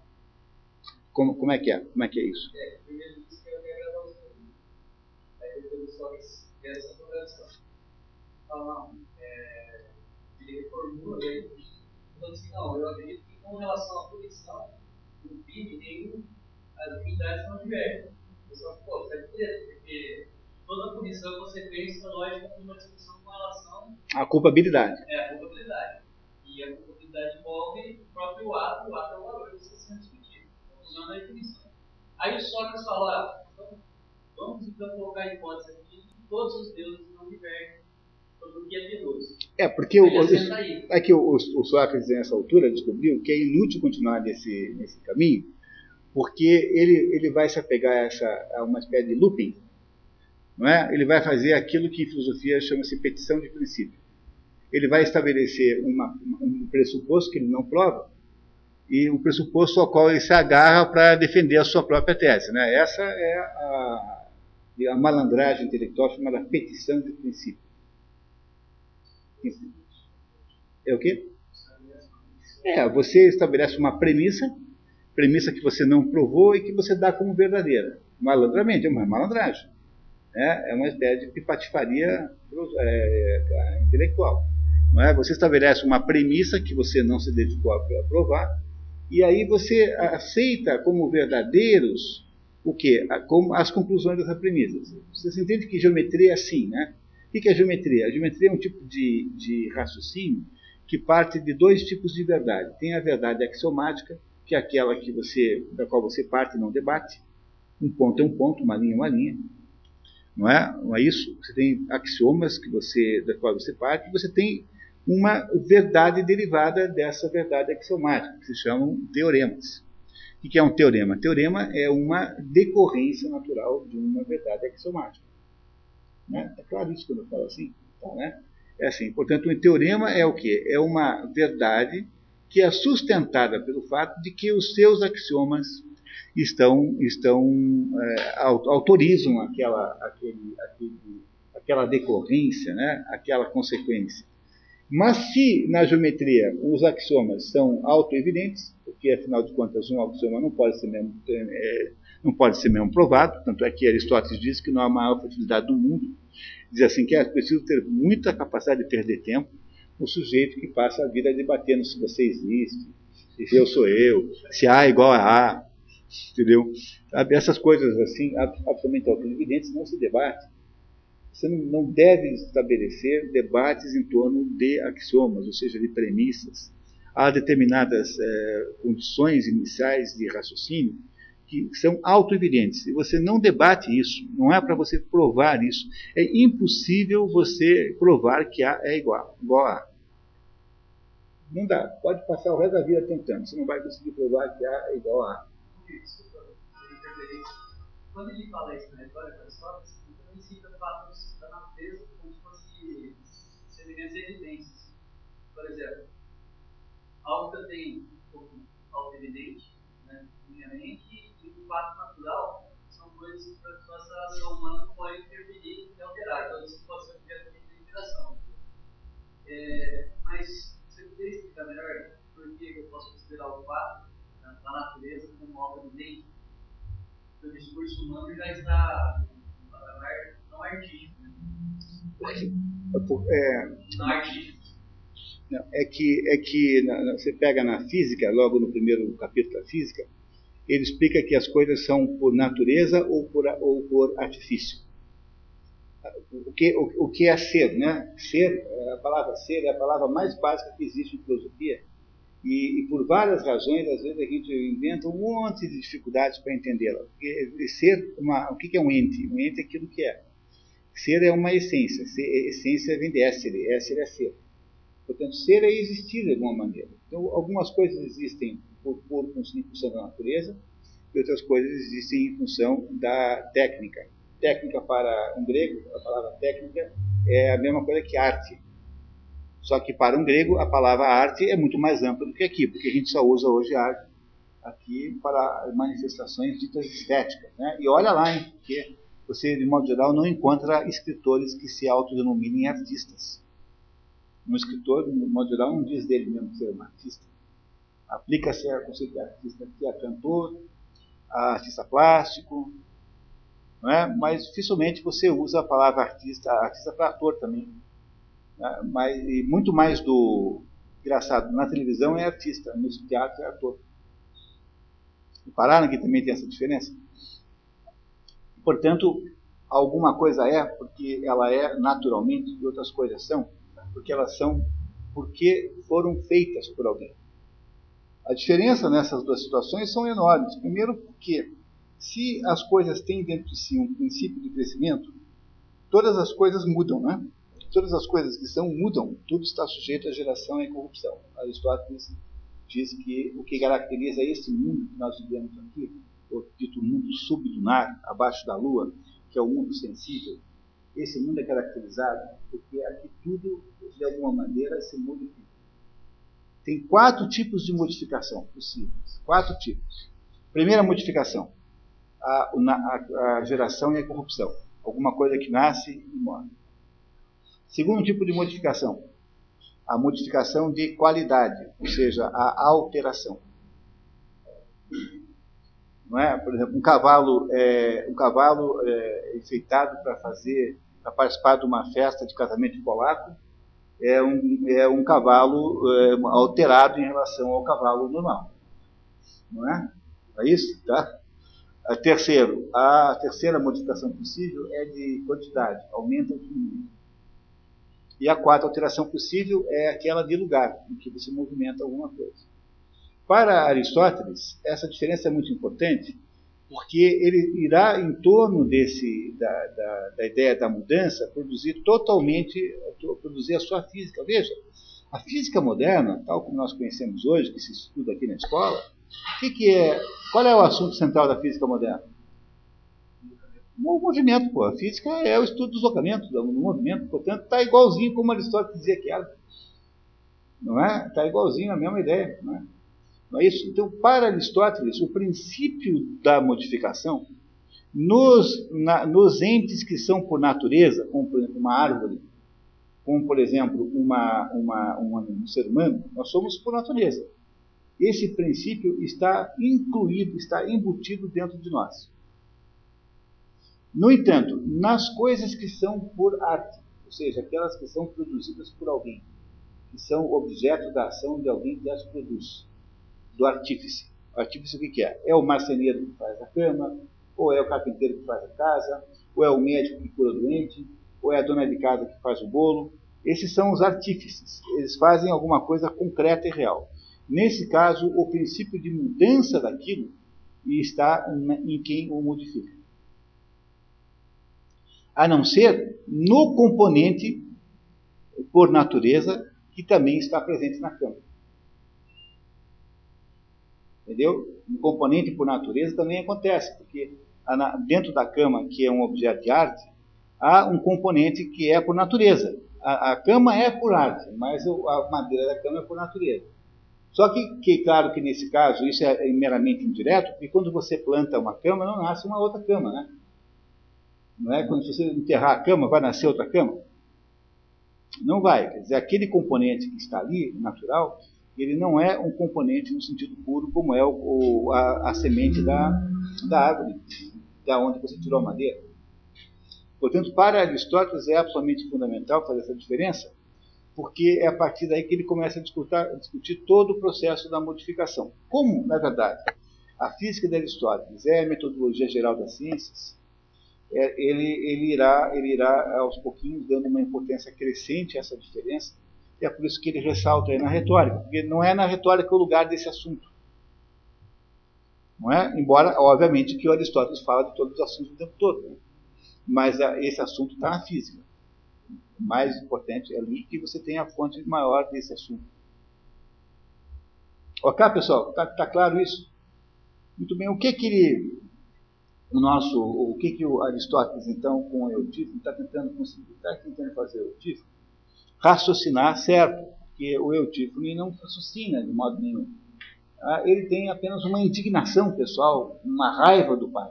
Como, como é que é? Como é que é isso? É, primeiro ele diz que eu quero agradar os homens. Aí depois só quer essa conversa. Fala, é, ele reformula, ele diz que não, eu acredito que com relação à punição, o P I B tem as unidades não divergem. O pessoal fala, pô, sabe por quê? Porque toda punição é consequência lógica de uma discussão com relação à culpabilidade. É, a culpabilidade. E a culpabilidade envolve o próprio ato, o ato é o valor que está sendo discutido. Então, não é a punição. Aí o Sócrates fala, então, vamos então colocar a hipótese aqui de que todos os deuses não divergem sobre o que é piedoso. É, porque o, é que o, o Sócrates, nessa altura, descobriu que é inútil continuar nesse, nesse caminho, porque ele, ele vai se apegar a, essa, a uma espécie de looping. Não é? Ele vai fazer aquilo que em filosofia chama-se petição de princípio. Ele vai estabelecer uma, um pressuposto que ele não prova e um pressuposto ao qual ele se agarra para defender a sua própria tese. Né? Essa é a, a malandragem intelectual chamada petição de princípio. É o quê? É, você estabelece uma premissa, premissa que você não provou e que você dá como verdadeira. Malandramente, é uma malandragem. É uma espécie de patifaria é, intelectual. Não é? Você estabelece uma premissa que você não se dedicou a provar, e aí você aceita como verdadeiros o quê? Como as conclusões dessa premissa. Vocês entendem que geometria é assim, né? O que é geometria? A geometria é um tipo de, de raciocínio que parte de dois tipos de verdade. Tem a verdade axiomática, que é aquela que você, da qual você parte e não debate. Um ponto é um ponto, uma linha é uma linha. Não é? Não é isso? Você tem axiomas que você, da qual você parte, e você tem uma verdade derivada dessa verdade axiomática, que se chamam teoremas. O que é um teorema? Teorema é uma decorrência natural de uma verdade axiomática. Né? É claro isso quando eu falo assim? Tá, né? É assim. Portanto, um teorema é o quê? É uma verdade que é sustentada pelo fato de que os seus axiomas estão, estão é, autorizam aquela, aquele, aquele, aquela decorrência, né? Aquela consequência. Mas se na geometria os axiomas são autoevidentes, porque afinal de contas um axioma não pode ser mesmo, é, não pode ser mesmo provado, tanto é que Aristóteles diz que não há a maior fertilidade do mundo, diz assim que é preciso ter muita capacidade de perder tempo, o sujeito que passa a vida debatendo se você existe, se eu sou eu, se A é igual a A. Entendeu? Essas coisas assim, absolutamente autoevidentes, não se debate. Você não deve estabelecer debates em torno de axiomas, ou seja, de premissas. Há determinadas é, condições iniciais de raciocínio que são autoevidentes. E você não debate isso, não é para você provar isso. É impossível você provar que A é igual, igual a A. Não dá. Pode passar o resto da vida tentando. Você não vai conseguir provar que A é igual a A. Quando ele fala isso na história para Sócrates, ele também cita fatos da natureza como se fossem semelhantes evidências. Por exemplo, algo que eu tenho como auto-evidente, né, minha mente, e o fato natural são coisas que a nossa ação humana não pode interferir e alterar, toda situação que é de interação. É, mas você poderia explicar melhor por que eu posso considerar o fato da natureza como algo evidente? Por recurso humano já está no patamar não artístico. É, não artístico. Não, é que, é que na, você pega na física, logo no primeiro capítulo da física, ele explica que as coisas são por natureza ou por, ou por artifício. O que, o, o que é ser, né? Ser, a palavra ser é a palavra mais básica que existe em filosofia. E, e por várias razões, às vezes a gente inventa um monte de dificuldades para entendê-la. Ser, uma, o que é um ente? Um ente é aquilo que é. Ser é uma essência. Ser, essência vem de essere. Essere é ser. Portanto, ser é existir de alguma maneira. Então, algumas coisas existem por, por, em função da natureza, e outras coisas existem em função da técnica. Técnica para um grego, a palavra técnica é a mesma coisa que arte. Só que para um grego, a palavra arte é muito mais ampla do que aqui, porque a gente só usa hoje arte aqui para manifestações ditas estéticas, né? E olha lá, hein, porque você, de modo geral, não encontra escritores que se autodenominem artistas. Um escritor, de modo geral, não diz dele mesmo ser um artista. Aplica-se a conceito de artista que é cantor, a artista plástico, não é? Mas dificilmente você usa a palavra artista, artista para ator também. Mas, e muito mais do engraçado, na televisão é artista, no teatro é ator. Repararam que também tem essa diferença? Portanto, alguma coisa é porque ela é naturalmente, e outras coisas são porque elas são, porque foram feitas por alguém. A diferença nessas duas situações são enormes. Primeiro porque, se as coisas têm dentro de si um princípio de crescimento, todas as coisas mudam, né? Todas as coisas que são mudam, tudo está sujeito à geração e à corrupção. Aristóteles diz que o que caracteriza esse mundo que nós vivemos aqui, o dito mundo sublunar, abaixo da lua, que é o mundo sensível, esse mundo é caracterizado porque aqui tudo, de alguma maneira, se modifica. Tem quatro tipos de modificação possíveis. Quatro tipos. Primeira modificação, a, a, a geração e a corrupção. Alguma coisa que nasce e morre. Segundo tipo de modificação, a modificação de qualidade, ou seja, a alteração. Não é? Por exemplo, um cavalo, é, um cavalo é, enfeitado para fazer, para participar de uma festa de casamento polaco, é um, é um cavalo é, alterado em relação ao cavalo normal. Não é? É isso, tá? A, terceiro, a terceira modificação possível é de quantidade, aumenta ou diminui. E a quarta alteração possível é aquela de lugar, em que você movimenta alguma coisa. Para Aristóteles, essa diferença é muito importante, porque ele irá, em torno desse, da, da, da ideia da mudança, produzir totalmente, produzir a sua física. Veja, a física moderna, tal como nós conhecemos hoje, que se estuda aqui na escola, que que é, qual é o assunto central da física moderna? O movimento, pô. A física é o estudo dos locamentos, do movimento, portanto, está igualzinho como Aristóteles dizia que era. Não é? Está igualzinho a mesma ideia. Não é? Não é isso? Então, para Aristóteles, o princípio da modificação nos, na, nos entes que são por natureza, como, por exemplo, uma árvore, como, por exemplo, uma, uma, uma, um ser humano, nós somos por natureza. Esse princípio está incluído, está embutido dentro de nós. No entanto, nas coisas que são por arte, ou seja, aquelas que são produzidas por alguém, que são objeto da ação de alguém que as produz, do artífice. O artífice o que é? É o marceneiro que faz a cama, ou é o carpinteiro que faz a casa, ou é o médico que cura o doente, ou é a dona de casa que faz o bolo. Esses são os artífices, eles fazem alguma coisa concreta e real. Nesse caso, o princípio de mudança daquilo está em quem o modifica. A não ser no componente, por natureza, que também está presente na cama. Entendeu? Um componente por natureza também acontece, porque dentro da cama, que é um objeto de arte, há um componente que é por natureza. A, a cama é por arte, mas a madeira da cama é por natureza. Só que, que, claro que nesse caso, isso é meramente indireto, porque quando você planta uma cama, não nasce uma outra cama, né? Não é? Quando você enterrar a cama, vai nascer outra cama? Não vai. Quer dizer, aquele componente que está ali, natural, ele não é um componente no sentido puro, como é o, o, a, a semente da, da árvore. da onde você tirou madeira. Portanto, para Aristóteles é absolutamente fundamental fazer essa diferença, porque é a partir daí que ele começa a discutir, discutir todo o processo da modificação. Como, na verdade, a física de Aristóteles é a metodologia geral das ciências, ele, ele, irá, ele irá, aos pouquinhos, dando uma importância crescente a essa diferença, e é por isso que ele ressalta aí na retórica, porque não é na retórica o lugar desse assunto. Não é? Embora, obviamente, que o Aristóteles fala de todos os assuntos o tempo todo, né? Mas a, esse assunto está na física. O mais importante é ali que você tem a fonte maior desse assunto. Ok, pessoal? Está tá claro isso? Muito bem. O que que ele, o nosso, o que que o Aristóteles, então, com o Eutífron, está tentando conseguir? Está tentando fazer o Eutífron? Raciocinar, certo? Porque o Eutífron não raciocina de modo nenhum. Ele tem apenas uma indignação pessoal, uma raiva do pai.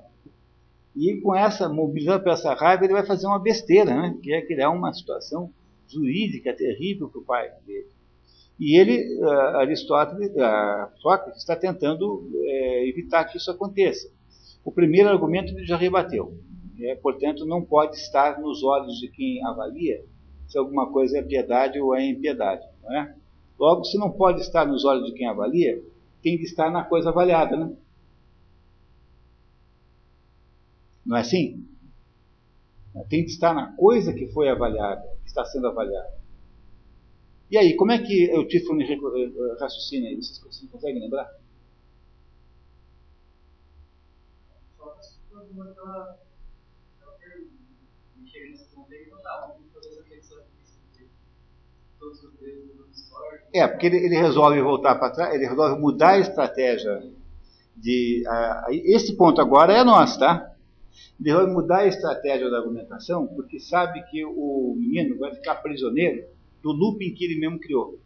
E com essa, mobilizando por essa raiva, ele vai fazer uma besteira, né? Que é criar uma situação jurídica terrível para o pai dele. E ele, uh, Aristóteles, uh, Sócrates, está tentando uh, evitar que isso aconteça. O primeiro argumento ele já rebateu. É, portanto, não pode estar nos olhos de quem avalia se alguma coisa é piedade ou é impiedade. Não é? Logo, se não pode estar nos olhos de quem avalia, tem que estar na coisa avaliada, né? Não é assim? Tem que estar na coisa que foi avaliada, que está sendo avaliada. E aí, como é que o Eutífron raciocina isso? Vocês conseguem lembrar? É, porque ele, ele resolve voltar para trás, ele resolve mudar a estratégia de... Uh, esse ponto agora é nosso, tá? Ele vai mudar a estratégia da argumentação porque sabe que o menino vai ficar prisioneiro do looping que ele mesmo criou.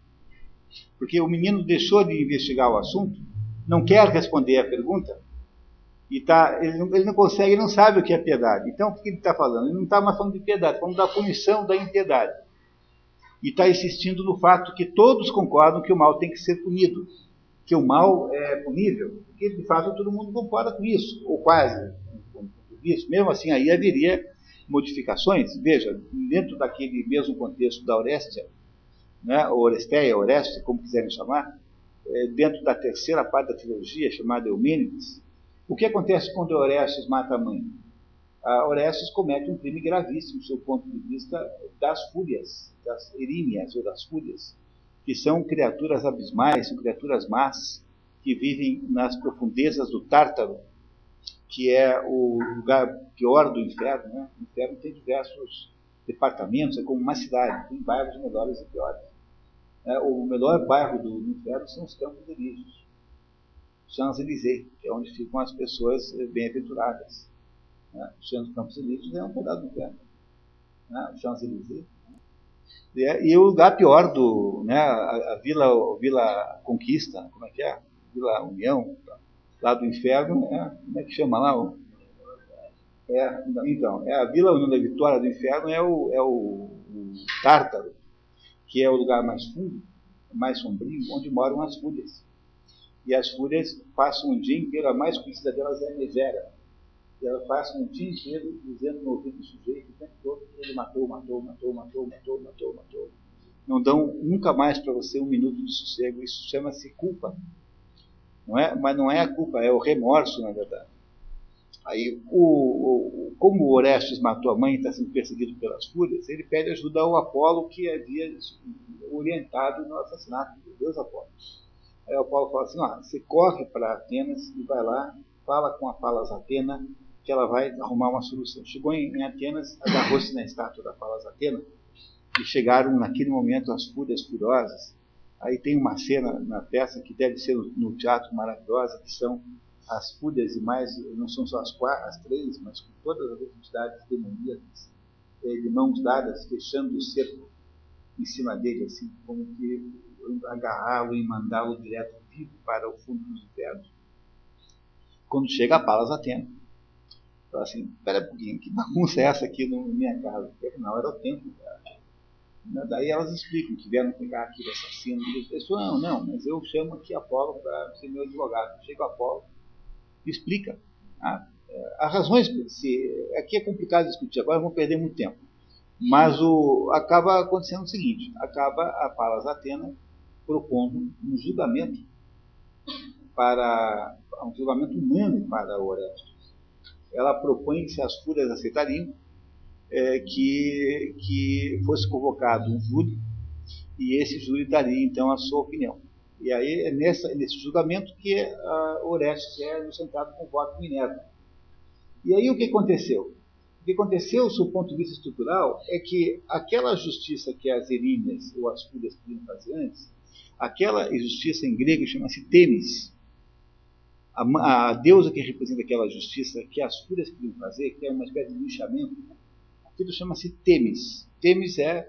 Porque o menino deixou de investigar o assunto, não quer responder a pergunta, e tá, ele, não, ele não consegue, ele não sabe o que é piedade. Então, o que ele está falando? Ele não está mais falando de piedade, está falando da punição da impiedade. E está insistindo no fato que todos concordam que o mal tem que ser punido, que o mal é punível, porque de fato todo mundo concorda com isso, ou quase. Isso. Mesmo assim, aí haveria modificações. Veja, dentro daquele mesmo contexto da Oresteia, né, ou Oresteia, Oreste, como quiserem chamar, é, dentro da terceira parte da trilogia, chamada Eumênides, o que acontece quando Orestes mata a mãe? A Orestes comete um crime gravíssimo, do seu ponto de vista, das Fúrias, das Eríneas, ou das Fúrias, que são criaturas abismais, são criaturas más, que vivem nas profundezas do Tártaro, que é o lugar pior do inferno, né? O inferno tem diversos departamentos, é como uma cidade, tem bairros melhores e piores. É, o melhor bairro do, do inferno são os Campos Elíseos, Champs-Élysées, que é onde ficam as pessoas bem-aventuradas. Né? Os Campos Elíseos é um pedaço do inferno, né? Champs-Élysées. Né? E, e o lugar pior do, né? a, a Vila, a Vila Conquista, como é que é? Vila União. Lá do inferno, é, como é que chama lá? É, então, é a Vila União da Vitória do Inferno é o, é o, o Tártaro, que é o lugar mais fundo, mais sombrio, onde moram as Fúrias. E as Fúrias passam um dia inteiro, a mais conhecida delas é a Megera. E elas passam um dia inteiro dizendo no ouvido do sujeito o tempo todo que ele matou, matou, matou, matou, matou, matou, matou. Não dão nunca mais para você um minuto de sossego, isso chama-se culpa. Não é, mas não é a culpa, é o remorso, na verdade. Aí, o, o, como o Orestes matou a mãe e está sendo perseguido pelas Fúrias, ele pede ajuda ao Apolo, que havia orientado no assassinato do deus Apolo. Aí o Apolo fala assim, ó, você corre para Atenas e vai lá, fala com a Palas Atena, que ela vai arrumar uma solução. Chegou em, em Atenas, agarrou-se na estátua da Palas Atena, e chegaram naquele momento as Fúrias furiosas. Aí tem uma cena na peça que deve ser no teatro maravilhosa, que são as Fúrias e mais, não são só as quatro, as três, mas com todas as entidades demoníacas, de mãos dadas, fechando o cerco em cima dele, assim, como que agarrá-lo e mandá-lo direto vivo para o fundo do inferno. Quando chega a Palas Atena, fala assim, espera um pouquinho, que bagunça é essa aqui na minha casa? Não, era o tempo, cara. Daí elas explicam que vieram pegar aquele assassino. Isso não, não, mas eu chamo aqui Apolo para ser meu advogado. Chega o Apolo, explica. Ah, As razões, se, aqui é complicado discutir agora, vão perder muito tempo. Mas o, acaba acontecendo o seguinte, acaba a Palas Atena propondo um julgamento, para, um julgamento humano para Orestes. Ela propõe, se as Fúrias aceitariam, é, que, que fosse convocado um júri, e esse júri daria então a sua opinião. E aí é nessa, nesse julgamento que a Orestes é inocentado com o voto de Minerva. E aí o que aconteceu? O que aconteceu, do ponto de vista estrutural, é que aquela justiça que as Eríneas ou as Fúrias podiam fazer antes, aquela justiça em grego chama-se Temis. A, a deusa que representa aquela justiça que as Fúrias podiam fazer, que é uma espécie de linchamento, aquilo chama-se Temis. Temis é,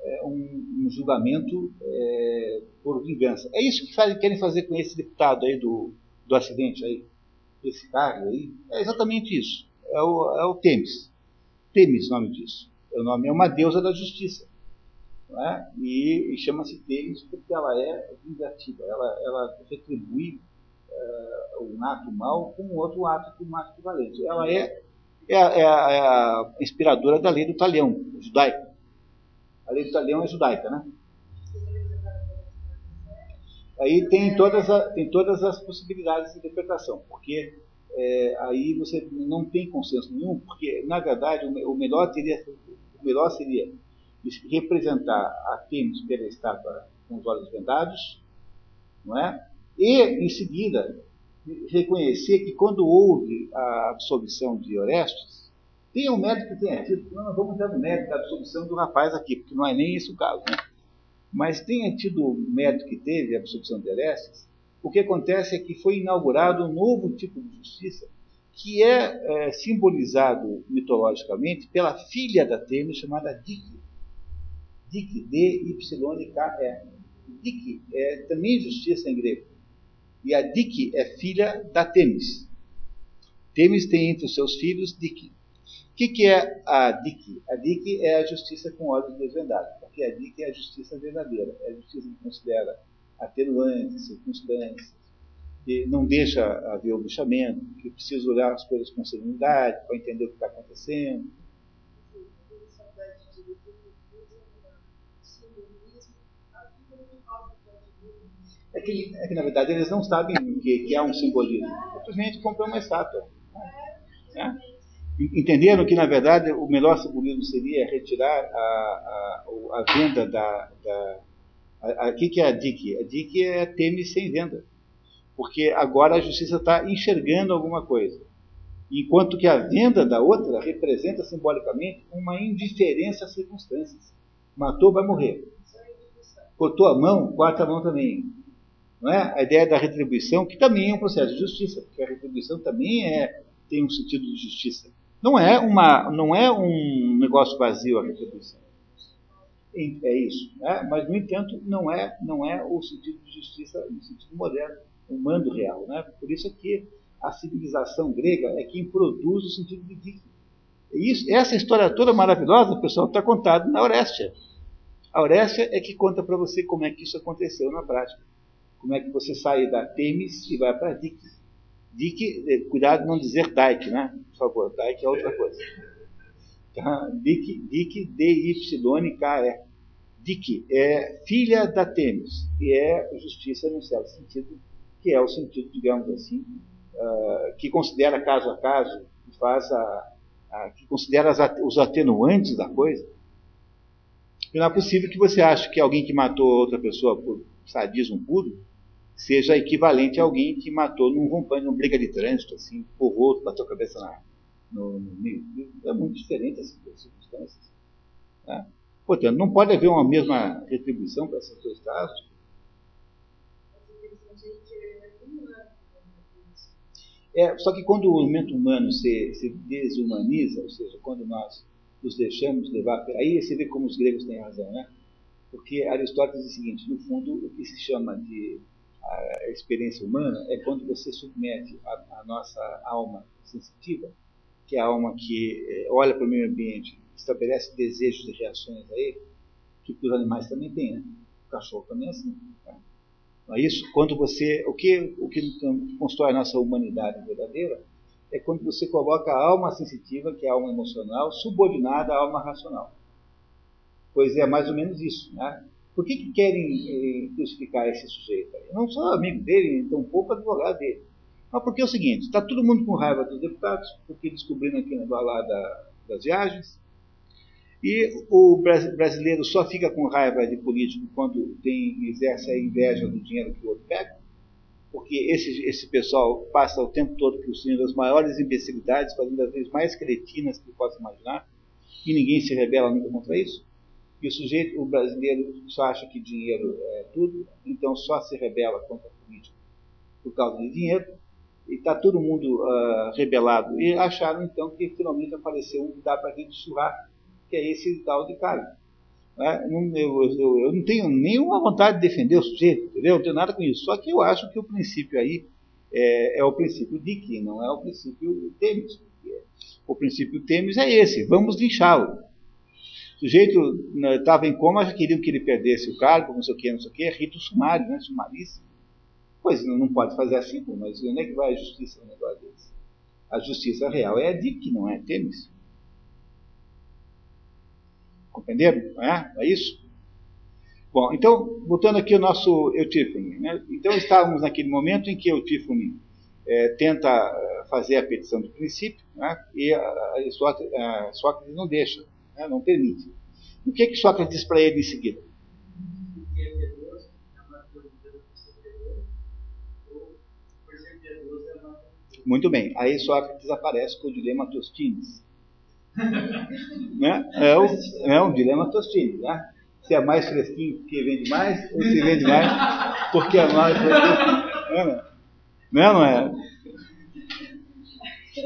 é um, um julgamento é, por vingança. É isso que faz, querem fazer com esse deputado aí do, do acidente aí, esse cargo aí. É exatamente isso. É o, é o Temis. Temis, o nome disso. O nome é uma deusa da justiça. Não é? E, e chama-se Temis porque ela é vingativa. Ela, ela retribui uh, um ato mau com outro ato com um ato equivalente. Ela é, é, é, a, é a inspiradora da lei do talião, judaica. A lei do talião é judaica, né? Aí tem todas, a, tem todas as possibilidades de interpretação, porque é, aí você não tem consenso nenhum, porque, na verdade, o, o, melhor, teria, o melhor seria representar a Temis pela estátua com os olhos vendados, não é? E, em seguida, reconhecer que quando houve a absolvição de Orestes, tem um mérito que tenha tido, não, não vamos dar o mérito da absolvição do rapaz aqui, porque não é nem esse o caso, né? Mas tenha tido o mérito que teve a absorção de Orestes, o que acontece é que foi inaugurado um novo tipo de justiça que é, é simbolizado mitologicamente pela filha da Temis chamada Dike. Dike, D Y K E. Dike é também justiça em grego. E a Dike é filha da Temis. Temis tem entre os seus filhos Dike. O que, que é a Dike? A Dike é a justiça com olhos desvendados, porque a Dike é a justiça verdadeira, é a justiça que considera atenuantes, circunstâncias, que não deixa haver o lixamento, que precisa olhar as coisas com serenidade para entender o que está acontecendo. É que, é que na verdade eles não sabem o que, que é um simbolismo, simplesmente compram uma estátua. Né? Entenderam que, na verdade, o melhor simbolismo seria retirar a, a, a venda da... O que é a Dike? A Dike é Temis sem venda. Porque agora a justiça está enxergando alguma coisa. Enquanto que a venda da outra representa simbolicamente uma indiferença às circunstâncias. Matou, vai morrer. Cortou a mão, corta a mão também. Não é? A ideia da retribuição, que também é um processo de justiça, porque a retribuição também é, tem um sentido de justiça. Não é, uma, não é um negócio vazio a retribuição. É isso. Né? Mas, no entanto, não é, não é o sentido de justiça no sentido moderno, humano real. Né? Por isso é que a civilização grega é quem produz o sentido de Dike. Isso, essa história toda maravilhosa, pessoal, está contada na Oresteia. A Oresteia é que conta para você como é que isso aconteceu na prática. Como é que você sai da Temis e vai para Dike. Dike, cuidado de não dizer Dike, né? Por favor, Dike é outra coisa. Tá? Dike, Dike, D Y K E. Dike é filha da Temis, e é justiça num certo sentido, que é o sentido, digamos assim, uh, que considera caso a caso, que, faz a, a, que considera as, os atenuantes da coisa. E não é possível que você ache que alguém que matou outra pessoa por sadismo puro seja equivalente a alguém que matou num rompante, numa briga de trânsito, assim, por outro, bateu a cabeça na, no, no meio. É muito diferente essas circunstâncias. Né? Portanto, não pode haver uma mesma retribuição para esses dois casos. É, só que quando o elemento humano se, se desumaniza, ou seja, quando nós nos deixamos levar... Aí você vê como os gregos têm razão, né? Porque Aristóteles diz o seguinte, no fundo, o que se chama de... A experiência humana é quando você submete a, a nossa alma sensitiva, que é a alma que é, olha para o meio ambiente, estabelece desejos e reações a ele, que os animais também têm, né? O cachorro também é assim. Tá? Então, isso, quando você, o que, o que constrói a nossa humanidade verdadeira é quando você coloca a alma sensitiva, que é a alma emocional, subordinada à alma racional. Pois é, mais ou menos isso, né? Por que que querem eh, crucificar esse sujeito? Eu não sou amigo dele, tão pouco advogado dele. Mas porque é o seguinte, está todo mundo com raiva dos deputados, porque descobriram aqui na balada das viagens, e o brasileiro só fica com raiva de político quando tem, exerce a inveja do dinheiro que o outro pega, porque esse, esse pessoal passa o tempo todo produzindo as maiores imbecilidades, fazendo as vezes mais cretinas que possa imaginar, e ninguém se rebela nunca contra isso. E o sujeito, o brasileiro, só acha que dinheiro é tudo, então só se rebela contra a política por causa de dinheiro, e está todo mundo uh, rebelado. E acharam, então, que finalmente apareceu um que dá para a gente surrar, que é esse tal de cara. Eu, eu, eu não tenho nenhuma vontade de defender o sujeito, entendeu? Não tenho nada com isso. Só que eu acho que o princípio aí é, é o princípio Dick, não é o princípio Temis. O princípio Temis é esse, vamos linchá-lo. O sujeito estava em coma, já queriam que ele perdesse o cargo, não sei o que, não sei o que, é rito sumário, né? Sumaríssimo. Pois não pode fazer assim, mas onde é que vai a justiça no negócio desse? A justiça real é a Dick, não é a Temis. Compreenderam? Não é? É isso? Bom, então, voltando aqui ao nosso Eutífron, né? Então, estávamos naquele momento em que Eutífron é, tenta fazer a petição do princípio, né? E a, a, a Sócrates não deixa, né? Não permite. O que é que Sócrates diz para ele em seguida? Muito bem, aí Sócrates aparece com o dilema Tostines. Né? É, um, é um dilema tostinho, né? Se é mais fresquinho porque vende mais, ou se vende mais porque é mais fresquinho. Não é? Não é?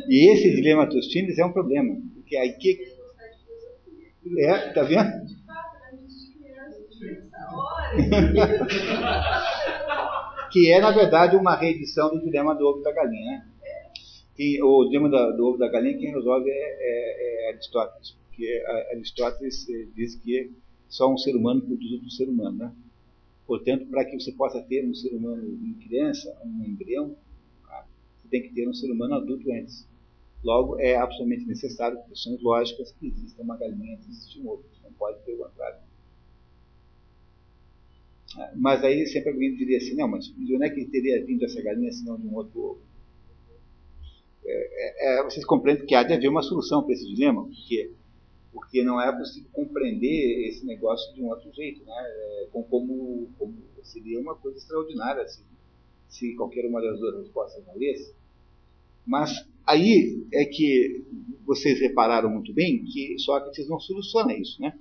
E esse dilema Tostines é um problema. Porque aí que. É, tá vendo? Que é, na verdade, uma reedição do dilema do ovo da galinha, né? Quem, o dilema da, do ovo da galinha, quem resolve é, é, é Aristóteles, porque Aristóteles diz que só um ser humano produz outro ser humano, né? Portanto, para que você possa ter um ser humano em criança, um embrião, você tem que ter um ser humano adulto antes. Logo, é absolutamente necessário, por questões lógicas, que exista uma galinha antes de existir um ovo, não pode ter o contrário. Mas aí sempre alguém diria assim, não, mas de onde é que teria vindo essa galinha se não de um outro ovo? É, é, vocês compreendem que há de haver uma solução para esse dilema, porque, porque não é possível compreender esse negócio de um outro jeito, né? É, como, como seria uma coisa extraordinária se, se qualquer uma das duas respostas valesse. Mas aí é que vocês repararam muito bem que Sócrates não soluciona isso, né?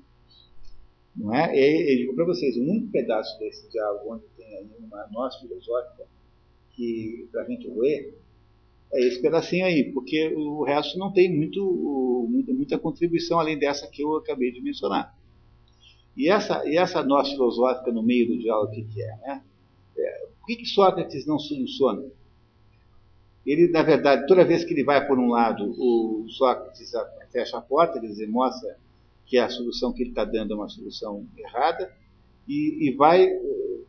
Não é? Eu digo para vocês, um único pedaço desse diálogo onde tem aí uma noz filosófica que para a gente ler é esse pedacinho aí, porque o resto não tem muito, muita, muita contribuição além dessa que eu acabei de mencionar. E essa, e essa noz filosófica no meio do diálogo, o que, que é, né? É, por que, que Sócrates não soluciona? Ele, na verdade, toda vez que ele vai por um lado, o Sócrates fecha a porta, quer dizer, mostra que a solução que ele está dando é uma solução errada, e, e vai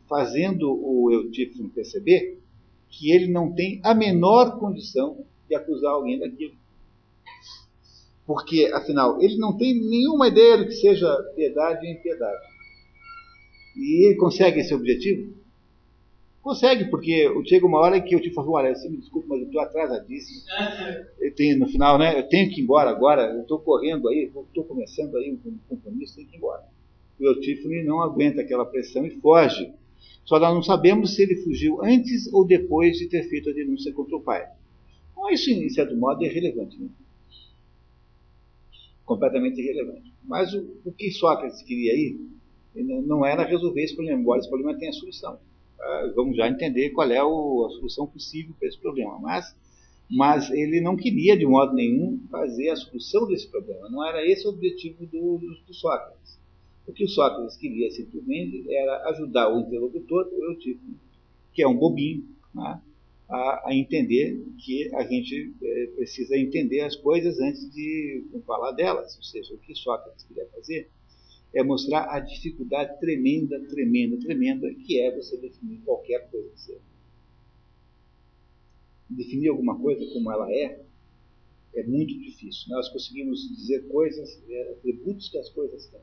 fazendo o Eutífron perceber que ele não tem a menor condição de acusar alguém daquilo. Porque, afinal, ele não tem nenhuma ideia do que seja piedade e impiedade. E ele consegue esse objetivo? Consegue, porque chega uma hora que eu te falo, olha, você me desculpa, mas eu estou atrasadíssimo. Eu tenho, no final, né, eu tenho que ir embora agora, eu estou correndo aí, estou começando aí um compromisso, tenho que ir embora. O Eutífron não aguenta aquela pressão e foge. Só nós não sabemos se ele fugiu antes ou depois de ter feito a denúncia contra o pai. Bom, isso, em certo modo, é irrelevante, né? Completamente irrelevante. Mas o, o que Sócrates queria aí não era resolver esse problema, embora esse problema tenha solução. Ah, vamos já entender qual é o, a solução possível para esse problema. Mas, mas ele não queria, de modo nenhum, fazer a solução desse problema. Não era esse o objetivo do, do, do Sócrates. O que o Sócrates queria simplesmente era ajudar o interlocutor, o Eutífron, que é um bobinho, né, a, a entender que a gente é, precisa entender as coisas antes de falar delas. Ou seja, o que Sócrates queria fazer é mostrar a dificuldade tremenda, tremenda, tremenda que é você definir qualquer coisa que seja. Definir alguma coisa como ela é é muito difícil. Nós conseguimos dizer coisas, atributos que as coisas têm.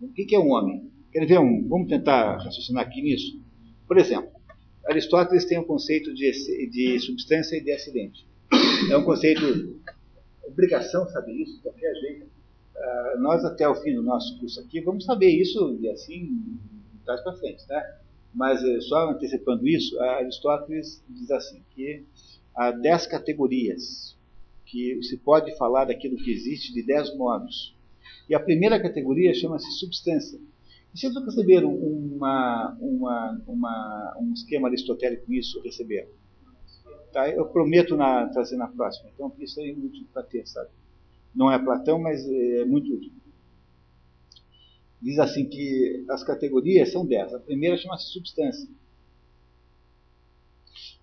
O que é um homem? Quer ver um? Vamos tentar raciocinar aqui nisso. Por exemplo, Aristóteles tem um conceito de, de substância e de acidente. É um conceito, obrigação saber isso de qualquer jeito. Uh, nós, até o fim do nosso curso aqui, vamos saber isso e assim traz para frente, tá? Mas uh, só antecipando isso, Aristóteles diz assim, que há dez categorias que se pode falar daquilo que existe de dez modos. E a primeira categoria chama-se substância. E vocês não receberam uma, uma, uma, um esquema aristotélico nisso? Receberam? Tá, eu prometo na, trazer na próxima. Então, isso aí é muito para ter, sabe? Não é Platão, mas é muito útil. Diz assim que as categorias são dez. A primeira chama-se substância.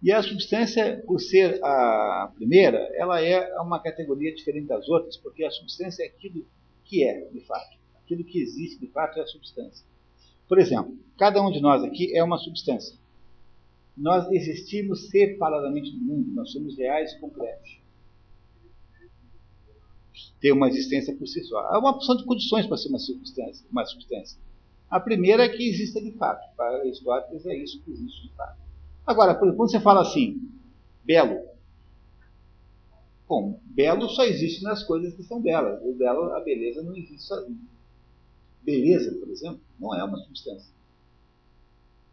E a substância, por ser a primeira, ela é uma categoria diferente das outras, porque a substância é aquilo que é, de fato. Aquilo que existe, de fato, é a substância. Por exemplo, cada um de nós aqui é uma substância. Nós existimos separadamente do mundo. Nós somos reais e concretos. Tem uma existência por si só. Há uma opção de condições para ser uma substância, uma substância. A primeira é que exista de fato. Para Aristóteles é isso que existe de fato. Agora, por exemplo, quando você fala assim, belo. Bom, belo só existe nas coisas que são belas. O belo, a beleza não existe sozinha. Beleza, por exemplo, não é uma substância.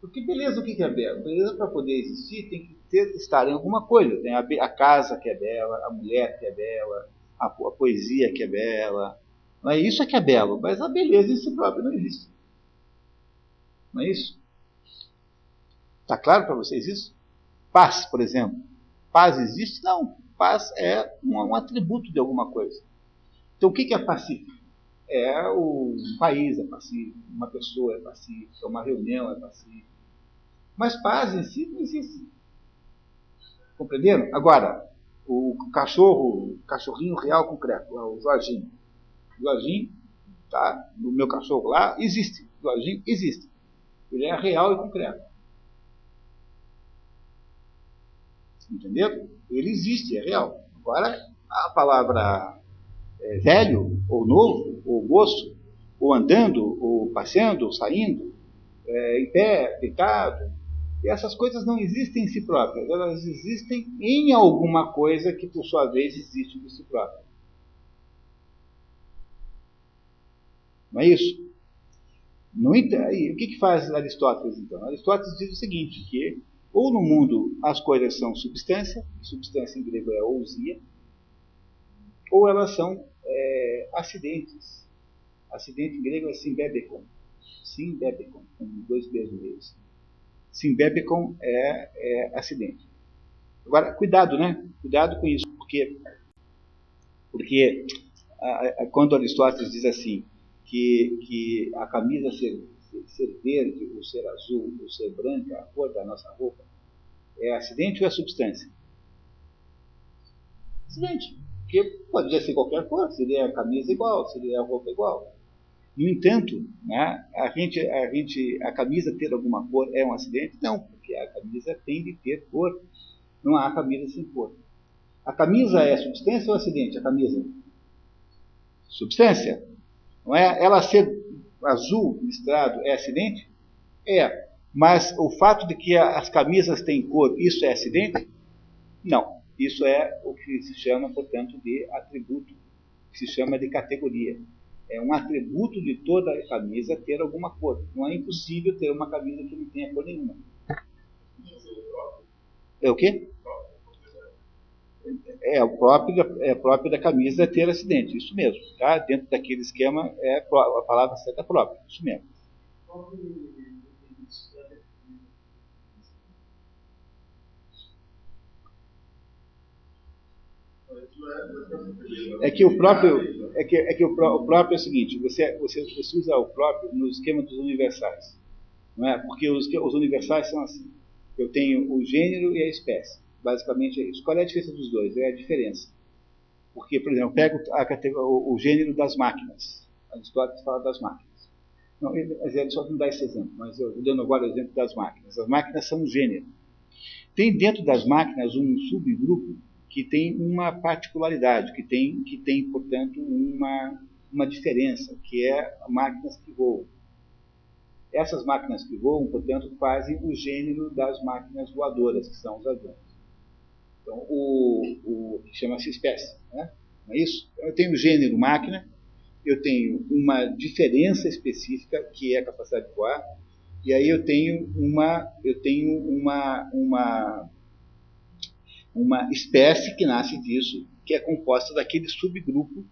Porque beleza, o que é belo? Beleza, para poder existir, tem que ter, estar em alguma coisa. Tem a, a casa que é bela, a mulher que é bela, a poesia que é bela. Não é isso que é belo, mas a beleza em si própria não existe. Não é isso? Está claro para vocês isso? Paz, por exemplo. Paz existe? Não. Paz é um, um atributo de alguma coisa. Então, o que é pacífico? É o um país é pacífico, uma pessoa é pacífica, uma reunião é pacífica. Mas paz em si não existe. Compreenderam? Agora, o cachorro, o cachorrinho real concreto, o Jorginho. O Jorginho, tá, o meu cachorro lá, existe. O Jorginho existe. Ele é real e concreto. Entendeu? Ele existe, é real. Agora, a palavra é, velho, ou novo, ou moço, ou andando, ou passeando, ou saindo, é, em pé, deitado, e essas coisas não existem em si próprias, elas existem em alguma coisa que, por sua vez, existe de si própria. Não é isso? No, e, o que, que faz Aristóteles, então? Aristóteles diz o seguinte, que ou no mundo as coisas são substância, substância em grego é ousia, ou elas são é, acidentes. Acidente em grego é simbebekon. Simbebekon, com dois b's no meio. Simbebekon é, é acidente. Agora, cuidado, né? Cuidado com isso, porque, porque a, a, quando Aristóteles diz assim, que, que a camisa ser, ser verde, ou ser azul, ou ser branca, a cor da nossa roupa, é acidente ou é substância? Acidente, porque poderia ser qualquer cor, seria a camisa igual, seria a roupa igual. No entanto, né, a, gente, a, gente, a camisa ter alguma cor é um acidente? Não, porque a camisa tem de ter cor. Não há camisa sem cor. A camisa é substância ou acidente? A camisa? Substância. Não é? Ela ser azul listrado é acidente? É. Mas o fato de que as camisas têm cor, isso é acidente? Não. Isso é o que se chama, portanto, de atributo. Que se chama de categoria. É um atributo de toda a camisa ter alguma cor. Não é impossível ter uma camisa que não tenha cor nenhuma. É o quê? É o próprio, é próprio da camisa ter acidente, isso mesmo. Tá? Dentro daquele esquema, é a palavra certa própria, isso mesmo. É que o próprio é que, é que o, pró, o próprio é o seguinte, você, você, você usa o próprio no esquema dos universais, não é? Porque os, os universais são assim, eu tenho o gênero e a espécie, basicamente é isso. Qual é a diferença dos dois? É a diferença, porque, por exemplo, eu pego a categoria, o, o gênero das máquinas, Aristóteles fala das máquinas, não, ele, ele só não dá esse exemplo, mas eu estou dando agora o exemplo das máquinas. As máquinas são um gênero, tem dentro das máquinas um subgrupo que tem uma particularidade, que tem, que tem portanto, uma, uma diferença, que é máquinas que voam. Essas máquinas que voam, portanto, fazem o gênero das máquinas voadoras, que são os aviões. Então, o, o que chama-se espécie, né? Não é isso? Eu tenho o gênero máquina, eu tenho uma diferença específica, que é a capacidade de voar, e aí eu tenho uma, eu tenho uma, uma, uma espécie que nasce disso, que é composta daquele subgrupo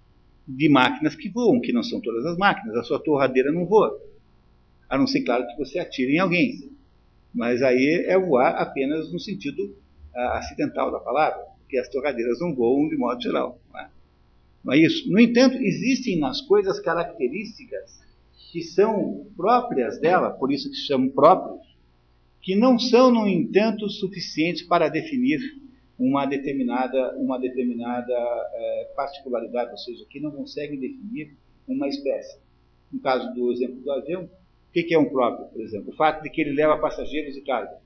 de máquinas que voam, que não são todas as máquinas. A sua torradeira não voa, a não ser, claro, que você atire em alguém. Mas aí é voar apenas no sentido acidental da palavra, porque as torradeiras não voam de modo geral. Não é? Não é isso? No entanto, existem nas coisas características que são próprias dela, por isso que se chamam próprios, que não são, no entanto, suficientes para definir uma determinada, uma determinada eh, particularidade, ou seja, que não conseguem definir uma espécie. No caso do exemplo do avião, o que é um próprio, por exemplo? O fato de que ele leva passageiros e carga.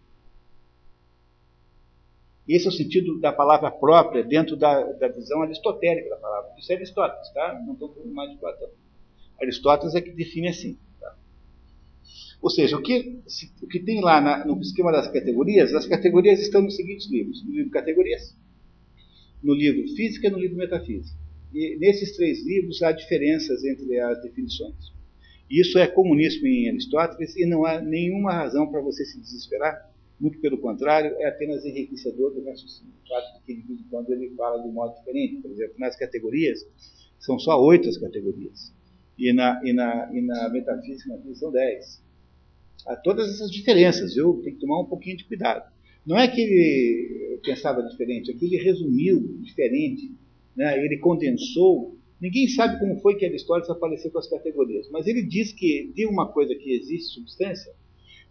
Esse é o sentido da palavra própria dentro da, da visão aristotélica da palavra. Isso é Aristóteles, tá? Não estou falando mais de Platão. Aristóteles é que define assim. Tá? Ou seja, o que, se, o que tem lá na, no esquema das categorias, as categorias estão nos seguintes livros. No livro Categorias, no livro Física e no livro Metafísica. E nesses três livros há diferenças entre as definições. Isso é comunismo em Aristóteles e não há nenhuma razão para você se desesperar. Muito pelo contrário, é apenas enriquecedor do raciocínio. O fato de que, de vez em quando, ele fala de um modo diferente. Por exemplo, nas categorias, são só oito as categorias. E na, e na, e na metafísica, são dez. Há todas essas diferenças, viu? Tem que tomar um pouquinho de cuidado. Não é que ele pensava diferente, é que ele resumiu diferente, né? Ele condensou. Ninguém sabe como foi que Aristóteles apareceu com as categorias, mas ele diz que de uma coisa que existe substância,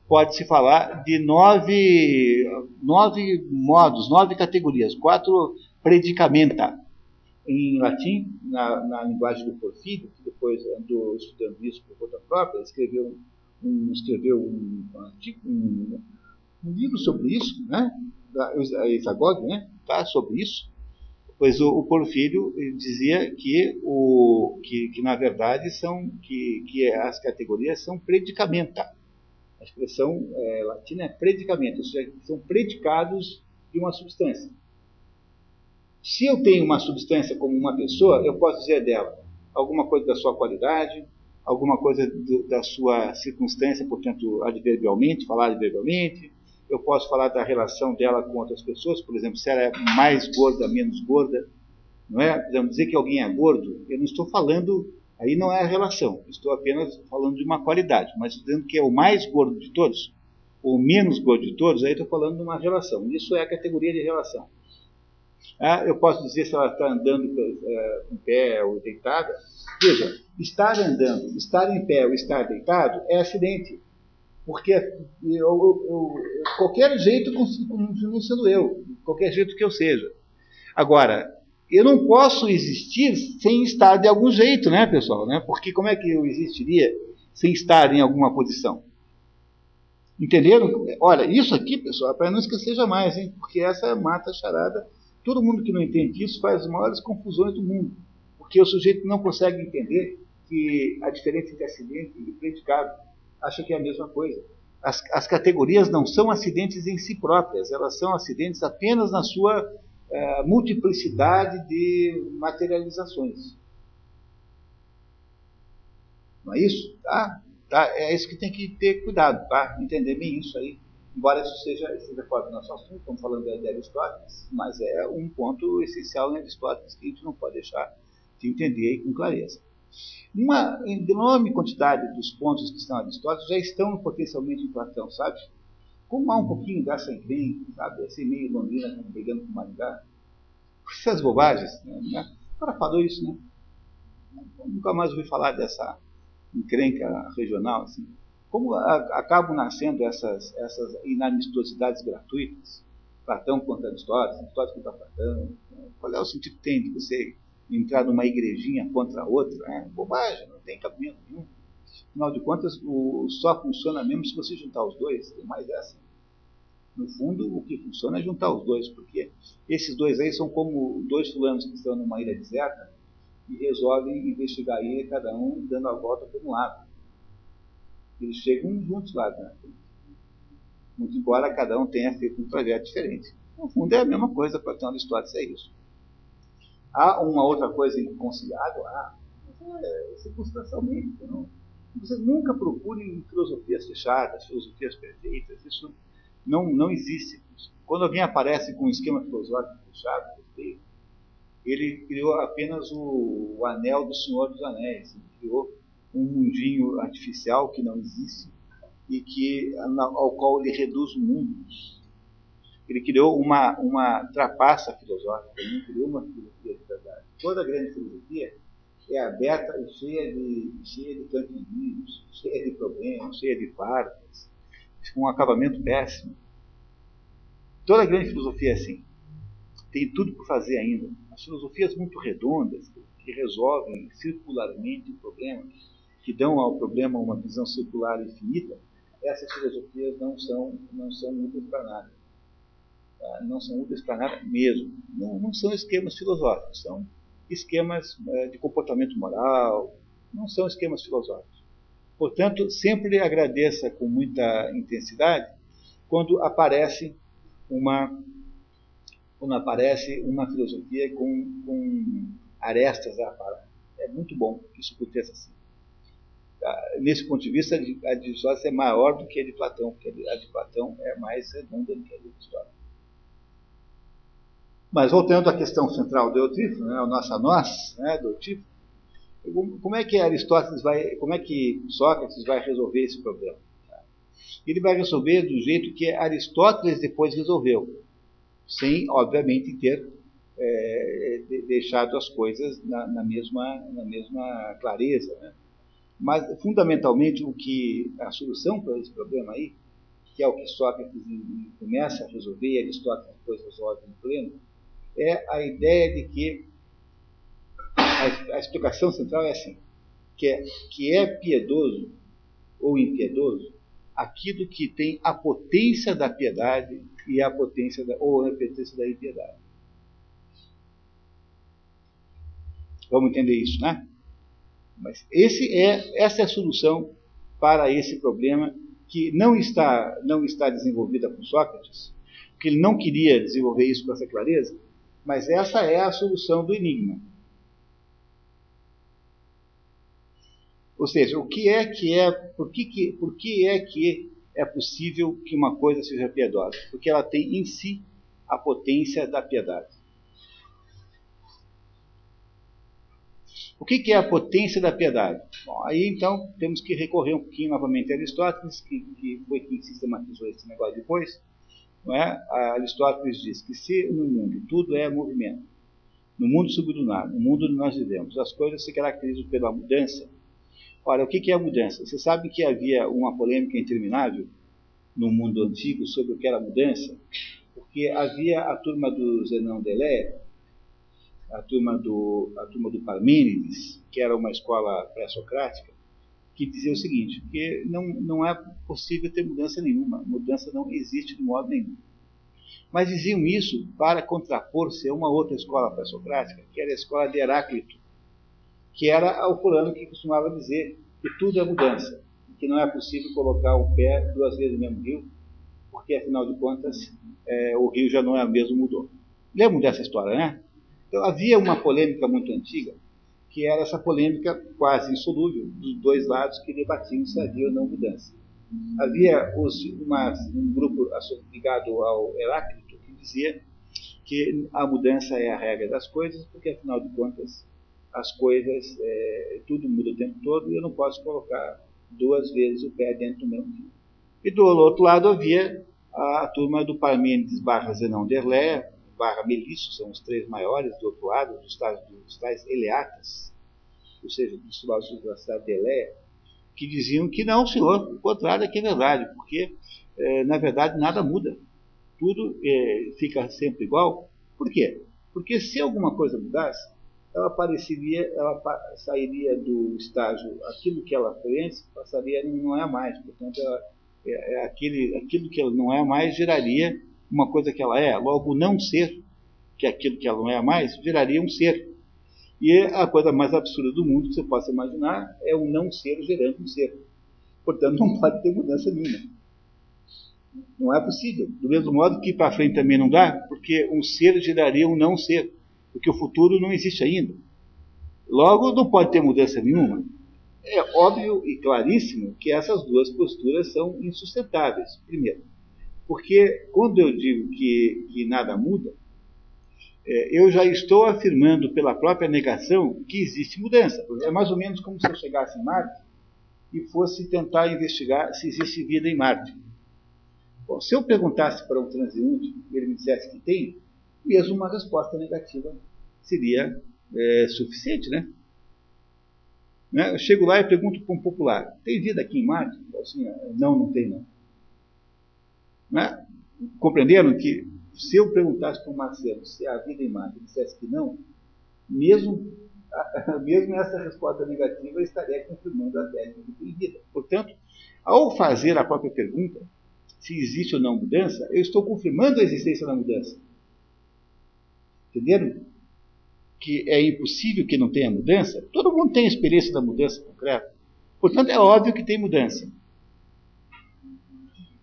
pode-se falar de nove, nove modos, nove categorias, quatro predicamenta, em latim, na, na linguagem do Porfírio, que depois andou estudando isso por conta própria, escreveu um, escreveu um, um, um livro sobre isso, né? Isagoge, né? Tá, sobre isso, pois o, o Porfírio dizia que, o, que, que na verdade, são, que, que as categorias são predicamenta. A expressão é, latina é predicamento, ou seja, são predicados de uma substância. Se eu tenho uma substância como uma pessoa, eu posso dizer dela alguma coisa da sua qualidade, alguma coisa do, da sua circunstância, portanto, adverbialmente, falar adverbialmente. Eu posso falar da relação dela com outras pessoas, por exemplo, se ela é mais gorda, menos gorda. Não é? Por exemplo, dizer que alguém é gordo, eu não estou falando... Aí não é a relação, estou apenas falando de uma qualidade, mas dizendo que é o mais gordo de todos, ou o menos gordo de todos, aí estou falando de uma relação. Isso é a categoria de relação. Ah, eu posso dizer se ela está andando uh, em pé ou deitada. Veja, estar andando, estar em pé ou estar deitado é acidente, porque eu, eu, eu, qualquer jeito continuo sendo eu, qualquer jeito que eu seja. Agora, eu não posso existir sem estar de algum jeito, né, pessoal? Né? Porque como é que eu existiria sem estar em alguma posição? Entenderam? Olha, isso aqui, pessoal, é para não esquecer jamais, hein? Porque essa mata a charada. Todo mundo que não entende isso faz as maiores confusões do mundo. Porque o sujeito não consegue entender que a diferença entre acidente e predicado. Acha que é a mesma coisa. As, as categorias não são acidentes em si próprias, elas são acidentes apenas na sua... É, multiplicidade de materializações. Não é isso? Tá? Tá? É isso que tem que ter cuidado, tá? Entender bem isso aí. Embora isso seja, seja fora do nosso assunto, estamos falando de Aristóteles, mas é um ponto essencial em Aristóteles que a gente não pode deixar de entender aí com clareza. Uma enorme quantidade dos pontos que estão em Aristóteles já estão potencialmente em Platão, sabe? Como há um pouquinho dessa encrenca, sabe? Assim, meio Londrina brigando com o Maringá. Essas bobagens, né? O cara falou isso, né? Eu nunca mais ouvi falar dessa encrenca regional, assim. Como a, acabam nascendo essas, essas inamistosidades gratuitas? Platão contra Aristóteles, Aristóteles contra Platão. Qual é o sentido que tem de você entrar numa igrejinha contra outra? É bobagem, não tem cabimento nenhum. Afinal de contas, o, só funciona mesmo se você juntar os dois, tem mais essa. No fundo, o que funciona é juntar os dois, porque esses dois aí são como dois fulanos que estão numa ilha deserta e resolvem investigar a ilha, cada um dando a volta por um lado. Eles chegam juntos lá dentro, muito embora cada um tenha feito um trajeto diferente. No fundo, é a mesma coisa para ter uma Aristóteles, é isso. Há uma outra coisa inconciliável? Há. Mas é circunstancialmente. Não. Vocês nunca procurem filosofias fechadas, filosofias perfeitas. Isso não, não existe. Quando alguém aparece com um esquema filosófico fechado, perfeito, ele criou apenas o, o anel do Senhor dos Anéis. Ele criou um mundinho artificial que não existe e que, ao qual ele reduz mundos. Ele criou uma, uma trapaça filosófica, ele criou uma filosofia de verdade. Toda grande filosofia é aberta e cheia de, cheia de cantinhos, cheia de problemas, cheia de farpas, com um acabamento péssimo. Toda grande filosofia é assim. Tem tudo por fazer ainda. As filosofias muito redondas, que resolvem circularmente o problema, que dão ao problema uma visão circular infinita, essas filosofias não são, não são úteis para nada. Não são úteis para nada mesmo. Não, não são esquemas filosóficos, são esquemas é, de comportamento moral, não são esquemas filosóficos. Portanto, sempre agradeça com muita intensidade quando aparece uma, quando aparece uma filosofia com, com arestas a parar. É muito bom que isso aconteça assim. Nesse ponto de vista, a de Sócrates é maior do que a de Platão, porque a de Platão é mais redonda do que a de Sócrates. Mas voltando à questão central do Eutífron, né, o nosso a nós, né, do Eutífron, como é que Aristóteles vai, como é que Sócrates vai resolver esse problema? Ele vai resolver do jeito que Aristóteles depois resolveu, sem, obviamente, ter é, deixado as coisas na, na, mesma, na mesma clareza. Né? Mas, fundamentalmente, o que, a solução para esse problema aí, que é o que Sócrates começa a resolver e Aristóteles depois resolve no pleno, é a ideia de que a, a explicação central é assim, que é, que é piedoso ou impiedoso aquilo que tem a potência da piedade e a potência da, ou a potência da impiedade. Vamos entender isso, né? Mas esse é, essa é a solução para esse problema que não está, não está desenvolvida por Sócrates, porque ele não queria desenvolver isso com essa clareza, mas essa é a solução do enigma. Ou seja, o que é que é, por que, que, por que é que é possível que uma coisa seja piedosa? Porque ela tem em si a potência da piedade. O que, que é a potência da piedade? Bom, aí então temos que recorrer um pouquinho novamente a Aristóteles, que, que foi quem sistematizou esse negócio depois. Não é? Aristóteles diz que se no mundo tudo é movimento, no mundo sublunar, no mundo onde nós vivemos, as coisas se caracterizam pela mudança. Olha, o que é a mudança? Você sabe que havia uma polêmica interminável no mundo antigo sobre o que era a mudança? Porque havia a turma do Zenão de Eleia, a turma do, a turma do Parmênides, que era uma escola pré-socrática, que dizia o seguinte, que não, não é possível ter mudança nenhuma, mudança não existe de modo nenhum. Mas diziam isso para contrapor-se a uma outra escola pré-socrática, que era a escola de Heráclito, que era o fulano que costumava dizer que tudo é mudança, que não é possível colocar o pé duas vezes no mesmo rio, porque afinal de contas é, o rio já não é o mesmo, mudou. Lembram dessa história, né? Então havia uma polêmica muito antiga, que era essa polêmica quase insolúvel dos dois lados que debatiam se havia ou não mudança. Havia os, uma, um grupo ligado ao Heráclito que dizia que a mudança é a regra das coisas, porque afinal de contas as coisas, é, tudo muda o tempo todo e eu não posso colocar duas vezes o pé dentro do mesmo dia. E do outro lado havia a turma do Parmênides barra Zenão de Eleia, barra Melisso, são os três maiores do outro lado, dos tais, dos tais Eleatas, ou seja, dos filósofos da cidade de Eleia, que diziam que não, senhor, o contrário é que é verdade, porque, eh, na verdade, nada muda. Tudo eh, fica sempre igual. Por quê? Porque se alguma coisa mudasse, ela, pareceria, ela pa sairia do estágio, aquilo que ela fez, passaria, não é mais, portanto, ela é aquele, aquilo que ela não é mais geraria uma coisa que ela é. Logo, não ser, que é aquilo que ela não é mais, geraria um ser. E a coisa mais absurda do mundo que você possa imaginar é o não ser gerando um ser. Portanto, não pode ter mudança nenhuma. Não é possível. Do mesmo modo que para frente também não dá, porque um ser geraria um não ser, porque o futuro não existe ainda. Logo, não pode ter mudança nenhuma. É óbvio e claríssimo que essas duas posturas são insustentáveis. Primeiro, porque quando eu digo que, que nada muda, é, eu já estou afirmando pela própria negação que existe mudança. É mais ou menos como se eu chegasse em Marte e fosse tentar investigar se existe vida em Marte. Bom, se eu perguntasse para um transeunte e ele me dissesse que tem, mesmo uma resposta negativa seria é, suficiente, né? né? Eu chego lá e pergunto para um popular, tem vida aqui em Marte? Assim, não, não tem não. Né? Compreenderam que se eu perguntasse para o Marcelo se há vida em Marte e dissesse que não, mesmo, a, mesmo essa resposta negativa estaria confirmando a tese de que tem vida. Portanto, ao fazer a própria pergunta, se existe ou não mudança, eu estou confirmando a existência da mudança. Entenderam? Que é impossível que não tenha mudança. Todo mundo tem experiência da mudança concreta. Portanto, é óbvio que tem mudança.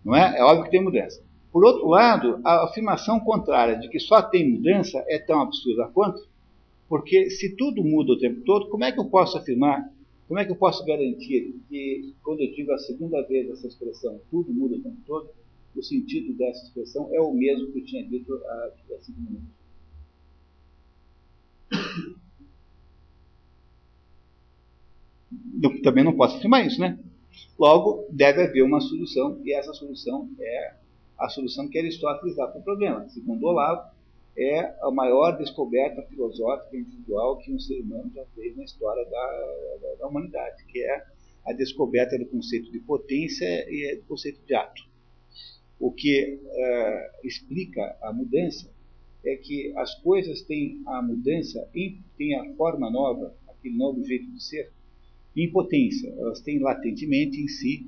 Não é? É óbvio que tem mudança. Por outro lado, a afirmação contrária de que só tem mudança é tão absurda quanto, porque se tudo muda o tempo todo, como é que eu posso afirmar? Como é que eu posso garantir que, quando eu digo a segunda vez essa expressão, tudo muda o tempo todo, o sentido dessa expressão é o mesmo que eu tinha dito há cinco minutos? Eu também não posso afirmar isso, né? Logo, deve haver uma solução, e essa solução é a solução que Aristóteles dá para o problema. Segundo Olavo, é a maior descoberta filosófica individual que um ser humano já fez na história da, da, da humanidade, que é a descoberta do conceito de potência e do conceito de ato. O que uh, explica a mudança é que as coisas têm a mudança, têm a forma nova, aquele novo jeito de ser, em potência. Elas têm latentemente em si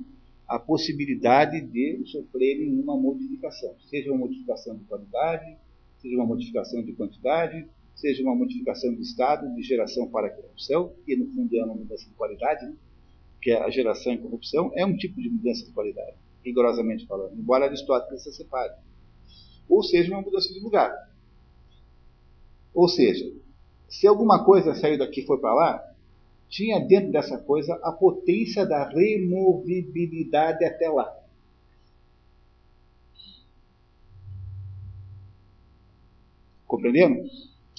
a possibilidade de sofrerem uma modificação, seja uma modificação de qualidade, seja uma modificação de quantidade, seja uma modificação de estado, de geração para corrupção, que no fundo é uma mudança de qualidade, né? Porque a geração e corrupção é um tipo de mudança de qualidade, rigorosamente falando, embora Aristóteles se separe. Ou seja, uma mudança de lugar. Ou seja, se alguma coisa saiu daqui e foi para lá, tinha dentro dessa coisa a potência da removibilidade até lá. Compreenderam?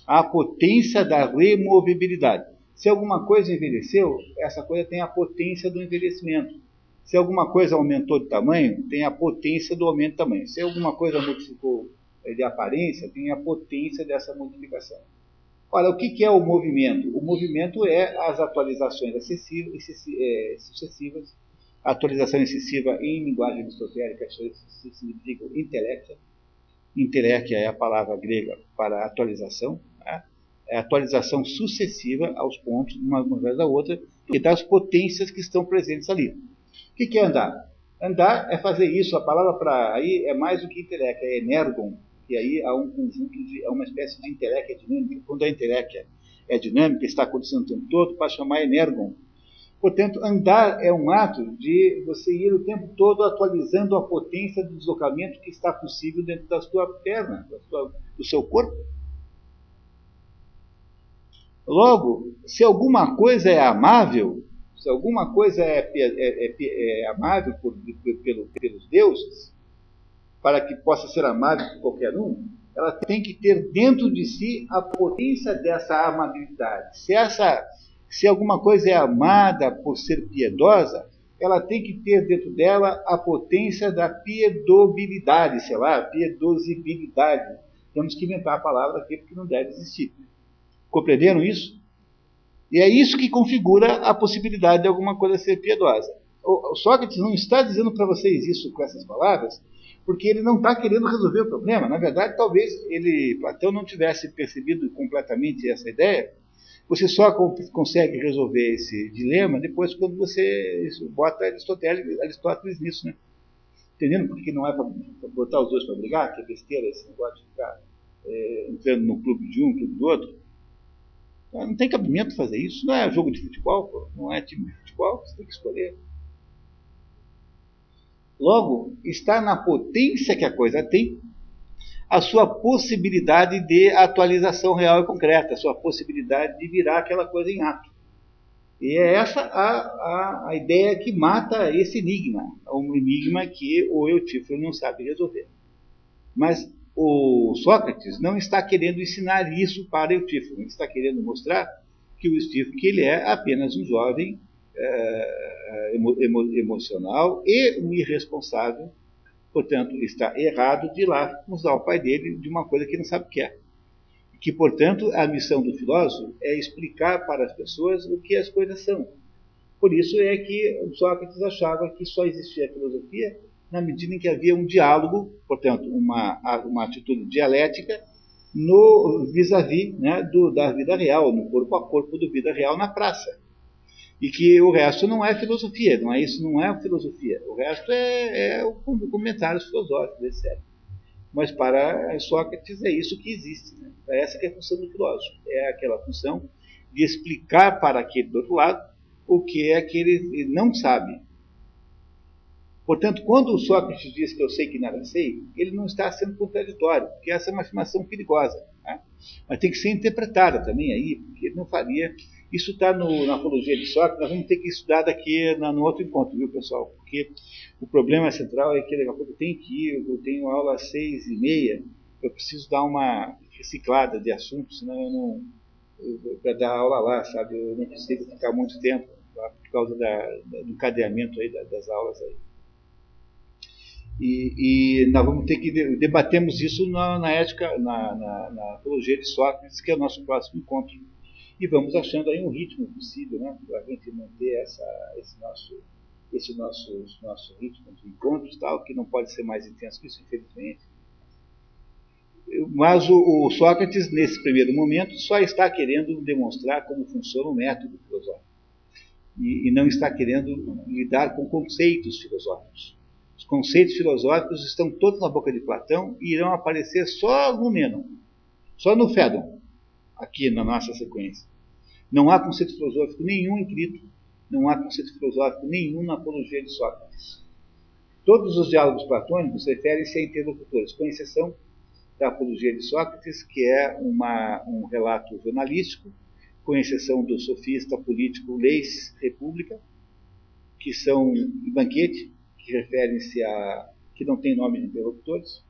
A potência da removibilidade. Se alguma coisa envelheceu, essa coisa tem a potência do envelhecimento. Se alguma coisa aumentou de tamanho, tem a potência do aumento de tamanho. Se alguma coisa modificou de aparência, tem a potência dessa modificação. Olha, o que é o movimento? O movimento é as atualizações sucessivas. A atualização excessiva em linguagem aristotélica significa intelecto. Enteléquia é a palavra grega para atualização, né? É a atualização sucessiva aos pontos, uma atrás da outra, e das potências que estão presentes ali. O que é andar? Andar é fazer isso, a palavra para aí é mais do que inteléquia, é energon, e aí há um conjunto de, há uma espécie de inteléquia dinâmica. Quando a inteléquia é dinâmica, está acontecendo o tempo todo, para chamar energon. Portanto, andar é um ato de você ir o tempo todo atualizando a potência do deslocamento que está possível dentro da sua perna, da sua, do seu corpo. Logo, se alguma coisa é amável, se alguma coisa é, é, é, é amável por, por, pelo, pelos deuses, para que possa ser amável por qualquer um, ela tem que ter dentro de si a potência dessa amabilidade. Se essa... Se alguma coisa é amada por ser piedosa, ela tem que ter dentro dela a potência da piedobilidade, sei lá, piedosibilidade. Temos que inventar a palavra aqui porque não deve existir. Compreenderam isso? E é isso que configura a possibilidade de alguma coisa ser piedosa. O Sócrates não está dizendo para vocês isso com essas palavras, porque ele não está querendo resolver o problema. Na verdade, talvez ele, Platão, não tivesse percebido completamente essa ideia. Você só consegue resolver esse dilema depois quando você bota Aristóteles, Aristóteles nisso, né? Entendendo por que não é para botar os dois para brigar, que é besteira esse negócio de ficar é, entrando no clube de um, no clube do outro? Não tem cabimento fazer isso. Não é jogo de futebol, pô. Não é time de futebol, você tem que escolher. Logo, está na potência que a coisa tem a sua possibilidade de atualização real e concreta, a sua possibilidade de virar aquela coisa em ato. E é essa a, a, a ideia que mata esse enigma, um enigma que o Eutífron não sabe resolver. Mas o Sócrates não está querendo ensinar isso para o Eutífron, ele está querendo mostrar que o Eutífron, que ele é apenas um jovem é, emo, emocional e um irresponsável, portanto está errado de ir lá acusar o pai dele de uma coisa que não sabe o que é. Que, portanto, a missão do filósofo é explicar para as pessoas o que as coisas são. Por isso é que Sócrates achava que só existia a filosofia na medida em que havia um diálogo, portanto, uma, uma atitude dialética no vis-à-vis, né, do, da vida real, no corpo a corpo do vida real na praça. E que o resto não é filosofia, não é isso, não é filosofia. O resto é, é comentários filosóficos, etcétera. Mas para Sócrates é isso que existe, né? Essa que é a função do filósofo, é aquela função de explicar para aquele do outro lado o que é que ele não sabe. Portanto, quando o Sócrates diz que eu sei que nada sei, ele não está sendo contraditório, porque essa é uma afirmação perigosa, né? Mas tem que ser interpretada também aí, porque ele não faria... Isso está na Apologia de Sócrates, nós vamos ter que estudar daqui na, no outro encontro, viu, pessoal? Porque o problema central é que daqui a pouco eu tenho que ir, eu tenho aula às seis e meia, eu preciso dar uma reciclada de assuntos, senão eu não... para dar aula lá, sabe? Eu não consigo ficar muito tempo lá por causa da, do cadeamento aí das, das aulas aí. E, e nós vamos ter que... debatemos isso na, na ética, na, na, na Apologia de Sócrates, que é o nosso próximo encontro. E vamos achando aí um ritmo possível, né, para a gente manter essa, esse, nosso, esse, nosso, esse nosso ritmo de encontros, tal, que não pode ser mais intenso que isso, infelizmente. Mas o, o Sócrates, nesse primeiro momento, só está querendo demonstrar como funciona o método filosófico. E, e não está querendo lidar com conceitos filosóficos. Os conceitos filosóficos estão todos na boca de Platão e irão aparecer só no Menon, só no Fédon. Aqui na nossa sequência. Não há conceito filosófico nenhum em Crito, não há conceito filosófico nenhum na Apologia de Sócrates. Todos os diálogos platônicos referem-se a interlocutores, com exceção da Apologia de Sócrates, que é uma, um relato jornalístico, com exceção do Sofista, Político, Leis, República, que são Banquete, que referem-se a... que não tem nome de interlocutores.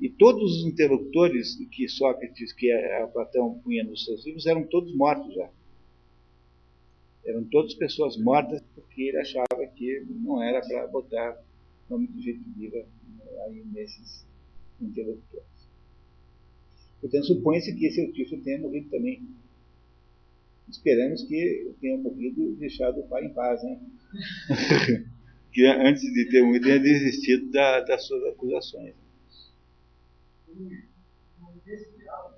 E todos os interlocutores que Sócrates, que a Platão punha nos seus livros, eram todos mortos já. Eram todas pessoas mortas, porque ele achava que não era para botar o nome do jeito que viva aí nesses interlocutores. Portanto, supõe-se que esse Eutífron tenha morrido também. Esperamos que tenha morrido e deixado o pai em paz, né? Que antes de ter morrido, tenha desistido da, das suas acusações. No desse diálogo,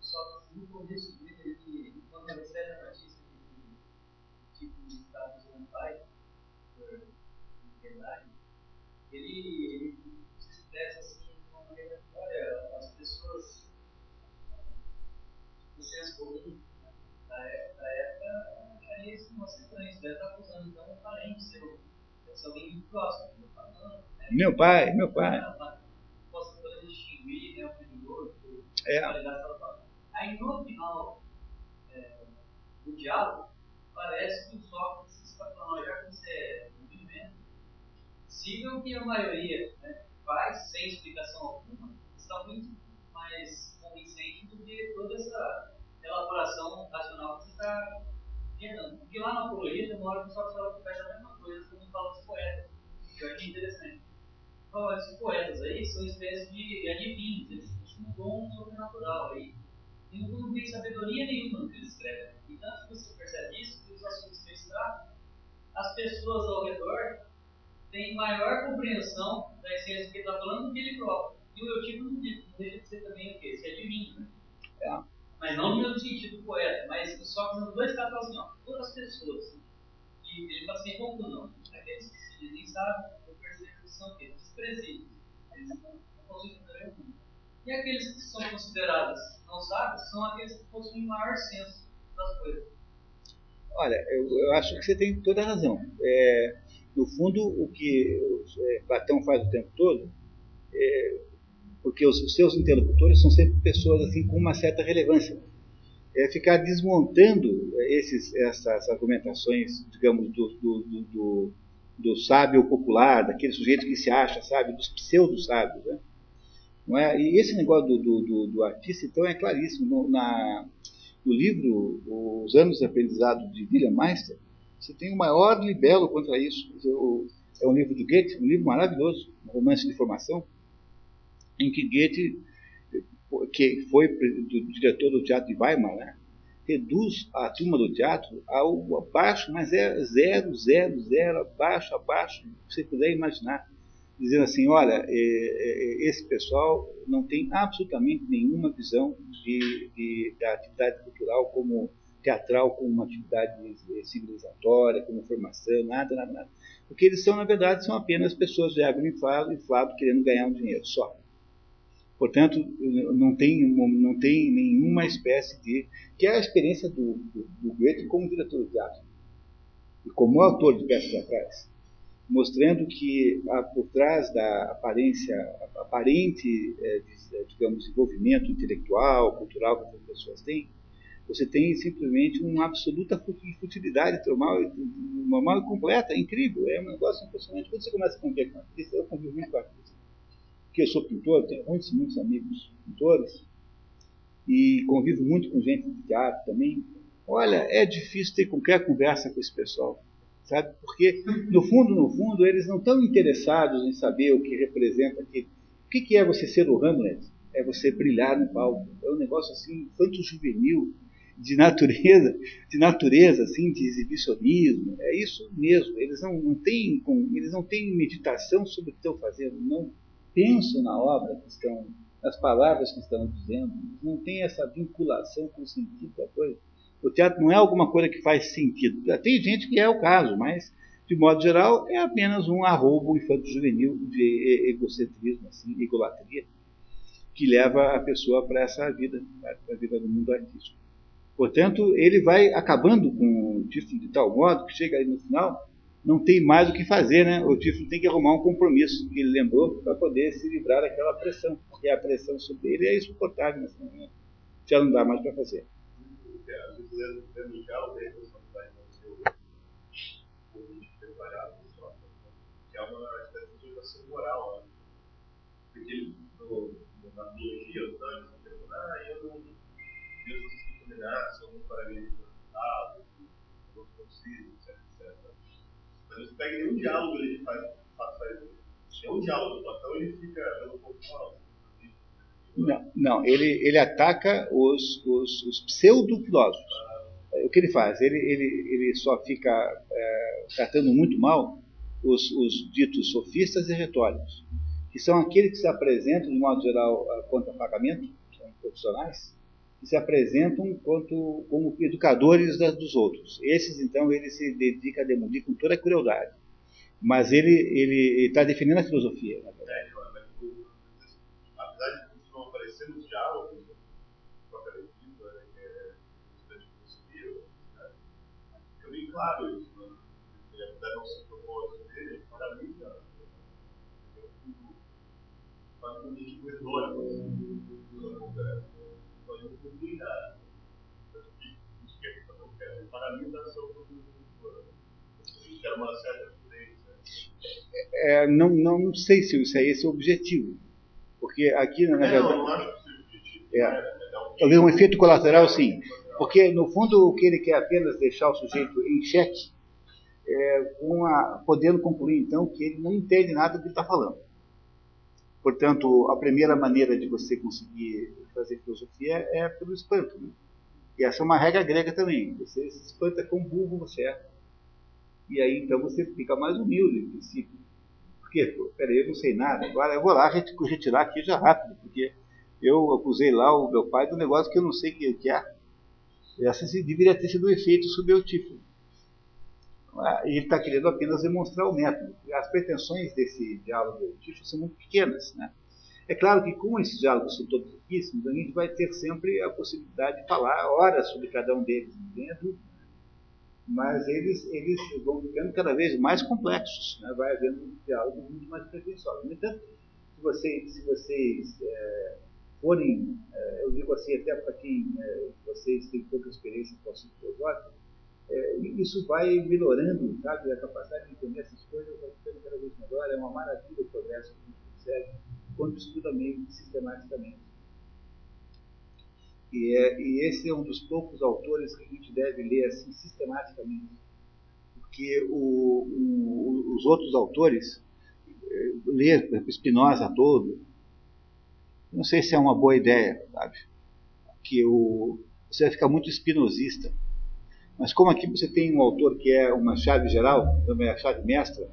só que no começo dele, ele, quando ele recebe a notícia que o tipo está usando o pai, em verdade, ele se expressa assim de uma maneira: olha, as pessoas, o senso comum da época acharia isso inocentante, deve estar acusando então um parente seu, se alguém muito próximo, meu pai, não, meu pai, meu pai. É. Aí no final é, do diálogo, parece que o Sócrates está falando, já que você é movimento, siga o que a maioria, né, faz, sem explicação alguma, está muito mais convincente do que toda essa elaboração racional que você está gerando. Porque lá na Apologia, tem uma hora que o Sócrates faz a mesma coisa quando fala dos poetas, que eu achei interessante. Então, esses poetas aí são espécies de adivinhos, eles um dom sobrenatural aí. E não tem sabedoria nenhuma no que eles escrevem. E tanto que você percebe isso, que os assuntos que eles tratam, as pessoas ao redor têm maior compreensão da essência do que ele está falando do que ele próprio. E o Eutífron não deixa de ser também o quê? Isso é divino, né? É. Mas não no mesmo sentido do poeta, mas só que nos dois casos assim, ó, todas as pessoas. E ele está sem conclusão. Aqueles que se dizem sabem, eu percebo que são aqueles desprezíveis, aqueles que não possuem sabedoria pública. E aqueles que são considerados não sábios são aqueles que possuem maior senso das coisas. Olha, eu, eu acho que você tem toda a razão. É, no fundo, o que é, Platão faz o tempo todo, é, porque os, os seus interlocutores são sempre pessoas assim, com uma certa relevância, é ficar desmontando esses, essas argumentações, digamos, do, do, do, do, do sábio popular, daquele sujeito que se acha sábio, dos pseudo-sábios, né? Não é? E esse negócio do, do, do, do artista, então, é claríssimo. No, na, no livro Os Anos de Aprendizado, de William Meister, você tem o maior libelo contra isso. É um livro do Goethe, um livro maravilhoso, um romance de formação, em que Goethe, que foi do diretor do teatro de Weimar, né, reduz a turma do teatro ao abaixo, mas é zero, zero, zero, abaixo, abaixo, se você puder imaginar, dizendo assim, olha, esse pessoal não tem absolutamente nenhuma visão de, de, da atividade cultural como teatral, como uma atividade civilizatória, como formação, nada, nada, nada. O que eles são, na verdade, são apenas pessoas de água inflada, inflado, querendo ganhar um dinheiro só. Portanto, não tem, não tem nenhuma espécie de... Que é a experiência do, do, do Goethe como diretor de teatro e como autor de peças teatrais, mostrando que a, por trás da aparência, aparente, é, digamos, desenvolvimento intelectual, cultural que as pessoas têm, você tem simplesmente uma absoluta futilidade normal e completa, é incrível, é um negócio impressionante. Quando você começa a conviver com a artista, eu convivo muito com a artista, porque eu sou pintor, tenho muitos, muitos amigos pintores, e convivo muito com gente de teatro também. Olha, é difícil ter qualquer conversa com esse pessoal, sabe? Porque, no fundo, no fundo, eles não estão interessados em saber o que representa aquilo. O que é você ser o Hamlet? É você brilhar no palco. É um negócio assim, infanto-juvenil, de natureza, de natureza, assim, de exibicionismo. É isso mesmo. Eles não, não têm, eles não têm meditação sobre o que estão fazendo, não pensam na obra que estão, nas palavras que estão dizendo, não tem essa vinculação com o sentido da coisa. O teatro não é alguma coisa que faz sentido. Tem gente que é o caso, mas, de modo geral, é apenas um arrobo infanto-juvenil de egocentrismo, assim, egolatria, que leva a pessoa para essa vida, para a vida do mundo artístico. Portanto, ele vai acabando com o Eutífron de tal modo que chega aí no final, não tem mais o que fazer, né? O Eutífron tem que arrumar um compromisso que ele lembrou para poder se livrar daquela pressão, porque a pressão sobre ele é insuportável nesse momento. Já não dá mais para fazer. Que é uma espécie de educação moral, porque ele, na biologia, os danos dizendo, ah, eu não, Deus não se condenar, se eu não parabenizo o resultado, eu não consigo, etcétera, etcétera. Mas você pega nenhum diálogo ali que faz, faz é um diálogo, Platão ele fica pelo corpo. Não, não ele, ele ataca os, os, os pseudo-filósofos. O que ele faz? Ele, ele, ele só fica é, tratando muito mal os, os ditos sofistas e retóricos, que são aqueles que se apresentam, de modo geral, quanto a pagamento, são profissionais, que se apresentam quanto, como educadores das, dos outros. Esses, então, ele se dedica a demolir com toda a crueldade. Mas ele ele está defendendo a filosofia, na verdade. Claro, isso, né? Deve não ser o propósito dele, para mim, é um tipo de enorme, não acontece. Então, eu concluí nada. Para mim, dá só para o que era uma certa prudência. Não sei se isso é esse o objetivo, porque aqui, na verdade. Não, não acho que seja o objetivo. Talvez um efeito colateral, sim. Porque, no fundo, o que ele quer apenas deixar o sujeito em xeque, é uma, podendo concluir, então, que ele não entende nada do que está falando. Portanto, a primeira maneira de você conseguir fazer filosofia é pelo espanto, né? E essa é uma regra grega também. Você se espanta com burro, você é. E aí, então, você fica mais humilde, em princípio. Porque, pô, peraí, eu não sei nada. Agora eu vou lá retirar aqui já rápido, porque eu acusei lá o meu pai do negócio que eu não sei o que é. Essa deveria ter sido o efeito sobre o Eutífron. E ele está querendo apenas demonstrar o método. As pretensões desse diálogo eutífico são muito pequenas, né? É claro que com esses diálogos são todos riquíssimos, a gente vai ter sempre a possibilidade de falar horas sobre cada um deles, entendeu? Mas eles, eles vão ficando cada vez mais complexos, né? Vai havendo um diálogo muito mais pretensioso. No entanto, se vocês, se vocês é, forem, é, eu digo assim até para quem é, vocês têm pouca experiência com o assunto filosófico, é, isso vai melhorando, sabe? A capacidade de entender essas coisas vai ficando cada vez melhor, é uma maravilha o progresso que a gente consegue quando estuda meio sistematicamente. E, é, e esse é um dos poucos autores que a gente deve ler assim sistematicamente, porque o, o, os outros autores, ler Spinoza todo, não sei se é uma boa ideia, sabe? Que o, você vai ficar muito espinosista. Mas como aqui você tem um autor que é uma chave geral, é a chave mestra,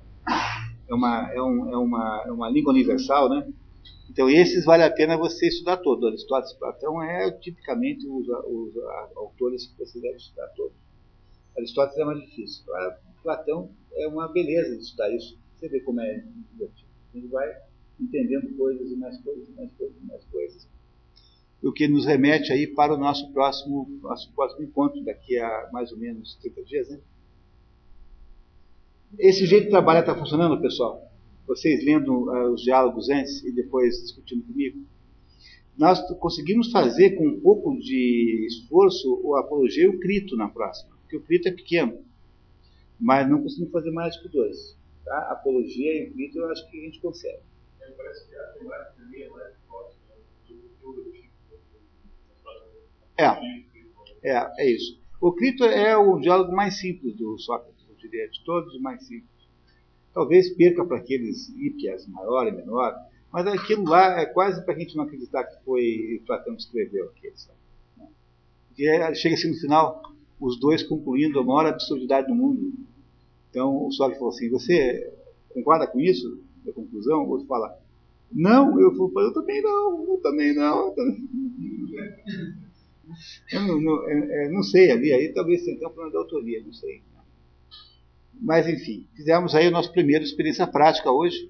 é uma, é um, é uma, é uma língua universal, né? Então, esses vale a pena você estudar todo. Aristóteles e Platão é tipicamente os, os autores que você deve estudar todo. Aristóteles é mais difícil. Platão é uma beleza de estudar isso. Você vê como é divertido. A gente vai entendendo coisas e mais coisas, mais coisas, mais coisas. O que nos remete aí para o nosso próximo, nosso próximo encontro, daqui a mais ou menos trinta dias, né? Esse jeito de trabalhar está funcionando, pessoal? Vocês lendo uh, os diálogos antes e depois discutindo comigo, nós conseguimos fazer com um pouco de esforço o Apologia e o Crito na próxima, porque o Crito é pequeno, mas não conseguimos fazer mais que dois. Tá? Apologia e o Crito eu acho que a gente consegue. É, parece que a temática também é mais próxima do que É, é isso. O Crito é o diálogo mais simples do Sócrates, eu diria, de todos os mais simples. Talvez perca para aqueles ípias maior e menor, mas aquilo lá é quase para a gente não acreditar que foi Platão que escreveu aquilo. E chega-se no final, os dois concluindo a maior absurdidade do mundo. Então o Sócrates falou assim: você concorda com isso? A conclusão? O outro fala: não, eu, falo, eu também não, eu também não. Eu, também... eu não, não, eu, eu não sei ali, aí talvez seja um problema da autoria, não sei. Mas, enfim, fizemos aí a nossa primeira experiência prática hoje.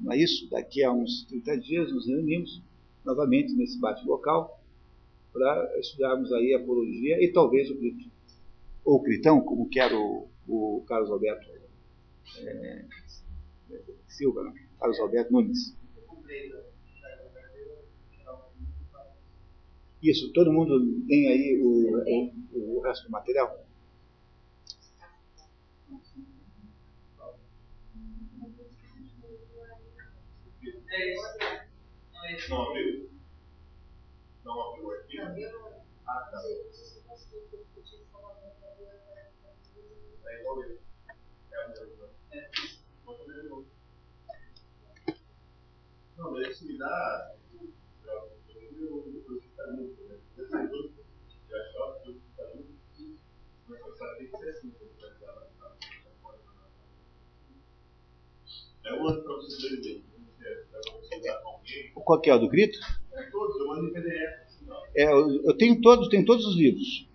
Não é isso? Daqui a uns trinta dias nos reunimos novamente nesse bate-local para estudarmos aí a Apologia e talvez o Crito. Ou Critão, como quer o, o Carlos Alberto é, Silva, não? Carlos Alberto Nunes. Isso, todo mundo tem aí o, o, o resto do material? Não abriu? Não abriu o arquivo? Ah, tá. É igual ele. É o mesmo. É. Vou fazer de novo. Não, mas isso me dá. Eu vou ficar muito, né? Eu sei tudo. Já choro, tudo fica muito. Mas eu sabia que isso é simples. É o outro para vocês dois verem. Qual que é o do Crito? É todos, eu mando em P D F. É, eu, eu tenho todos, tenho todos os livros.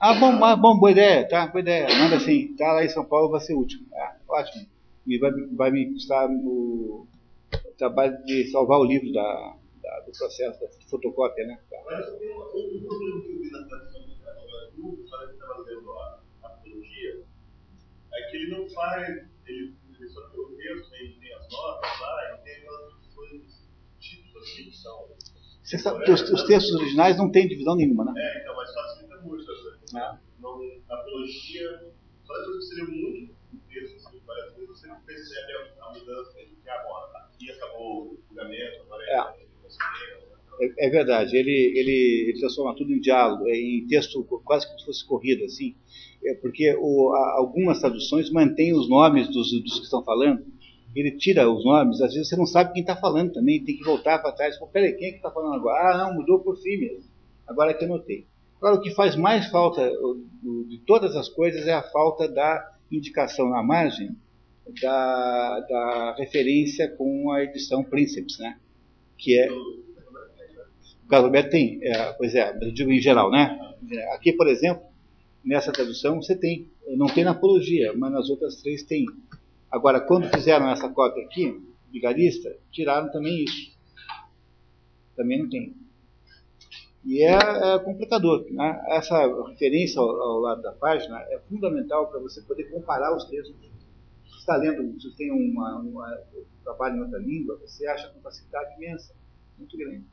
Ah, bom, bom, boa ideia, tá? Boa ideia. Manda assim, tá lá em São Paulo, vai ser útil. Ah, ótimo. E vai, vai me custar o trabalho de salvar o livro da, da, do processo da fotocópia, né? Tá. Mas eu tenho um problema que eu vi na tradução do Carlos Alberto Nunes, que estava lendo a Apologia, é que ele não faz. Ele, só que o texto, ele tem as notas lá, e tem as coisas, títulos assim que são. Você sabe que os, os textos originais não tem divisão nenhuma, né? É, então, mas facilita muito as coisas. Né? A Apologia, só que você lê muito o texto, assim, várias vezes você não percebe a, a mudança de que agora, aqui acabou o julgamento, agora é a é, é verdade, ele, ele, ele transforma tudo em diálogo, em texto quase como se fosse corrido, assim. É porque o, a, algumas traduções mantêm os nomes dos, dos que estão falando, ele tira os nomes, às vezes você não sabe quem está falando também, tem que voltar para trás, pô, peraí, quem é que está falando agora? Ah, não, mudou por si mesmo, agora é que eu notei. Agora, o que faz mais falta de todas as coisas é a falta da indicação na margem da, da referência com a edição Príncipes, né? Que é... O Carlos Alberto tem, é, pois é, eu digo em geral, né? Aqui, por exemplo, nessa tradução você tem. Não tem na Apologia, mas nas outras três tem. Agora, quando fizeram essa cópia aqui, vigarista, tiraram também isso. Também não tem. E é, é complicador. Né? Essa referência ao, ao lado da página é fundamental para você poder comparar os textos. Se está lendo, se tem uma, uma, um trabalho em outra língua, você acha com facilidade imensa, muito grande.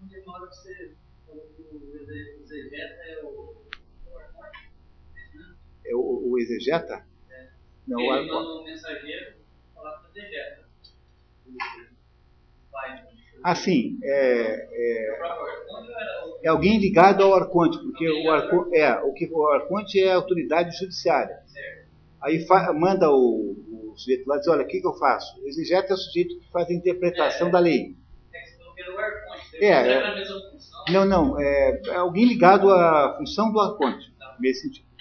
Não demora você, o exegeta é o arpóide? É o exegeta? É. Não, o arpóide. O mensageiro fala com o exegeta. Vai. Ah, sim, é, é, é alguém ligado ao arconte, porque o arconte é o que o arconte é a autoridade judiciária. Aí fa, manda o, o sujeito lá e diz: olha, o que, que eu faço? O exegeta é o sujeito que faz a interpretação é, da lei. É, é, não, não, é, é alguém ligado à função do arconte, nesse sentido.